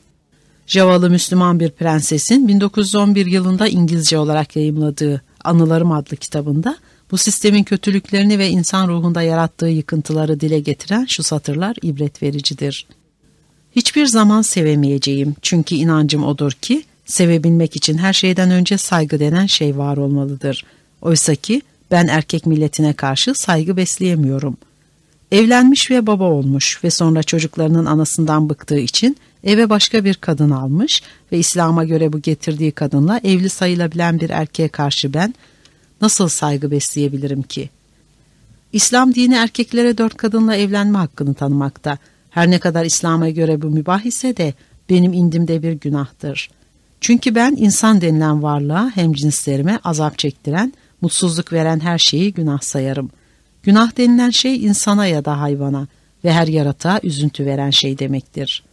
Javalı Müslüman bir prensesin bin dokuz yüz on bir yılında İngilizce olarak yayımladığı Anılarım adlı kitabında bu sistemin kötülüklerini ve insan ruhunda yarattığı yıkıntıları dile getiren şu satırlar ibret vericidir. hiçbir zaman sevemeyeceğim. Çünkü inancım odur ki sevebilmek için her şeyden önce saygı denen şey var olmalıdır. Oysa ki ben erkek milletine karşı saygı besleyemiyorum. Evlenmiş ve baba olmuş ve sonra çocuklarının anasından bıktığı için eve başka bir kadın almış ve İslam'a göre bu getirdiği kadınla evli sayılabilen bir erkeğe karşı ben nasıl saygı besleyebilirim ki? İslam dini erkeklere dört kadınla evlenme hakkını tanımakta. Her ne kadar İslam'a göre bu mübah ise de benim indimde bir günahtır. Çünkü ben insan denilen varlığa hem cinslerime azap çektiren, mutsuzluk veren her şeyi günah sayarım. Günah denilen şey insana ya da hayvana ve her yaratığa üzüntü veren şey demektir.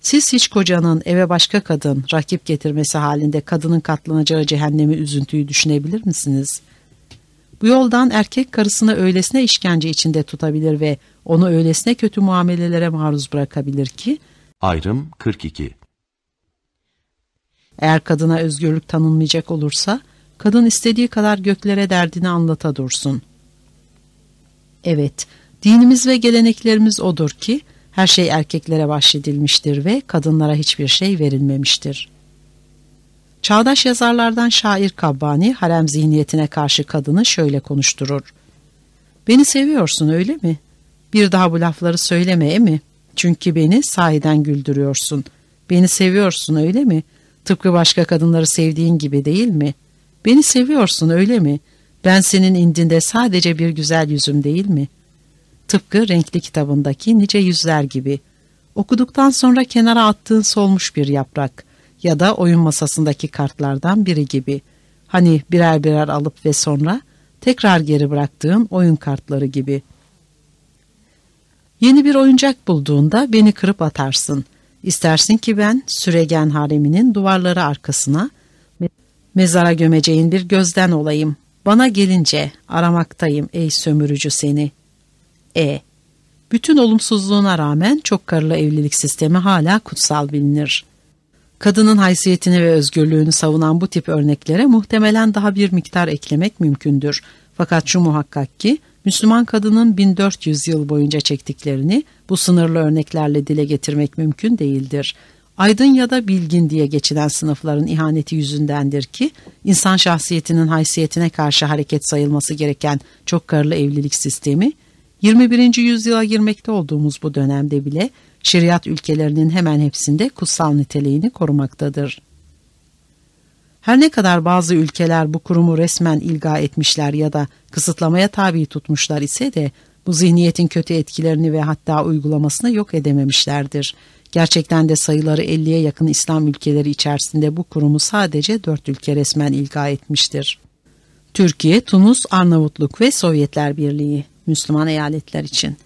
Siz hiç kocanın eve başka kadın rakip getirmesi halinde kadının katlanacağı cehennemi, üzüntüyü düşünebilir misiniz? Bu yoldan erkek karısını öylesine işkence içinde tutabilir ve onu öylesine kötü muamelelere maruz bırakabilir ki... Ayrım kırk iki. Eğer kadına özgürlük tanınmayacak olursa kadın istediği kadar göklere derdini anlata dursun. Evet, dinimiz ve geleneklerimiz odur ki her şey erkeklere bahşedilmiştir ve kadınlara hiçbir şey verilmemiştir. Çağdaş yazarlardan şair Kabbani, harem zihniyetine karşı kadını şöyle konuşturur. Beni seviyorsun öyle mi? Bir daha bu lafları söyleme emi. Çünkü beni sahiden güldürüyorsun. Beni seviyorsun öyle mi? Tıpkı başka kadınları sevdiğin gibi değil mi? Beni seviyorsun öyle mi? Ben senin indinde sadece bir güzel yüzüm değil mi? Tıpkı renkli kitabındaki nice yüzler gibi. Okuduktan sonra kenara attığın solmuş bir yaprak ya da oyun masasındaki kartlardan biri gibi. Hani birer birer alıp ve sonra tekrar geri bıraktığın oyun kartları gibi. Yeni bir oyuncak bulduğunda beni kırıp atarsın. İstersin ki ben Süregen hareminin duvarları arkasına mezara gömeceğin bir gözden olayım. Bana gelince aramaktayım ey sömürücü seni. E. Bütün olumsuzluğuna rağmen çok karılı evlilik sistemi hala kutsal bilinir. Kadının haysiyetini ve özgürlüğünü savunan bu tip örneklere muhtemelen daha bir miktar eklemek mümkündür. Fakat şu muhakkak ki Müslüman kadının bin dört yüz yıl boyunca çektiklerini bu sınırlı örneklerle dile getirmek mümkün değildir. Aydın ya da bilgin diye geçilen sınıfların ihaneti yüzündendir ki insan şahsiyetinin haysiyetine karşı hareket sayılması gereken çok karılı evlilik sistemi yirmi birinci yüzyıla girmekte olduğumuz bu dönemde bile şeriat ülkelerinin hemen hepsinde kutsal niteliğini korumaktadır. Her ne kadar bazı ülkeler bu kurumu resmen ilga etmişler ya da kısıtlamaya tabi tutmuşlar ise de bu zihniyetin kötü etkilerini ve hatta uygulamasını yok edememişlerdir. Gerçekten de sayıları elliye yakın İslam ülkeleri içerisinde bu kurumu sadece dört ülke resmen ilga etmiştir. Türkiye, Tunus, Arnavutluk ve Sovyetler Birliği, Müslüman eyaletler için.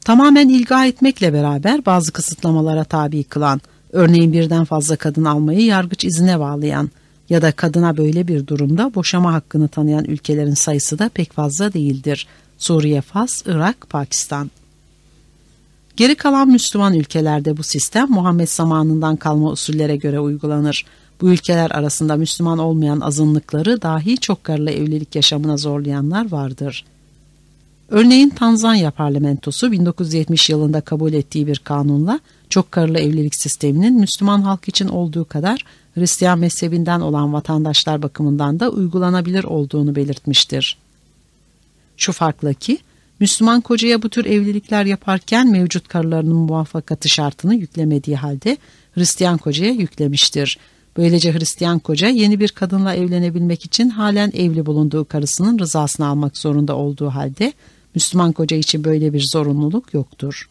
Tamamen ilga etmekle beraber bazı kısıtlamalara tabi kılan, örneğin birden fazla kadın almayı yargıç izine bağlayan ya da kadına böyle bir durumda boşama hakkını tanıyan ülkelerin sayısı da pek fazla değildir. Suriye, Fas, Irak, Pakistan. Geri kalan Müslüman ülkelerde bu sistem Muhammed zamanından kalma usullere göre uygulanır. Bu ülkeler arasında Müslüman olmayan azınlıkları dahi çok karılı evlilik yaşamına zorlayanlar vardır. Örneğin Tanzanya parlamentosu bin dokuz yüz yetmiş yılında kabul ettiği bir kanunla çok karılı evlilik sisteminin Müslüman halk için olduğu kadar Hristiyan mezhebinden olan vatandaşlar bakımından da uygulanabilir olduğunu belirtmiştir. Şu farkla ki Müslüman kocaya bu tür evlilikler yaparken mevcut karılarının muvaffakatı şartını yüklemediği halde Hristiyan kocaya yüklemiştir. Böylece Hristiyan koca yeni bir kadınla evlenebilmek için halen evli bulunduğu karısının rızasını almak zorunda olduğu halde Müslüman koca için böyle bir zorunluluk yoktur.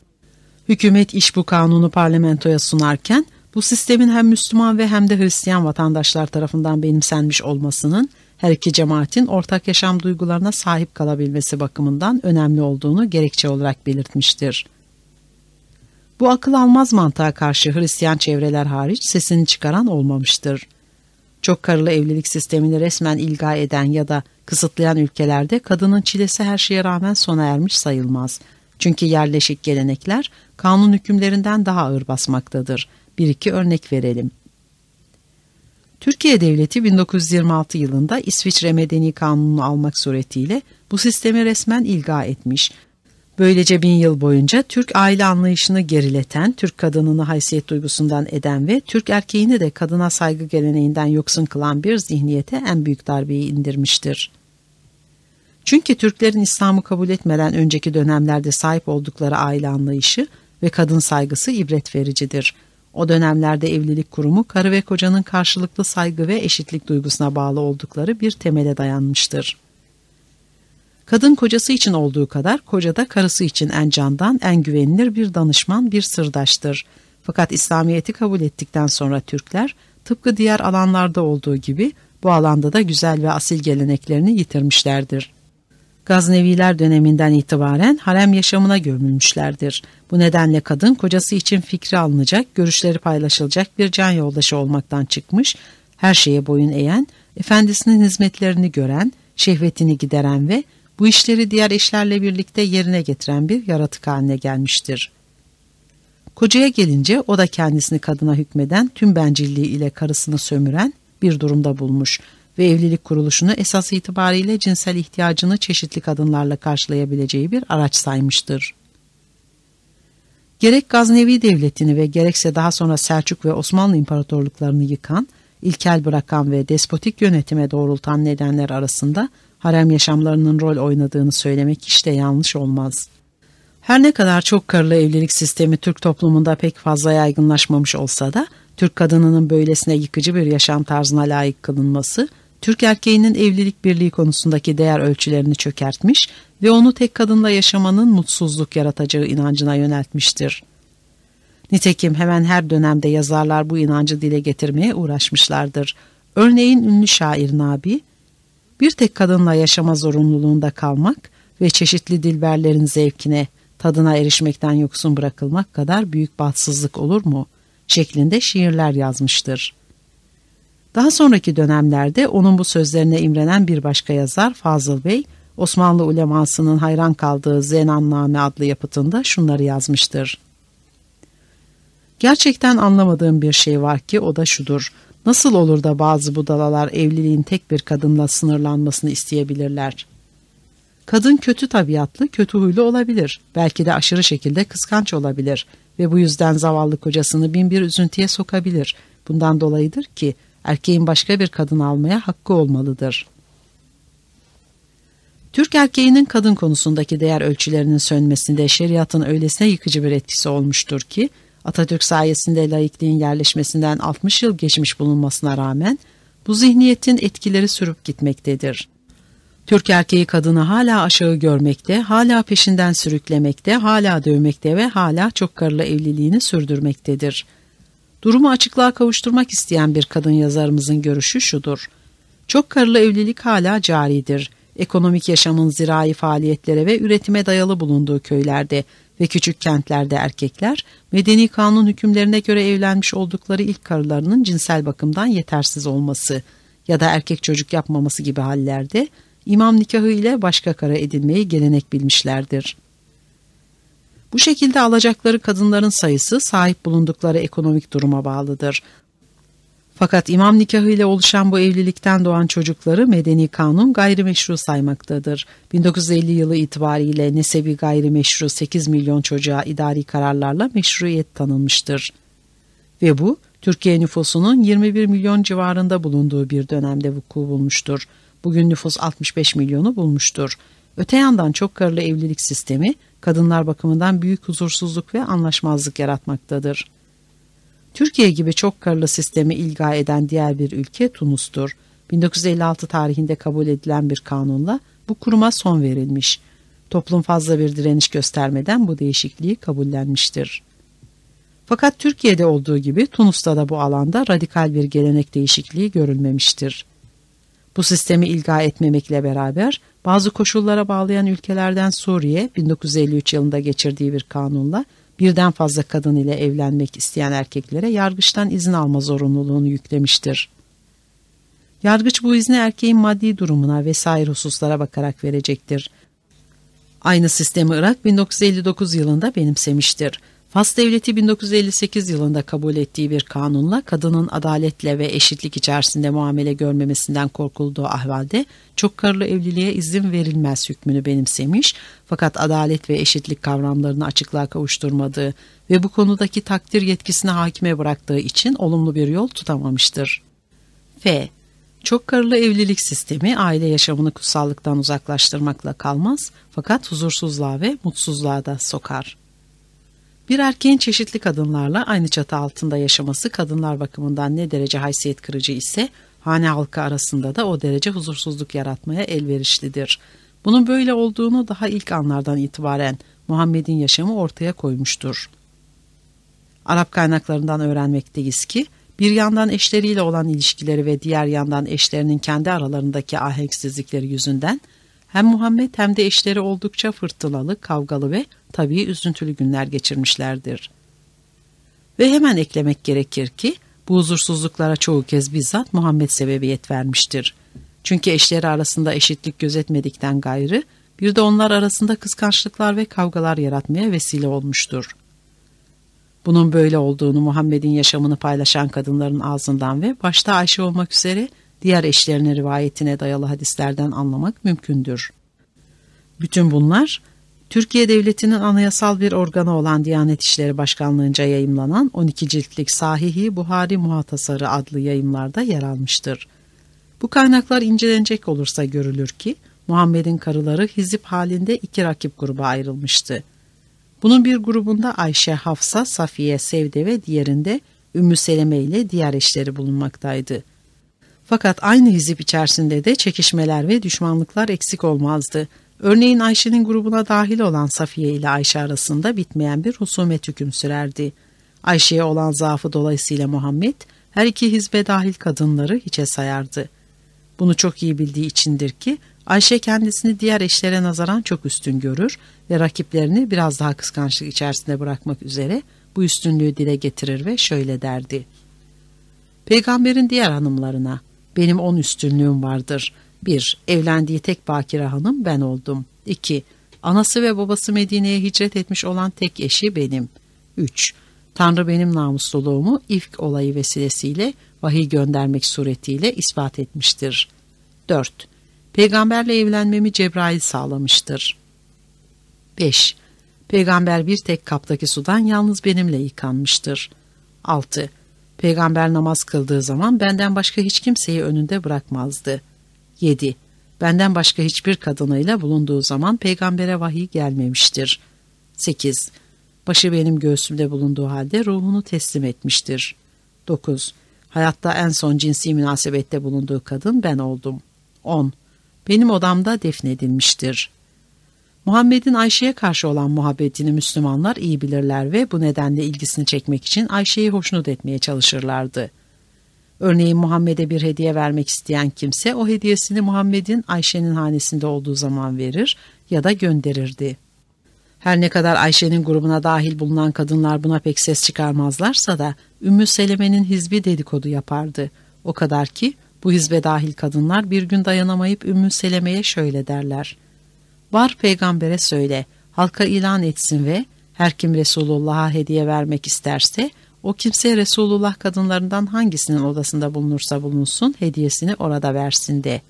Hükümet iş bu kanunu parlamentoya sunarken bu sistemin hem Müslüman ve hem de Hristiyan vatandaşlar tarafından benimsenmiş olmasının her iki cemaatin ortak yaşam duygularına sahip kalabilmesi bakımından önemli olduğunu gerekçe olarak belirtmiştir. Bu akıl almaz mantığa karşı Hristiyan çevreler hariç sesini çıkaran olmamıştır. Çok karılı evlilik sistemini resmen ilga eden ya da kısıtlayan ülkelerde kadının çilesi her şeye rağmen sona ermiş sayılmaz. Çünkü yerleşik gelenekler kanun hükümlerinden daha ağır basmaktadır. Bir iki örnek verelim. Türkiye Devleti bin dokuz yüz yirmi altı yılında İsviçre Medeni Kanunu'nu almak suretiyle bu sistemi resmen ilga etmiş. Böylece bin yıl boyunca Türk aile anlayışını gerileten, Türk kadınını haysiyet duygusundan eden ve Türk erkeğini de kadına saygı geleneğinden yoksun kılan bir zihniyete en büyük darbeyi indirmiştir. Çünkü Türklerin İslam'ı kabul etmeden önceki dönemlerde sahip oldukları aile anlayışı ve kadın saygısı ibret vericidir. O dönemlerde evlilik kurumu karı ve kocanın karşılıklı saygı ve eşitlik duygusuna bağlı oldukları bir temele dayanmıştır. Kadın kocası için olduğu kadar koca da karısı için en candan, en güvenilir bir danışman, bir sırdaştır. Fakat İslamiyet'i kabul ettikten sonra Türkler tıpkı diğer alanlarda olduğu gibi bu alanda da güzel ve asil geleneklerini yitirmişlerdir. Gazneviler döneminden itibaren harem yaşamına gömülmüşlerdir. Bu nedenle kadın kocası için fikri alınacak, görüşleri paylaşılacak bir can yoldaşı olmaktan çıkmış, her şeye boyun eğen, efendisinin hizmetlerini gören, şehvetini gideren ve bu işleri diğer eşlerle birlikte yerine getiren bir yaratık haline gelmiştir. Kocaya gelince o da kendisini kadına hükmeden, tüm bencilliği ile karısını sömüren bir durumda bulmuş ve evlilik kuruluşunu esas itibariyle cinsel ihtiyacını çeşitli kadınlarla karşılayabileceği bir araç saymıştır. Gerek Gaznevi Devleti'ni ve gerekse daha sonra Selçuk ve Osmanlı imparatorluklarını yıkan, ilkel bırakan ve despotik yönetime doğrultan nedenler arasında harem yaşamlarının rol oynadığını söylemek hiç de yanlış olmaz. Her ne kadar çok karılı evlilik sistemi Türk toplumunda pek fazla yaygınlaşmamış olsa da, Türk kadınının böylesine yıkıcı bir yaşam tarzına layık kılınması, Türk erkeğinin evlilik birliği konusundaki değer ölçülerini çökertmiş ve onu tek kadınla yaşamanın mutsuzluk yaratacağı inancına yöneltmiştir. Nitekim hemen her dönemde yazarlar bu inancı dile getirmeye uğraşmışlardır. Örneğin ünlü şair Nabi, bir tek kadınla yaşama zorunluluğunda kalmak ve çeşitli dilberlerin zevkine, tadına erişmekten yoksun bırakılmak kadar büyük bahtsızlık olur mu? Şeklinde şiirler yazmıştır. Daha sonraki dönemlerde onun bu sözlerine imrenen bir başka yazar Fazıl Bey, Osmanlı ulemasının hayran kaldığı Zenanname adlı yapıtında şunları yazmıştır. Gerçekten anlamadığım bir şey var ki o da şudur. Nasıl olur da bazı budalalar evliliğin tek bir kadınla sınırlanmasını isteyebilirler? Kadın kötü tabiatlı, kötü huylu olabilir. Belki de aşırı şekilde kıskanç olabilir ve bu yüzden zavallı kocasını bin bir üzüntüye sokabilir. Bundan dolayıdır ki erkeğin başka bir kadın almaya hakkı olmalıdır. Türk erkeğinin kadın konusundaki değer ölçülerinin sönmesinde şeriatın öylesine yıkıcı bir etkisi olmuştur ki, Atatürk sayesinde laikliğin yerleşmesinden altmış yıl geçmiş bulunmasına rağmen bu zihniyetin etkileri sürüp gitmektedir. Türk erkeği kadını hala aşağı görmekte, hala peşinden sürüklemekte, hala dövmekte ve hala çok karılı evliliğini sürdürmektedir. Durumu açıklığa kavuşturmak isteyen bir kadın yazarımızın görüşü şudur. Çok karılı evlilik hala caridir. Ekonomik yaşamın zirai faaliyetlere ve üretime dayalı bulunduğu köylerde ve küçük kentlerde erkekler, medeni kanun hükümlerine göre evlenmiş oldukları ilk karılarının cinsel bakımdan yetersiz olması ya da erkek çocuk yapmaması gibi hallerde, imam nikahı ile başka kara edinmeyi gelenek bilmişlerdir. Bu şekilde alacakları kadınların sayısı sahip bulundukları ekonomik duruma bağlıdır. Fakat imam nikahı ile oluşan bu evlilikten doğan çocukları medeni kanun gayrimeşru saymaktadır. bin dokuz yüz elli yılı itibariyle nesebi gayrimeşru sekiz milyon çocuğa idari kararlarla meşruiyet tanınmıştır. Ve bu, Türkiye nüfusunun yirmi bir milyon civarında bulunduğu bir dönemde vuku bulmuştur. Bugün nüfus altmış beş milyonu bulmuştur. Öte yandan çok karılı evlilik sistemi kadınlar bakımından büyük huzursuzluk ve anlaşmazlık yaratmaktadır. Türkiye gibi çok karılı sistemi ilga eden diğer bir ülke Tunus'tur. bin dokuz yüz elli altı tarihinde kabul edilen bir kanunla bu kuruma son verilmiş. Toplum fazla bir direniş göstermeden bu değişikliği kabullenmiştir. Fakat Türkiye'de olduğu gibi Tunus'ta da bu alanda radikal bir gelenek değişikliği görülmemiştir. Bu sistemi ilga etmemekle beraber bazı koşullara bağlayan ülkelerden Suriye bin dokuz yüz elli üç yılında geçirdiği bir kanunla birden fazla kadın ile evlenmek isteyen erkeklere yargıçtan izin alma zorunluluğunu yüklemiştir. Yargıç bu izni erkeğin maddi durumuna vesaire hususlara bakarak verecektir. Aynı sistemi Irak bin dokuz yüz elli dokuz yılında benimsemiştir. Fas Devleti bin dokuz yüz elli sekiz yılında kabul ettiği bir kanunla kadının adaletle ve eşitlik içerisinde muamele görmemesinden korkulduğu ahvalde çok karılı evliliğe izin verilmez hükmünü benimsemiş, fakat adalet ve eşitlik kavramlarını açıklığa kavuşturmadığı ve bu konudaki takdir yetkisini hakime bıraktığı için olumlu bir yol tutamamıştır. F. Çok karılı evlilik sistemi aile yaşamını kutsallıktan uzaklaştırmakla kalmaz, fakat huzursuzluğa ve mutsuzluğa da sokar. Bir erkeğin çeşitli kadınlarla aynı çatı altında yaşaması kadınlar bakımından ne derece haysiyet kırıcı ise hane halkı arasında da o derece huzursuzluk yaratmaya elverişlidir. Bunun böyle olduğunu daha ilk anlardan itibaren Muhammed'in yaşamı ortaya koymuştur. Arap kaynaklarından öğrenmekteyiz ki bir yandan eşleriyle olan ilişkileri ve diğer yandan eşlerinin kendi aralarındaki ahenksizlikleri yüzünden hem Muhammed hem de eşleri oldukça fırtınalı, kavgalı ve tabii üzüntülü günler geçirmişlerdir. Ve hemen eklemek gerekir ki bu huzursuzluklara çoğu kez bizzat Muhammed sebebiyet vermiştir. Çünkü eşleri arasında eşitlik gözetmedikten gayrı bir de onlar arasında kıskançlıklar ve kavgalar yaratmaya vesile olmuştur. Bunun böyle olduğunu Muhammed'in yaşamını paylaşan kadınların ağzından ve başta Ayşe olmak üzere diğer eşlerine rivayetine dayalı hadislerden anlamak mümkündür. Bütün bunlar Türkiye Devleti'nin anayasal bir organı olan Diyanet İşleri Başkanlığı'nca yayımlanan on iki ciltlik Sahih-i Buhari Muhatasarı adlı yayımlarda yer almıştır. Bu kaynaklar incelenecek olursa görülür ki Muhammed'in karıları hizip halinde iki rakip gruba ayrılmıştı. Bunun bir grubunda Ayşe, Hafsa, Safiye, Sevde ve diğerinde Ümmü Seleme ile diğer eşleri bulunmaktaydı. Fakat aynı hizip içerisinde de çekişmeler ve düşmanlıklar eksik olmazdı. Örneğin Ayşe'nin grubuna dahil olan Safiye ile Ayşe arasında bitmeyen bir husumet hüküm sürerdi. Ayşe'ye olan zaafı dolayısıyla Muhammed her iki hizbe dahil kadınları hiçe sayardı. Bunu çok iyi bildiği içindir ki Ayşe kendisini diğer eşlere nazaran çok üstün görür ve rakiplerini biraz daha kıskançlık içerisinde bırakmak üzere bu üstünlüğü dile getirir ve şöyle derdi: "Peygamberin diğer hanımlarına, benim on üstünlüğüm vardır. Bir, evlendiği tek bakire hanım ben oldum. İki, anası ve babası Medine'ye hicret etmiş olan tek eşi benim. Üç, Tanrı benim namusluluğumu ifk olayı vesilesiyle vahiy göndermek suretiyle ispat etmiştir. Dört, peygamberle evlenmemi Cebrail sağlamıştır. Beş, peygamber bir tek kaptaki sudan yalnız benimle yıkanmıştır. Altı, peygamber namaz kıldığı zaman benden başka hiç kimseyi önünde bırakmazdı. Yedi, benden başka hiçbir kadınıyla bulunduğu zaman peygambere vahiy gelmemiştir. Sekiz, başı benim göğsümde bulunduğu halde ruhunu teslim etmiştir. Dokuz, hayatta en son cinsi münasebette bulunduğu kadın ben oldum. On, benim odamda defnedilmiştir." Muhammed'in Ayşe'ye karşı olan muhabbetini Müslümanlar iyi bilirler ve bu nedenle ilgisini çekmek için Ayşe'yi hoşnut etmeye çalışırlardı. Örneğin Muhammed'e bir hediye vermek isteyen kimse o hediyesini Muhammed'in Ayşe'nin hanesinde olduğu zaman verir ya da gönderirdi. Her ne kadar Ayşe'nin grubuna dahil bulunan kadınlar buna pek ses çıkarmazlarsa da Ümmü Seleme'nin hizbi dedikodu yapardı. O kadar ki bu hizbe dahil kadınlar bir gün dayanamayıp Ümmü Seleme'ye şöyle derler: "Var peygambere söyle, halka ilan etsin ve her kim Resulullah'a hediye vermek isterse o kimse Resulullah kadınlarından hangisinin odasında bulunursa bulunsun hediyesini orada versin de."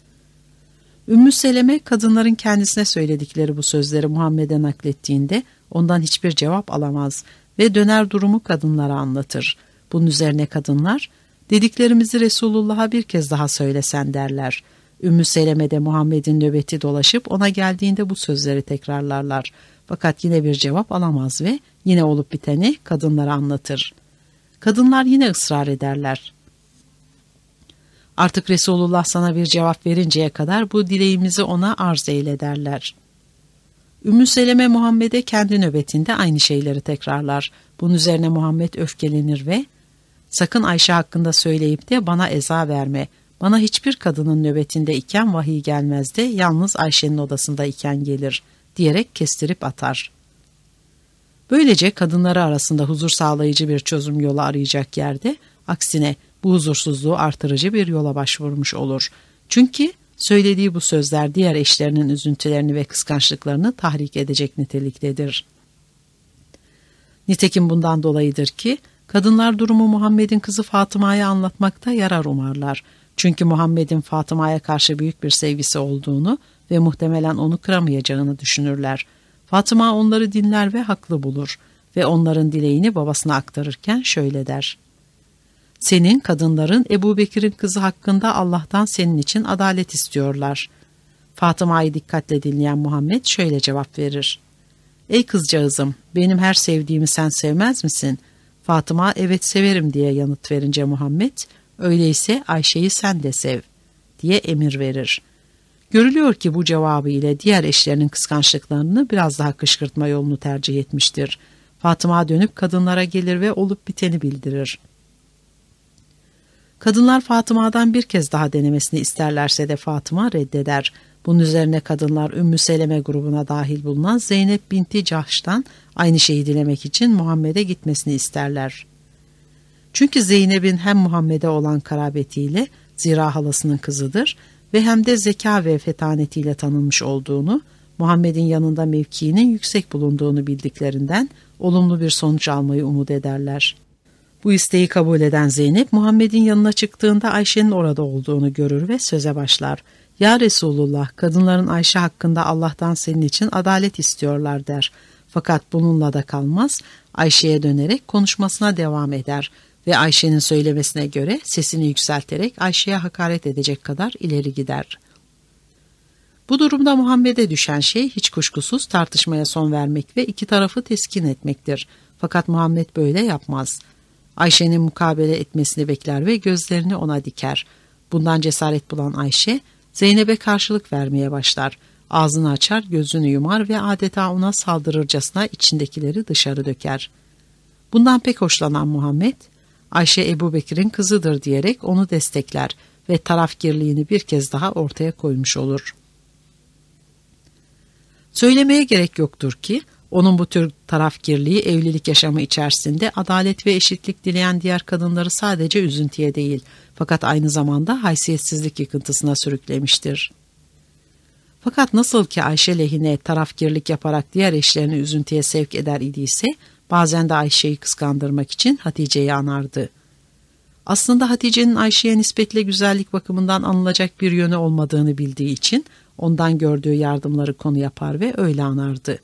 Ümmü Seleme kadınların kendisine söyledikleri bu sözleri Muhammed'e naklettiğinde ondan hiçbir cevap alamaz ve döner durumu kadınlara anlatır. Bunun üzerine kadınlar, "Dediklerimizi Resulullah'a bir kez daha söylesen" derler. Ümmü Seleme de Muhammed'in nöbeti dolaşıp ona geldiğinde bu sözleri tekrarlarlar. Fakat yine bir cevap alamaz ve yine olup biteni kadınlara anlatır. Kadınlar yine ısrar ederler. "Artık Resulullah sana bir cevap verinceye kadar bu dileğimizi ona arz eyle" derler. Ümmü Seleme Muhammed'e kendi nöbetinde aynı şeyleri tekrarlar. Bunun üzerine Muhammed öfkelenir ve "Sakın Ayşe hakkında söyleyip de bana eza verme. Bana hiçbir kadının nöbetinde iken vahiy gelmez de yalnız Ayşe'nin odasında iken gelir" diyerek kestirip atar. Böylece kadınları arasında huzur sağlayıcı bir çözüm yolu arayacak yerde aksine bu huzursuzluğu artırıcı bir yola başvurmuş olur. Çünkü söylediği bu sözler diğer eşlerinin üzüntülerini ve kıskançlıklarını tahrik edecek niteliktedir. Nitekim bundan dolayıdır ki kadınlar durumu Muhammed'in kızı Fatıma'ya anlatmakta yarar umarlar. Çünkü Muhammed'in Fatıma'ya karşı büyük bir sevgisi olduğunu ve muhtemelen onu kıramayacağını düşünürler. Fatıma onları dinler ve haklı bulur ve onların dileğini babasına aktarırken şöyle der: "Senin kadınların Ebu Bekir'in kızı hakkında Allah'tan senin için adalet istiyorlar." Fatıma'yı dikkatle dinleyen Muhammed şöyle cevap verir: "Ey kızcağızım, benim her sevdiğimi sen sevmez misin?" Fatıma "evet severim" diye yanıt verince Muhammed "öyleyse Ayşe'yi sen de sev" diye emir verir. Görülüyor ki bu cevabı ile diğer eşlerinin kıskançlıklarını biraz daha kışkırtma yolunu tercih etmiştir. Fatıma dönüp kadınlara gelir ve olup biteni bildirir. Kadınlar Fatıma'dan bir kez daha denemesini isterlerse de Fatıma reddeder. Bunun üzerine kadınlar Ümmü Seleme grubuna dahil bulunan Zeynep binti Cahş'tan aynı şeyi dilemek için Muhammed'e gitmesini isterler. Çünkü Zeynep'in hem Muhammed'e olan karabetiyle, zira halasının kızıdır ve hem de zeka ve fetanetiyle tanınmış olduğunu, Muhammed'in yanında mevkiinin yüksek bulunduğunu bildiklerinden olumlu bir sonuç almayı umut ederler. Bu isteği kabul eden Zeynep, Muhammed'in yanına çıktığında Ayşe'nin orada olduğunu görür ve söze başlar. "Ya Resulullah, kadınların Ayşe hakkında Allah'tan senin için adalet istiyorlar" der. Fakat bununla da kalmaz, Ayşe'ye dönerek konuşmasına devam eder ve Ayşe'nin söylemesine göre sesini yükselterek Ayşe'ye hakaret edecek kadar ileri gider. Bu durumda Muhammed'e düşen şey hiç kuşkusuz tartışmaya son vermek ve iki tarafı teskin etmektir. Fakat Muhammed böyle yapmaz. Ayşe'nin mukabele etmesini bekler ve gözlerini ona diker. Bundan cesaret bulan Ayşe, Zeynep'e karşılık vermeye başlar. Ağzını açar, gözünü yumar ve adeta ona saldırırcasına içindekileri dışarı döker. Bundan pek hoşlanan Muhammed, "Ayşe Ebu Bekir'in kızıdır" diyerek onu destekler ve tarafgirliğini bir kez daha ortaya koymuş olur. Söylemeye gerek yoktur ki, onun bu tür tarafgirliği evlilik yaşamı içerisinde adalet ve eşitlik dileyen diğer kadınları sadece üzüntüye değil, fakat aynı zamanda haysiyetsizlik yıkıntısına sürüklemiştir. Fakat nasıl ki Ayşe lehine tarafgirlik yaparak diğer eşlerini üzüntüye sevk eder idiyse, bazen de Ayşe'yi kıskandırmak için Hatice'yi anardı. Aslında Hatice'nin Ayşe'ye nispetle güzellik bakımından anılacak bir yönü olmadığını bildiği için ondan gördüğü yardımları konu yapar ve öyle anardı.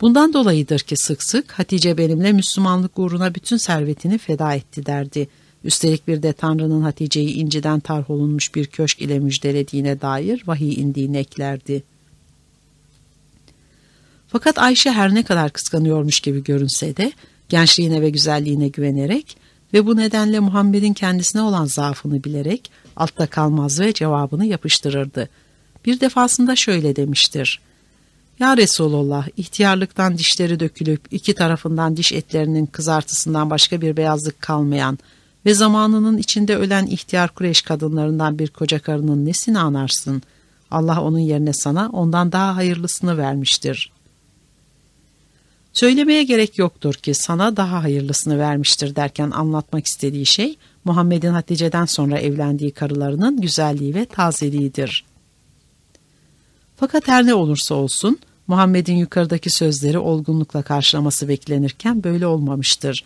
Bundan dolayıdır ki sık sık "Hatice benimle Müslümanlık uğruna bütün servetini feda etti" derdi. Üstelik bir de Tanrı'nın Hatice'yi inciden tarholunmuş bir köşk ile müjdelediğine dair vahiy indiğini eklerdi. Fakat Ayşe her ne kadar kıskanıyormuş gibi görünse de gençliğine ve güzelliğine güvenerek ve bu nedenle Muhammed'in kendisine olan zaafını bilerek altta kalmaz ve cevabını yapıştırırdı. Bir defasında şöyle demiştir: "Ya Resulullah, ihtiyarlıktan dişleri dökülüp iki tarafından diş etlerinin kızartısından başka bir beyazlık kalmayan ve zamanının içinde ölen ihtiyar Kureyş kadınlarından bir koca karının nesini anarsın? Allah onun yerine sana ondan daha hayırlısını vermiştir. Söylemeye gerek yoktur ki sana daha hayırlısını vermiştir" derken anlatmak istediği şey Muhammed'in Hatice'den sonra evlendiği karılarının güzelliği ve tazeliğidir. Fakat her ne olursa olsun Muhammed'in yukarıdaki sözleri olgunlukla karşılaması beklenirken böyle olmamıştır.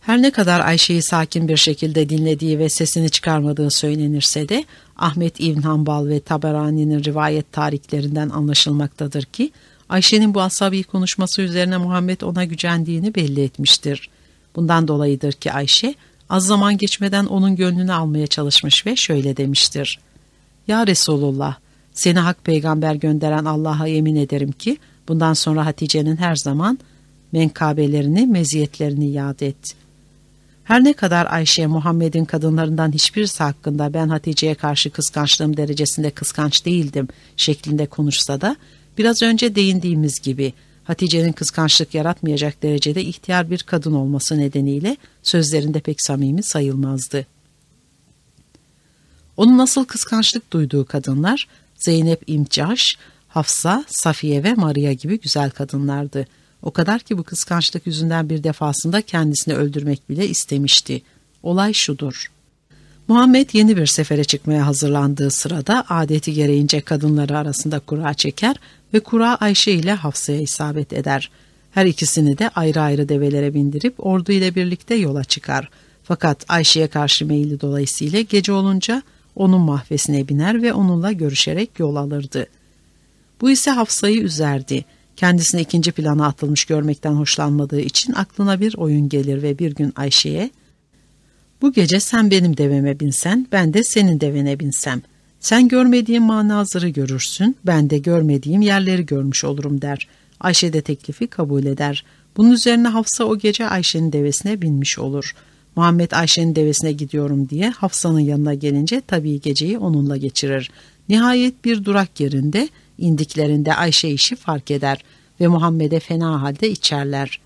Her ne kadar Ayşe'yi sakin bir şekilde dinlediği ve sesini çıkarmadığı söylenirse de Ahmet İbn Hanbal ve Taberani'nin rivayet tarihlerinden anlaşılmaktadır ki Ayşe'nin bu asabi konuşması üzerine Muhammed ona gücendiğini belli etmiştir. Bundan dolayıdır ki Ayşe az zaman geçmeden onun gönlünü almaya çalışmış ve şöyle demiştir: "Ya Resulullah, seni hak peygamber gönderen Allah'a yemin ederim ki bundan sonra Hatice'nin her zaman menkabelerini, meziyetlerini yad et. Her ne kadar Ayşe Muhammed'in kadınlarından hiçbirisi hakkında ben Hatice'ye karşı kıskançlığım derecesinde kıskanç değildim" şeklinde konuşsa da biraz önce değindiğimiz gibi Hatice'nin kıskançlık yaratmayacak derecede ihtiyar bir kadın olması nedeniyle sözlerinde pek samimi sayılmazdı. Onun nasıl kıskançlık duyduğu kadınlar Zeynep İmcaş, Hafsa, Safiye ve Maria gibi güzel kadınlardı. O kadar ki bu kıskançlık yüzünden bir defasında kendisini öldürmek bile istemişti. Olay şudur: Muhammed yeni bir sefere çıkmaya hazırlandığı sırada adeti gereğince kadınları arasında kura çeker ve kura Ayşe ile Hafsa'ya isabet eder. Her ikisini de ayrı ayrı develere bindirip ordu ile birlikte yola çıkar. Fakat Ayşe'ye karşı meyli dolayısıyla gece olunca onun mahvesine biner ve onunla görüşerek yol alırdı. Bu ise Hafsa'yı üzerdi. Kendisini ikinci plana atılmış görmekten hoşlanmadığı için aklına bir oyun gelir ve bir gün Ayşe'ye "Bu gece sen benim deveme binsen, ben de senin devene binsem. Sen görmediğim manazarı görürsün, ben de görmediğim yerleri görmüş olurum" der. Ayşe de teklifi kabul eder. Bunun üzerine Hafsa o gece Ayşe'nin devesine binmiş olur. Muhammed Ayşe'nin devesine gidiyorum diye Hafsa'nın yanına gelince tabii geceyi onunla geçirir. Nihayet bir durak yerinde indiklerinde Ayşe işi fark eder ve Muhammed'e fena halde içerler.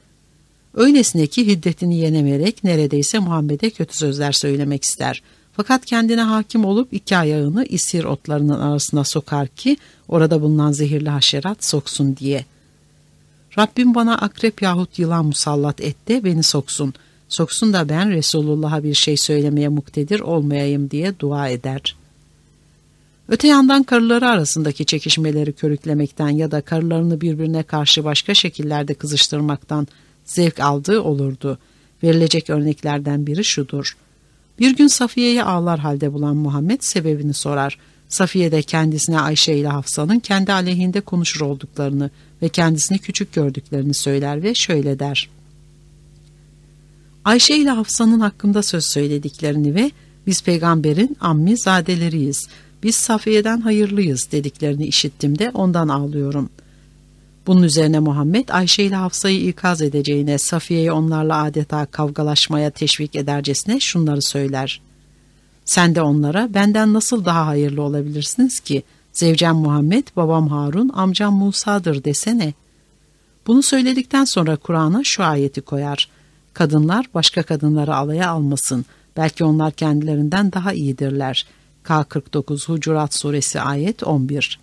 Öylesine ki hiddetini yenemeyerek neredeyse Muhammed'e kötü sözler söylemek ister. Fakat kendine hakim olup iki ayağını isir otlarının arasına sokar ki orada bulunan zehirli haşerat soksun diye. "Rabbim bana akrep yahut yılan musallat et de beni soksun. Soksun da ben Resulullah'a bir şey söylemeye muktedir olmayayım" diye dua eder. Öte yandan karıları arasındaki çekişmeleri körüklemekten ya da karılarını birbirine karşı başka şekillerde kızıştırmaktan zevk aldığı olurdu. Verilecek örneklerden biri şudur. Bir gün Safiye'yi ağlar halde bulan Muhammed sebebini sorar. Safiye de kendisine Ayşe ile Hafsa'nın kendi aleyhinde konuşur olduklarını ve kendisini küçük gördüklerini söyler ve şöyle der. "Ayşe ile Hafsa'nın hakkında söz söylediklerini ve biz peygamberin ammi zadeleriyiz, biz Safiye'den hayırlıyız dediklerini işittim de ondan ağlıyorum." Bunun üzerine Muhammed Ayşe ile Hafsa'yı ikaz edeceğine, Safiye'yi onlarla adeta kavgalaşmaya teşvik edercesine şunları söyler. "Sen de onlara benden nasıl daha hayırlı olabilirsiniz ki? Zevcem Muhammed, babam Harun, amcam Musa'dır desene." Bunu söyledikten sonra Kur'an'a şu ayeti koyar. "Kadınlar başka kadınları alaya almasın. Belki onlar kendilerinden daha iyidirler." K kırk dokuz Hucurat Suresi ayet on bir.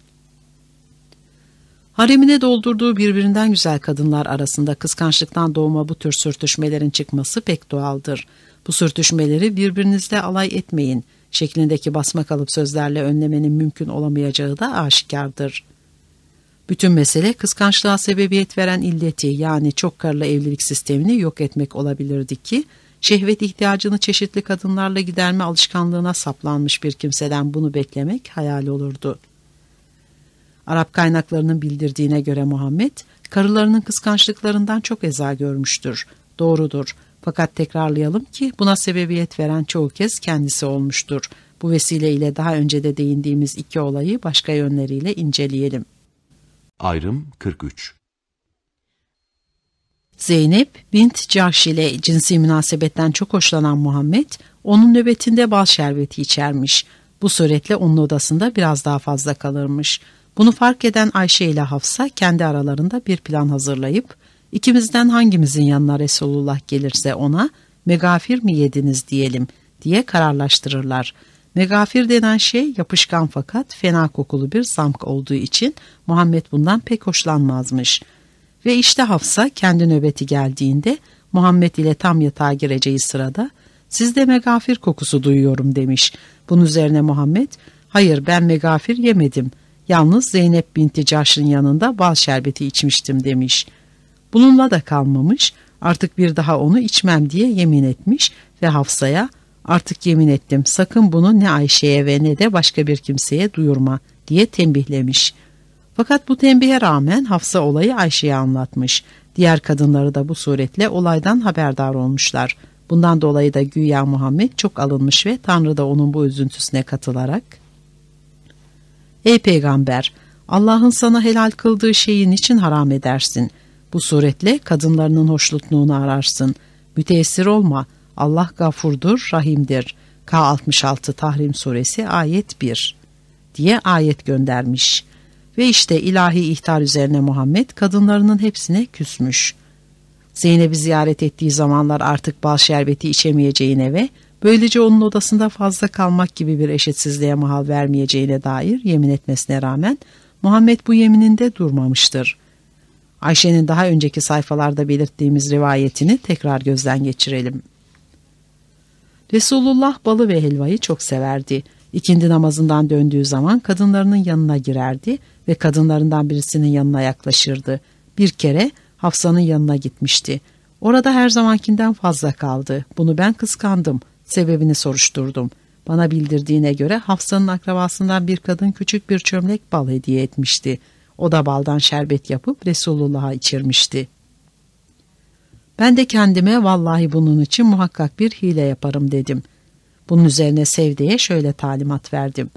Haremine doldurduğu birbirinden güzel kadınlar arasında kıskançlıktan doğma bu tür sürtüşmelerin çıkması pek doğaldır. Bu sürtüşmeleri "birbirinizle alay etmeyin" şeklindeki basma kalıp sözlerle önlemenin mümkün olamayacağı da aşikardır. Bütün mesele kıskançlığa sebebiyet veren illeti, yani çok karılı evlilik sistemini yok etmek olabilirdi ki, şehvet ihtiyacını çeşitli kadınlarla giderme alışkanlığına saplanmış bir kimseden bunu beklemek hayal olurdu. Arap kaynaklarının bildirdiğine göre Muhammed, karılarının kıskançlıklarından çok eza görmüştür. Doğrudur. Fakat tekrarlayalım ki buna sebebiyet veren çoğu kez kendisi olmuştur. Bu vesileyle daha önce de değindiğimiz iki olayı başka yönleriyle inceleyelim. Ayrım kırk üç. Zeynep bint Cahş ile cinsi münasebetten çok hoşlanan Muhammed, onun nöbetinde bal şerbeti içermiş. Bu suretle onun odasında biraz daha fazla kalırmış. Bunu fark eden Ayşe ile Hafsa kendi aralarında bir plan hazırlayıp, "İkimizden hangimizin yanına Resulullah gelirse ona megafir mi yediniz diyelim" diye kararlaştırırlar. Megafir denen şey yapışkan fakat fena kokulu bir zamk olduğu için Muhammed bundan pek hoşlanmazmış. Ve işte Hafsa kendi nöbeti geldiğinde Muhammed ile tam yatağa gireceği sırada "Sizde megafir kokusu duyuyorum" demiş. Bunun üzerine Muhammed "Hayır, ben megafir yemedim. Yalnız Zeynep binti Cahş'ın yanında bal şerbeti içmiştim" demiş. Bununla da kalmamış, artık bir daha onu içmem diye yemin etmiş ve Hafsa'ya "Artık yemin ettim, sakın bunu ne Ayşe'ye ve ne de başka bir kimseye duyurma" diye tembihlemiş. Fakat bu tembihe rağmen Hafsa olayı Ayşe'ye anlatmış. Diğer kadınları da bu suretle olaydan haberdar olmuşlar. Bundan dolayı da güya Muhammed çok alınmış ve Tanrı da onun bu üzüntüsüne katılarak "Ey peygamber, Allah'ın sana helal kıldığı şeyi niçin haram edersin? Bu suretle kadınlarının hoşnutluğunu ararsın. Müteessir olma. Allah gafurdur, rahimdir." K altmış altı Tahrim Suresi ayet bir diye ayet göndermiş. Ve işte ilahi ihtar üzerine Muhammed kadınlarının hepsine küsmüş. Zeynep'i ziyaret ettiği zamanlar artık bal şerbeti içemeyeceğine ve böylece onun odasında fazla kalmak gibi bir eşitsizliğe mahal vermeyeceğine dair yemin etmesine rağmen Muhammed bu yemininde durmamıştır. Ayşe'nin daha önceki sayfalarda belirttiğimiz rivayetini tekrar gözden geçirelim. Resulullah balı ve helvayı çok severdi. İkindi namazından döndüğü zaman kadınlarının yanına girerdi ve kadınlarından birisinin yanına yaklaşırdı. Bir kere Hafsa'nın yanına gitmişti. Orada her zamankinden fazla kaldı. Bunu ben kıskandım. Sebebini soruşturdum. Bana bildirdiğine göre Hafsa'nın akrabasından bir kadın küçük bir çömlek bal hediye etmişti. O da baldan şerbet yapıp Resulullah'a içirmişti. Ben de kendime vallahi bunun için muhakkak bir hile yaparım dedim. Bunun üzerine Sevde'ye şöyle talimat verdim.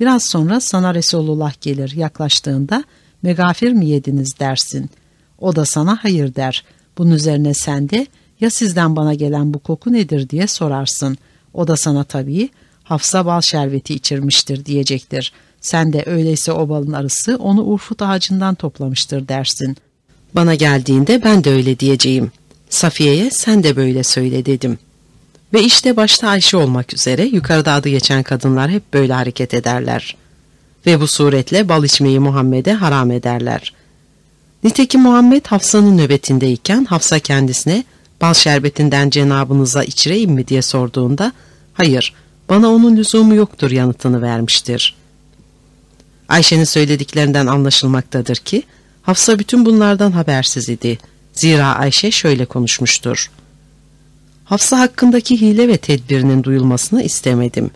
Biraz sonra sana Resulullah gelir, yaklaştığında megafir mi yediniz dersin. O da sana hayır der. Bunun üzerine sen de ya sizden bana gelen bu koku nedir diye sorarsın. O da sana tabii Hafsa bal şerbeti içirmiştir diyecektir. Sen de öyleyse o balın arısı onu urfut ağacından toplamıştır dersin. Bana geldiğinde ben de öyle diyeceğim. Safiye'ye sen de böyle söyle dedim. Ve işte başta Ayşe olmak üzere yukarıda adı geçen kadınlar hep böyle hareket ederler. Ve bu suretle bal içmeyi Muhammed'e haram ederler. Nitekim Muhammed Hafsa'nın nöbetindeyken Hafsa kendisine bal şerbetinden Cenabınıza içireyim mi diye sorduğunda hayır bana onun lüzumu yoktur yanıtını vermiştir. Ayşe'nin söylediklerinden anlaşılmaktadır ki Hafsa bütün bunlardan habersiz idi. Zira Ayşe şöyle konuşmuştur. Hafsa hakkındaki hile ve tedbirinin duyulmasını istemedim.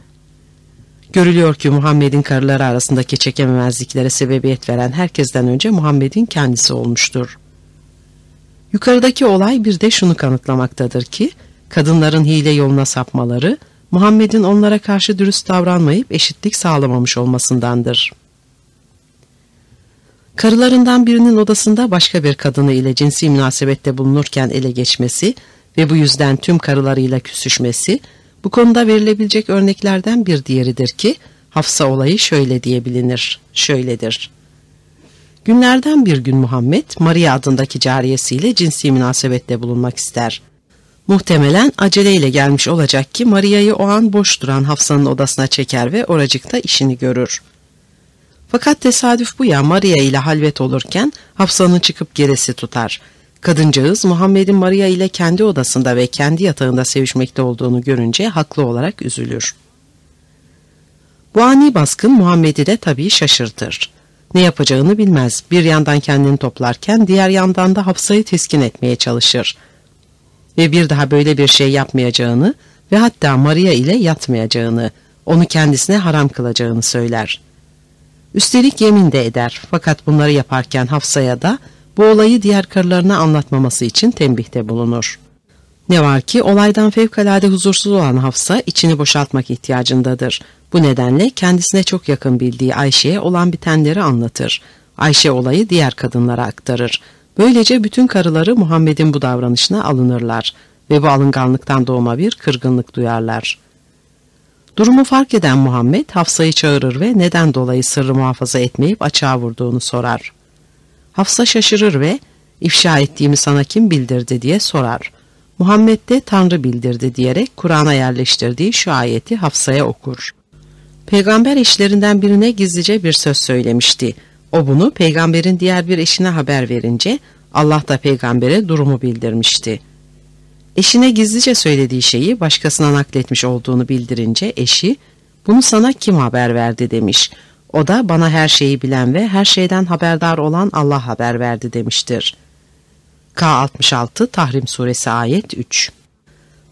Görülüyor ki Muhammed'in karıları arasındaki çekememezliklere sebebiyet veren herkesten önce Muhammed'in kendisi olmuştur. Yukarıdaki olay bir de şunu kanıtlamaktadır ki, kadınların hile yoluna sapmaları, Muhammed'in onlara karşı dürüst davranmayıp eşitlik sağlamamış olmasındandır. Karılarından birinin odasında başka bir kadını ile cinsi münasebette bulunurken ele geçmesi ve bu yüzden tüm karılarıyla küsüşmesi, bu konuda verilebilecek örneklerden bir diğeridir ki, Hafsa olayı şöyle diye bilinir, şöyledir. Günlerden bir gün Muhammed, Maria adındaki cariyesiyle cinsi münasebette bulunmak ister. Muhtemelen aceleyle gelmiş olacak ki, Maria'yı o an boş duran Hafsa'nın odasına çeker ve oracıkta işini görür. Fakat tesadüf bu ya, Maria ile halvet olurken, Hafsa'nın çıkıp geresi tutar. Kadıncağız Muhammed'in Maria ile kendi odasında ve kendi yatağında sevişmekte olduğunu görünce haklı olarak üzülür. Bu ani baskın Muhammed'i de tabii şaşırtır. Ne yapacağını bilmez. Bir yandan kendini toplarken diğer yandan da Hafsa'yı teskin etmeye çalışır. Ve bir daha böyle bir şey yapmayacağını ve hatta Maria ile yatmayacağını, onu kendisine haram kılacağını söyler. Üstelik yemin de eder. Fakat bunları yaparken Hafsa'ya da bu olayı diğer karılarına anlatmaması için tembihte bulunur. Ne var ki olaydan fevkalade huzursuz olan Hafsa içini boşaltmak ihtiyacındadır. Bu nedenle kendisine çok yakın bildiği Ayşe'ye olan bitenleri anlatır. Ayşe olayı diğer kadınlara aktarır. Böylece bütün karıları Muhammed'in bu davranışına alınırlar ve bu alınganlıktan doğma bir kırgınlık duyarlar. Durumu fark eden Muhammed Hafsa'yı çağırır ve neden dolayı sırrı muhafaza etmeyip açığa vurduğunu sorar. Hafsa şaşırır ve ifşa ettiğimi sana kim bildirdi diye sorar. Muhammed de Tanrı bildirdi diyerek Kur'an'a yerleştirdiği şu ayeti Hafsa'ya okur. Peygamber eşlerinden birine gizlice bir söz söylemişti. O bunu peygamberin diğer bir eşine haber verince Allah da peygambere durumu bildirmişti. Eşine gizlice söylediği şeyi başkasına nakletmiş olduğunu bildirince eşi bunu sana kim haber verdi demiş. O da bana her şeyi bilen ve her şeyden haberdar olan Allah haber verdi demiştir. K altmış altı Tahrim Suresi Ayet üç.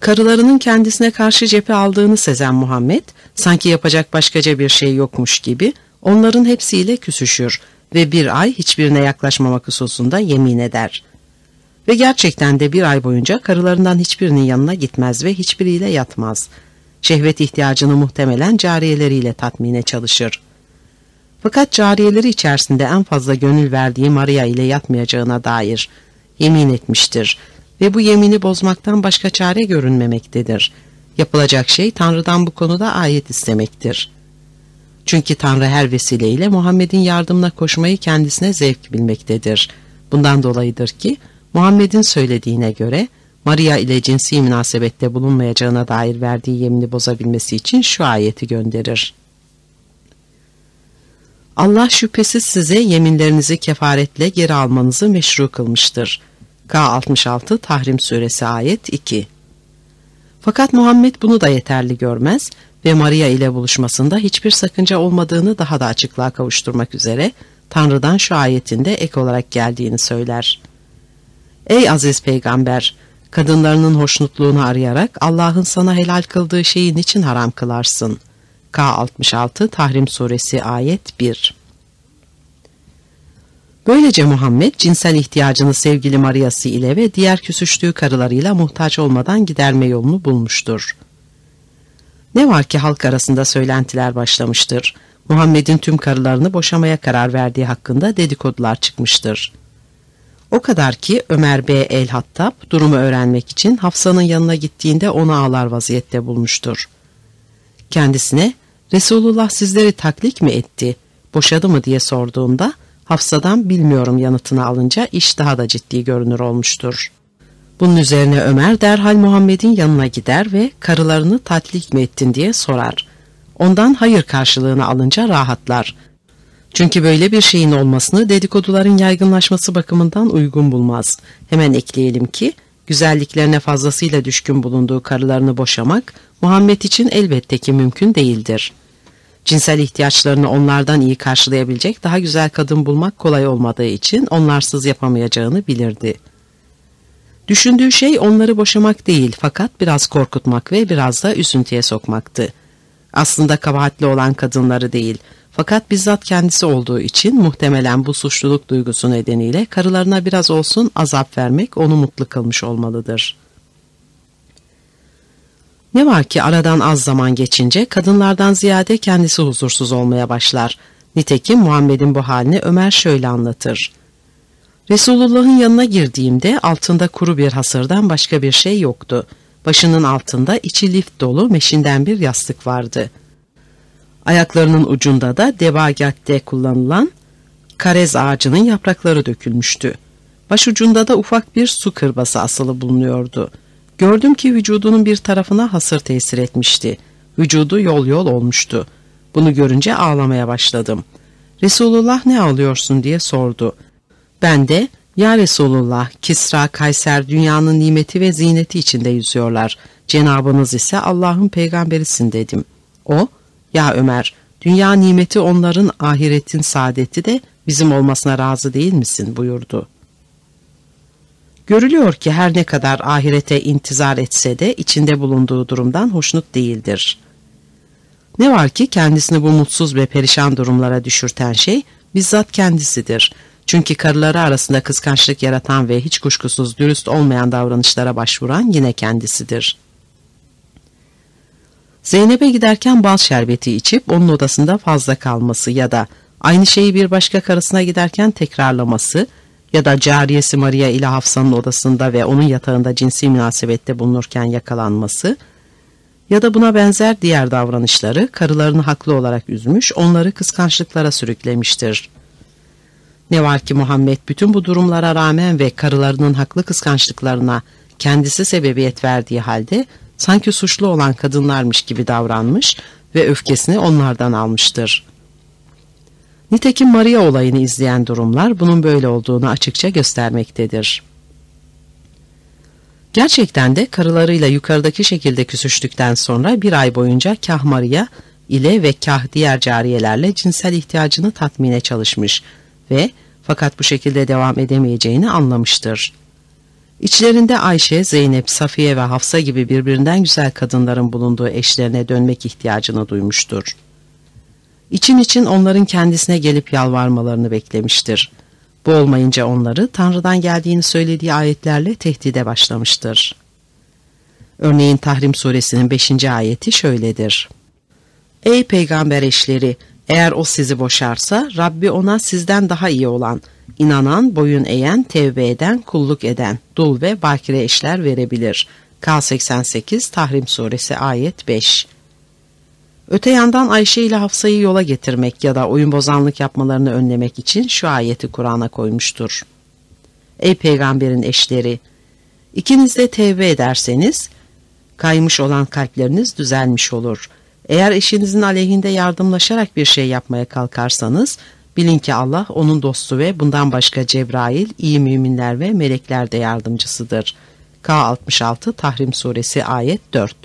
Karılarının kendisine karşı cephe aldığını sezen Muhammed, sanki yapacak başkaca bir şey yokmuş gibi onların hepsiyle küsüşür ve bir ay hiçbirine yaklaşmamak hususunda yemin eder. Ve gerçekten de bir ay boyunca karılarından hiçbirinin yanına gitmez ve hiçbiriyle yatmaz. Şehvet ihtiyacını muhtemelen cariyeleriyle tatmine çalışır. Fakat cariyeleri içerisinde en fazla gönül verdiği Maria ile yatmayacağına dair yemin etmiştir ve bu yemini bozmaktan başka çare görünmemektedir. Yapılacak şey Tanrı'dan bu konuda ayet istemektir. Çünkü Tanrı her vesileyle Muhammed'in yardımına koşmayı kendisine zevk bilmektedir. Bundan dolayıdır ki Muhammed'in söylediğine göre Maria ile cinsi münasebette bulunmayacağına dair verdiği yemini bozabilmesi için şu ayeti gönderir. Allah şüphesiz size yeminlerinizi kefaretle geri almanızı meşru kılmıştır. K altmış altı Tahrim Suresi Ayet iki. Fakat Muhammed bunu da yeterli görmez ve Maria ile buluşmasında hiçbir sakınca olmadığını daha da açıklığa kavuşturmak üzere Tanrı'dan şu ayetinde ek olarak geldiğini söyler. Ey aziz peygamber, kadınlarının hoşnutluğunu arayarak Allah'ın sana helal kıldığı şeyi niçin haram kılarsın? K altmış altı Tahrim Suresi Ayet bir. Böylece Muhammed cinsel ihtiyacını sevgili Maria'sı ile ve diğer küsüştüğü karılarıyla muhtaç olmadan giderme yolunu bulmuştur. Ne var ki halk arasında söylentiler başlamıştır. Muhammed'in tüm karılarını boşamaya karar verdiği hakkında dedikodular çıkmıştır. O kadar ki Ömer Bey el-Hattab durumu öğrenmek için Hafsa'nın yanına gittiğinde onu ağlar vaziyette bulmuştur. Kendisine Resulullah sizleri taklik mi etti, boşadı mı diye sorduğunda Hafsa'dan bilmiyorum yanıtını alınca iş daha da ciddi görünür olmuştur. Bunun üzerine Ömer derhal Muhammed'in yanına gider ve karılarını tatlik mi ettin diye sorar. Ondan hayır karşılığını alınca rahatlar. Çünkü böyle bir şeyin olmasını dedikoduların yaygınlaşması bakımından uygun bulmaz. Hemen ekleyelim ki güzelliklerine fazlasıyla düşkün bulunduğu karılarını boşamak Muhammed için elbette ki mümkün değildir. Cinsel ihtiyaçlarını onlardan iyi karşılayabilecek daha güzel kadın bulmak kolay olmadığı için onlarsız yapamayacağını bilirdi. Düşündüğü şey onları boşamak değil fakat biraz korkutmak ve biraz da üzüntüye sokmaktı. Aslında kabahatli olan kadınları değil fakat bizzat kendisi olduğu için muhtemelen bu suçluluk duygusu nedeniyle karılarına biraz olsun azap vermek onu mutlu kılmış olmalıdır. Ne var ki aradan az zaman geçince kadınlardan ziyade kendisi huzursuz olmaya başlar. Nitekim Muhammed'in bu halini Ömer şöyle anlatır. Resulullah'ın yanına girdiğimde altında kuru bir hasırdan başka bir şey yoktu. Başının altında içi lift dolu meşinden bir yastık vardı. Ayaklarının ucunda da debagatte kullanılan karez ağacının yaprakları dökülmüştü. Başucunda da ufak bir su kırbası asılı bulunuyordu. Gördüm ki vücudunun bir tarafına hasır tesir etmişti. Vücudu yol yol olmuştu. Bunu görünce ağlamaya başladım. Resulullah ne ağlıyorsun diye sordu. Ben de ya Resulullah, Kisra, Kayser dünyanın nimeti ve ziyneti içinde yüzüyorlar. Cenabınız ise Allah'ın peygamberisin dedim. O, ya Ömer, dünya nimeti onların, ahiretin saadeti de bizim olmasına razı değil misin buyurdu. Görülüyor ki her ne kadar ahirete intizar etse de içinde bulunduğu durumdan hoşnut değildir. Ne var ki kendisini bu mutsuz ve perişan durumlara düşürten şey bizzat kendisidir. Çünkü karıları arasında kıskançlık yaratan ve hiç kuşkusuz dürüst olmayan davranışlara başvuran yine kendisidir. Zeynep'e giderken bal şerbeti içip onun odasında fazla kalması ya da aynı şeyi bir başka karısına giderken tekrarlaması ya da cariyesi Maria ile Hafsa'nın odasında ve onun yatağında cinsi münasebette bulunurken yakalanması ya da buna benzer diğer davranışları karılarını haklı olarak üzmüş, onları kıskançlıklara sürüklemiştir. Ne var ki Muhammed bütün bu durumlara rağmen ve karılarının haklı kıskançlıklarına kendisi sebebiyet verdiği halde sanki suçlu olan kadınlarmış gibi davranmış ve öfkesini onlardan almıştır. Nitekim Maria olayını izleyen durumlar bunun böyle olduğunu açıkça göstermektedir. Gerçekten de karılarıyla yukarıdaki şekilde küsüştükten sonra bir ay boyunca kah Maria ile ve kah diğer cariyelerle cinsel ihtiyacını tatmine çalışmış ve fakat bu şekilde devam edemeyeceğini anlamıştır. İçlerinde Ayşe, Zeynep, Safiye ve Hafsa gibi birbirinden güzel kadınların bulunduğu eşlerine dönmek ihtiyacını duymuştur. İçin için onların kendisine gelip yalvarmalarını beklemiştir. Bu olmayınca onları Tanrı'dan geldiğini söylediği ayetlerle tehdide başlamıştır. Örneğin Tahrim Suresinin beşinci ayeti şöyledir. Ey peygamber eşleri! Eğer o sizi boşarsa Rabbi ona sizden daha iyi olan, inanan, boyun eğen, tevbe eden, kulluk eden, dul ve bakire eşler verebilir. K seksen sekiz Tahrim Suresi Ayet beş. Öte yandan Ayşe ile Hafsa'yı yola getirmek ya da oyunbozanlık yapmalarını önlemek için şu ayeti Kur'an'a koymuştur. Ey peygamberin eşleri! İkiniz de tevbe ederseniz kaymış olan kalpleriniz düzelmiş olur. Eğer eşinizin aleyhinde yardımlaşarak bir şey yapmaya kalkarsanız bilin ki Allah onun dostu ve bundan başka Cebrail, iyi müminler ve melekler de yardımcısıdır. K altmış altı Tahrim Suresi Ayet dört.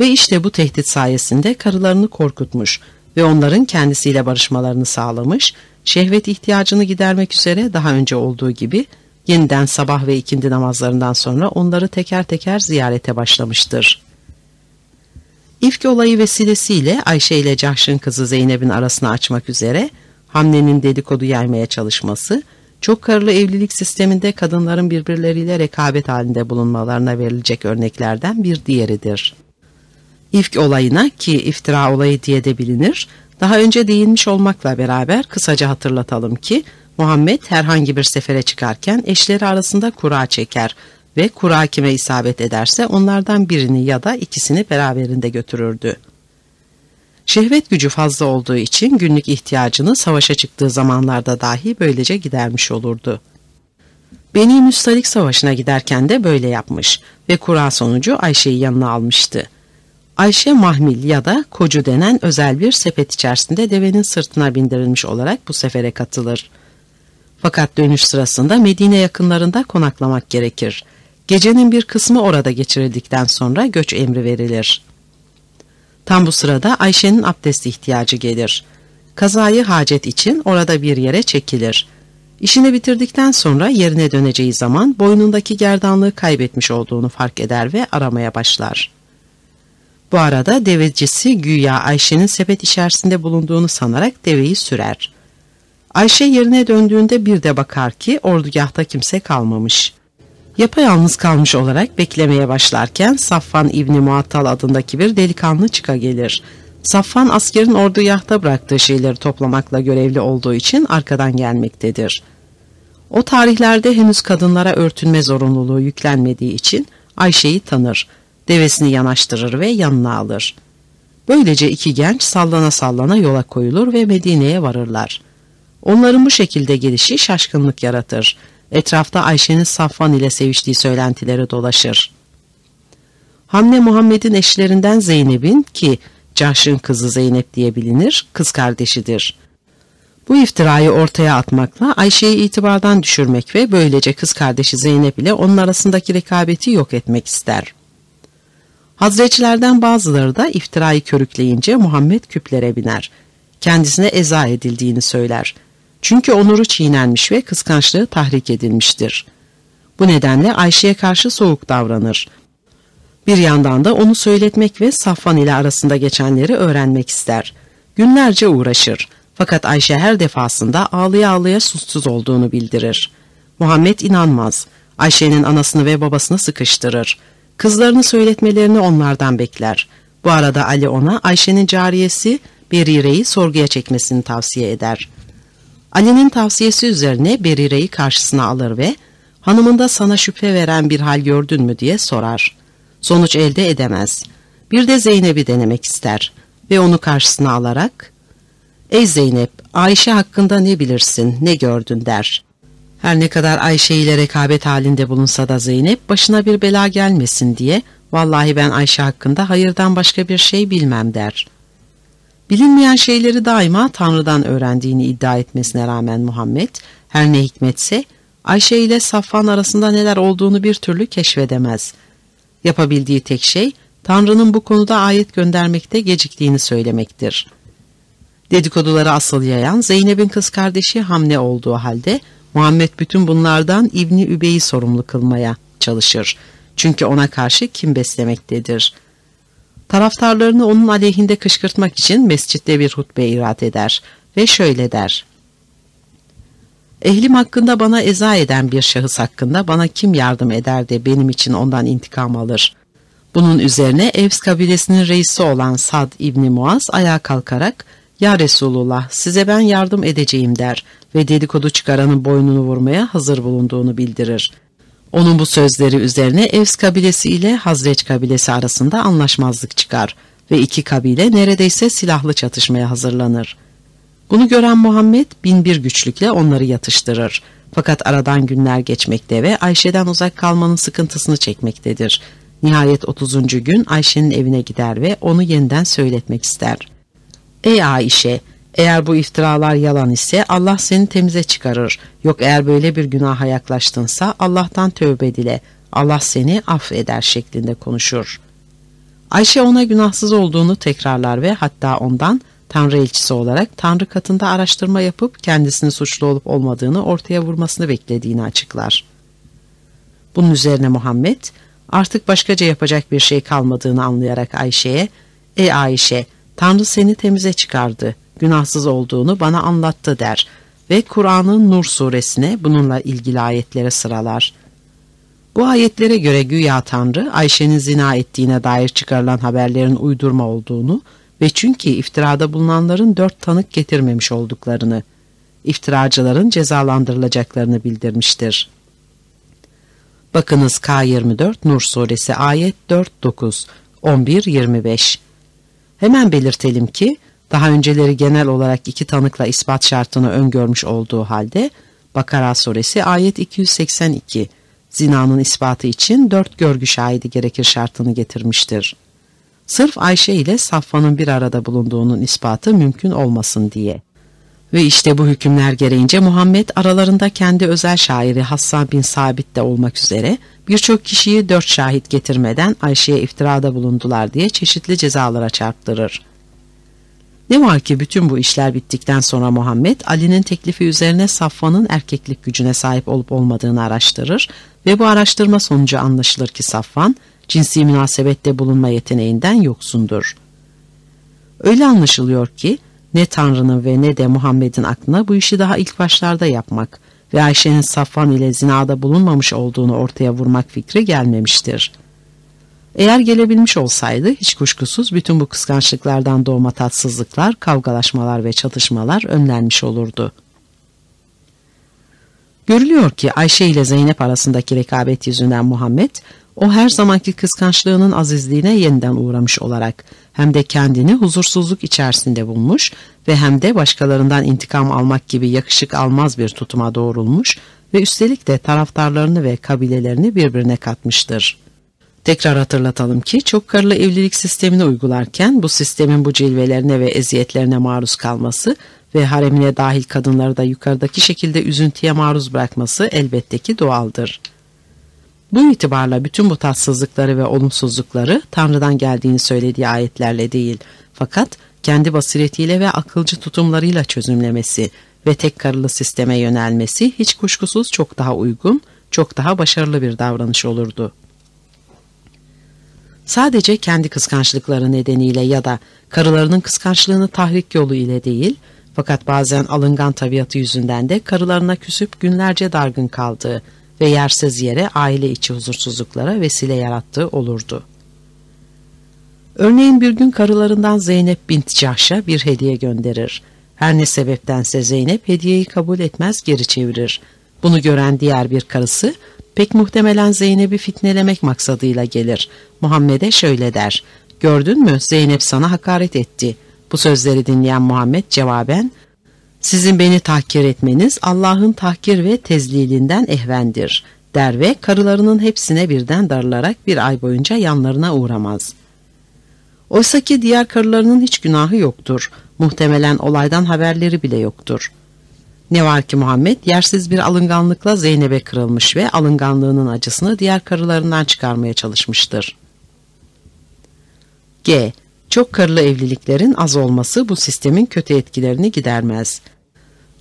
Ve işte bu tehdit sayesinde karılarını korkutmuş ve onların kendisiyle barışmalarını sağlamış şehvet ihtiyacını gidermek üzere daha önce olduğu gibi yeniden sabah ve ikindi namazlarından sonra onları teker teker ziyarete başlamıştır. İfk olayı vesilesiyle Ayşe ile Cahş'ın kızı Zeynep'in arasını açmak üzere Hamle'nin dedikodu yaymaya çalışması, çok karılı evlilik sisteminde kadınların birbirleriyle rekabet halinde bulunmalarına verilecek örneklerden bir diğeridir. İfk olayına, ki iftira olayı diye de bilinir, daha önce değinmiş olmakla beraber kısaca hatırlatalım ki Muhammed herhangi bir sefere çıkarken eşleri arasında kura çeker ve kura kime isabet ederse onlardan birini ya da ikisini beraberinde götürürdü. Şehvet gücü fazla olduğu için günlük ihtiyacını savaşa çıktığı zamanlarda dahi böylece gidermiş olurdu. Beni Müstalik Savaşı'na giderken de böyle yapmış ve kura sonucu Ayşe'yi yanına almıştı. Ayşe mahmil ya da kocu denen özel bir sepet içerisinde devenin sırtına bindirilmiş olarak bu sefere katılır. Fakat dönüş sırasında Medine yakınlarında konaklamak gerekir. Gecenin bir kısmı orada geçirildikten sonra göç emri verilir. Tam bu sırada Ayşe'nin abdest ihtiyacı gelir. Kazayı hacet için orada bir yere çekilir. İşini bitirdikten sonra yerine döneceği zaman boynundaki gerdanlığı kaybetmiş olduğunu fark eder ve aramaya başlar. Bu arada devecisi güya Ayşe'nin sepet içerisinde bulunduğunu sanarak deveyi sürer. Ayşe yerine döndüğünde bir de bakar ki ordugâhta kimse kalmamış. Yapayalnız kalmış olarak beklemeye başlarken Safvan İbni Muattal adındaki bir delikanlı çıka gelir. Safvan askerin ordugâhta bıraktığı şeyleri toplamakla görevli olduğu için arkadan gelmektedir. O tarihlerde henüz kadınlara örtünme zorunluluğu yüklenmediği için Ayşe'yi tanır, devesini yanaştırır ve yanına alır. Böylece iki genç sallana sallana yola koyulur ve Medine'ye varırlar. Onların bu şekilde gelişi şaşkınlık yaratır. Etrafta Ayşe'nin Safvan ile seviştiği söylentileri dolaşır. Hamle Muhammed'in eşlerinden Zeynep'in, ki Cahş'ın kızı Zeynep diye bilinir, kız kardeşidir. Bu iftirayı ortaya atmakla Ayşe'yi itibardan düşürmek ve böylece kız kardeşi Zeynep ile onun arasındaki rekabeti yok etmek ister. Hazretçilerden bazıları da iftirayı körükleyince Muhammed küplere biner. Kendisine eza edildiğini söyler. Çünkü onuru çiğnenmiş ve kıskançlığı tahrik edilmiştir. Bu nedenle Ayşe'ye karşı soğuk davranır. Bir yandan da onu söyletmek ve Safvan ile arasında geçenleri öğrenmek ister. Günlerce uğraşır. Fakat Ayşe her defasında ağlaya ağlaya susuz olduğunu bildirir. Muhammed inanmaz. Ayşe'nin anasını ve babasını sıkıştırır. Kızlarını söyletmelerini onlardan bekler. Bu arada Ali ona Ayşe'nin cariyesi Berire'yi sorguya çekmesini tavsiye eder. Ali'nin tavsiyesi üzerine Berire'yi karşısına alır ve hanımında sana şüphe veren bir hal gördün mü diye sorar. Sonuç elde edemez. Bir de Zeynep'i denemek ister ve onu karşısına alarak ''Ey Zeynep, Ayşe hakkında ne bilirsin, ne gördün?'' der. Her ne kadar Ayşe ile rekabet halinde bulunsa da Zeynep başına bir bela gelmesin diye ''Vallahi ben Ayşe hakkında hayırdan başka bir şey bilmem.'' der. Bilinmeyen şeyleri daima Tanrı'dan öğrendiğini iddia etmesine rağmen Muhammed, her ne hikmetse Ayşe ile Safvan arasında neler olduğunu bir türlü keşfedemez. Yapabildiği tek şey, Tanrı'nın bu konuda ayet göndermekte geciktiğini söylemektir. Dedikoduları asıl yayan Zeynep'in kız kardeşi Hamne olduğu halde, Muhammed bütün bunlardan İbni Übey'i sorumlu kılmaya çalışır. Çünkü ona karşı kin beslemektedir. Taraftarlarını onun aleyhinde kışkırtmak için mescitte bir hutbe irat eder ve şöyle der. Ehlim hakkında bana eza eden bir şahıs hakkında bana kim yardım eder de benim için ondan intikam alır? Bunun üzerine Evs kabilesinin reisi olan Sad İbni Muaz ayağa kalkarak Ya Resulullah, size ben yardım edeceğim der ve dedikodu çıkaranın boynunu vurmaya hazır bulunduğunu bildirir. Onun bu sözleri üzerine Evs kabilesi ile Hazreç kabilesi arasında anlaşmazlık çıkar ve iki kabile neredeyse silahlı çatışmaya hazırlanır. Bunu gören Muhammed bin bir güçlükle onları yatıştırır. Fakat aradan günler geçmekte ve Ayşe'den uzak kalmanın sıkıntısını çekmektedir. Nihayet otuzuncu gün Ayşe'nin evine gider ve onu yeniden söyletmek ister. Ey Ayşe! Eğer bu iftiralar yalan ise Allah seni temize çıkarır. Yok eğer böyle bir günaha yaklaştınsa Allah'tan tövbe dile. Allah seni affeder şeklinde konuşur. Ayşe ona günahsız olduğunu tekrarlar ve hatta ondan Tanrı elçisi olarak Tanrı katında araştırma yapıp kendisinin suçlu olup olmadığını ortaya vurmasını beklediğini açıklar. Bunun üzerine Muhammed artık başkaca yapacak bir şey kalmadığını anlayarak Ayşe'ye, ''Ey Ayşe, Tanrı seni temize çıkardı, günahsız olduğunu bana anlattı.'' der ve Kur'an'ın Nur suresine bununla ilgili ayetlere sıralar. Bu ayetlere göre güya Tanrı Ayşe'nin zina ettiğine dair çıkarılan haberlerin uydurma olduğunu ve çünkü iftirada bulunanların dört tanık getirmemiş olduklarını, iftiracıların cezalandırılacaklarını bildirmiştir. Bakınız K yirmi dört Nur suresi ayet dört dokuz on bir yirmi beş. Hemen belirtelim ki daha önceleri genel olarak iki tanıkla ispat şartını öngörmüş olduğu halde Bakara suresi ayet iki yüz seksen iki zinanın ispatı için dört görgü şahidi gerekir şartını getirmiştir. Sırf Ayşe ile Safvan'ın bir arada bulunduğunun ispatı mümkün olmasın diye. Ve işte bu hükümler gereğince Muhammed aralarında kendi özel şairi Hassan bin Sabit de olmak üzere birçok kişiyi dört şahit getirmeden Ayşe'ye iftirada bulundular diye çeşitli cezalara çarptırır. Ne var ki bütün bu işler bittikten sonra Muhammed Ali'nin teklifi üzerine Safvan'ın erkeklik gücüne sahip olup olmadığını araştırır ve bu araştırma sonucu anlaşılır ki Safvan cinsi münasebette bulunma yeteneğinden yoksundur. Öyle anlaşılıyor ki ne Tanrı'nın ve ne de Muhammed'in aklına bu işi daha ilk başlarda yapmak ve Ayşe'nin Safvan ile zinada bulunmamış olduğunu ortaya vurmak fikri gelmemiştir. Eğer gelebilmiş olsaydı hiç kuşkusuz bütün bu kıskançlıklardan doğma tatsızlıklar, kavgalaşmalar ve çatışmalar önlenmiş olurdu. Görülüyor ki Ayşe ile Zeynep arasındaki rekabet yüzünden Muhammed, o her zamanki kıskançlığının azizliğine yeniden uğramış olarak hem de kendini huzursuzluk içerisinde bulmuş ve hem de başkalarından intikam almak gibi yakışık almaz bir tutuma doğrulmuş ve üstelik de taraftarlarını ve kabilelerini birbirine katmıştır. Tekrar hatırlatalım ki çok karılı evlilik sistemini uygularken bu sistemin bu cilvelerine ve eziyetlerine maruz kalması ve haremine dahil kadınları da yukarıdaki şekilde üzüntüye maruz bırakması elbette ki doğaldır. Bu itibarla bütün bu tatsızlıkları ve olumsuzlukları Tanrı'dan geldiğini söylediği ayetlerle değil, fakat kendi basiretiyle ve akılcı tutumlarıyla çözümlemesi ve tek karılı sisteme yönelmesi hiç kuşkusuz çok daha uygun, çok daha başarılı bir davranış olurdu. Sadece kendi kıskançlıkları nedeniyle ya da karılarının kıskançlığını tahrik yolu ile değil, fakat bazen alıngan tabiatı yüzünden de karılarına küsüp günlerce dargın kaldığı ve yersiz yere aile içi huzursuzluklara vesile yarattığı olurdu. Örneğin bir gün karılarından Zeynep bint Cahş'a bir hediye gönderir. Her ne sebeptense Zeynep hediyeyi kabul etmez, geri çevirir. Bunu gören diğer bir karısı, pek muhtemelen Zeynep'i fitnelemek maksadıyla gelir. Muhammed'e şöyle der, "Gördün mü, Zeynep sana hakaret etti." Bu sözleri dinleyen Muhammed cevaben, "Sizin beni tahkir etmeniz Allah'ın tahkir ve tezlilinden ehvendir." der ve karılarının hepsine birden darılarak bir ay boyunca yanlarına uğramaz. Oysa ki diğer karılarının hiç günahı yoktur. Muhtemelen olaydan haberleri bile yoktur. Ne var ki Muhammed yersiz bir alınganlıkla Zeynep'e kırılmış ve alınganlığının acısını diğer karılarından çıkarmaya çalışmıştır. G. Çok karılı evliliklerin az olması bu sistemin kötü etkilerini gidermez.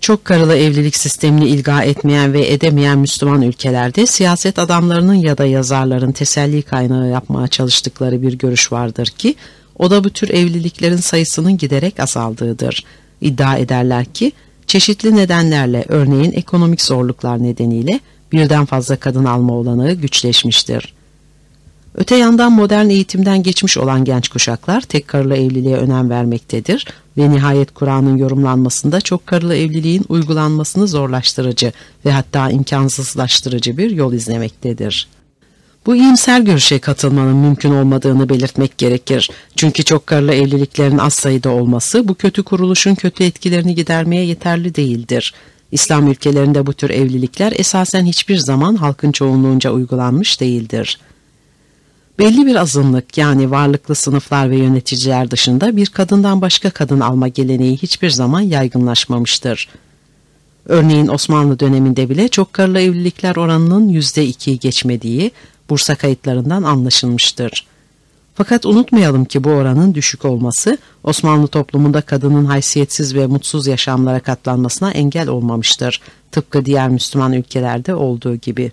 Çok karılı evlilik sistemini ilga etmeyen ve edemeyen Müslüman ülkelerde siyaset adamlarının ya da yazarların teselli kaynağı yapmaya çalıştıkları bir görüş vardır ki, o da bu tür evliliklerin sayısının giderek azaldığıdır. İddia ederler ki, çeşitli nedenlerle, örneğin ekonomik zorluklar nedeniyle birden fazla kadın alma olanağı güçleşmiştir. Öte yandan modern eğitimden geçmiş olan genç kuşaklar tek karılı evliliğe önem vermektedir ve nihayet Kur'an'ın yorumlanmasında çok karılı evliliğin uygulanmasını zorlaştırıcı ve hatta imkansızlaştırıcı bir yol izlemektedir. Bu iyimser görüşe katılmanın mümkün olmadığını belirtmek gerekir. Çünkü çok karılı evliliklerin az sayıda olması bu kötü kuruluşun kötü etkilerini gidermeye yeterli değildir. İslam ülkelerinde bu tür evlilikler esasen hiçbir zaman halkın çoğunluğunca uygulanmış değildir. Belli bir azınlık, yani varlıklı sınıflar ve yöneticiler dışında bir kadından başka kadın alma geleneği hiçbir zaman yaygınlaşmamıştır. Örneğin Osmanlı döneminde bile çok karılı evlilikler oranının yüzde ikiyi geçmediği Bursa kayıtlarından anlaşılmıştır. Fakat unutmayalım ki bu oranın düşük olması Osmanlı toplumunda kadının haysiyetsiz ve mutsuz yaşamlara katlanmasına engel olmamıştır. Tıpkı diğer Müslüman ülkelerde olduğu gibi.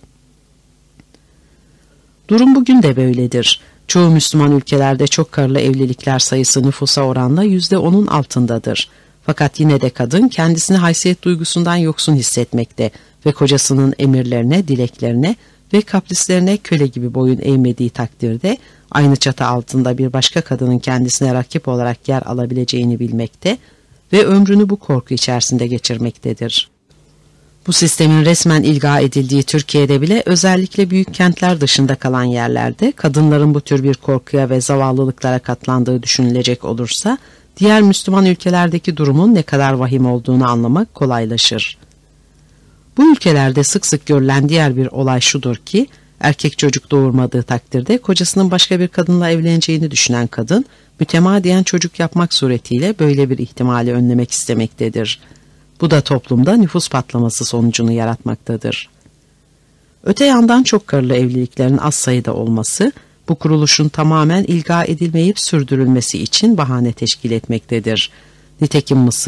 Durum bugün de böyledir. Çoğu Müslüman ülkelerde çok karılı evlilikler sayısı nüfusa oranla yüzde onun altındadır. Fakat yine de kadın kendisini haysiyet duygusundan yoksun hissetmekte ve kocasının emirlerine, dileklerine ve kaprislerine köle gibi boyun eğmediği takdirde aynı çatı altında bir başka kadının kendisine rakip olarak yer alabileceğini bilmekte ve ömrünü bu korku içerisinde geçirmektedir. Bu sistemin resmen ilga edildiği Türkiye'de bile özellikle büyük kentler dışında kalan yerlerde kadınların bu tür bir korkuya ve zavallılıklara katlandığı düşünülecek olursa diğer Müslüman ülkelerdeki durumun ne kadar vahim olduğunu anlamak kolaylaşır. Bu ülkelerde sık sık görülen diğer bir olay şudur ki erkek çocuk doğurmadığı takdirde kocasının başka bir kadınla evleneceğini düşünen kadın mütemadiyen çocuk yapmak suretiyle böyle bir ihtimali önlemek istemektedir. Bu da toplumda nüfus patlaması sonucunu yaratmaktadır. Öte yandan çok karılı evliliklerin az sayıda olması, bu kuruluşun tamamen ilga edilmeyip sürdürülmesi için bahane teşkil etmektedir. Nitekim Mısır,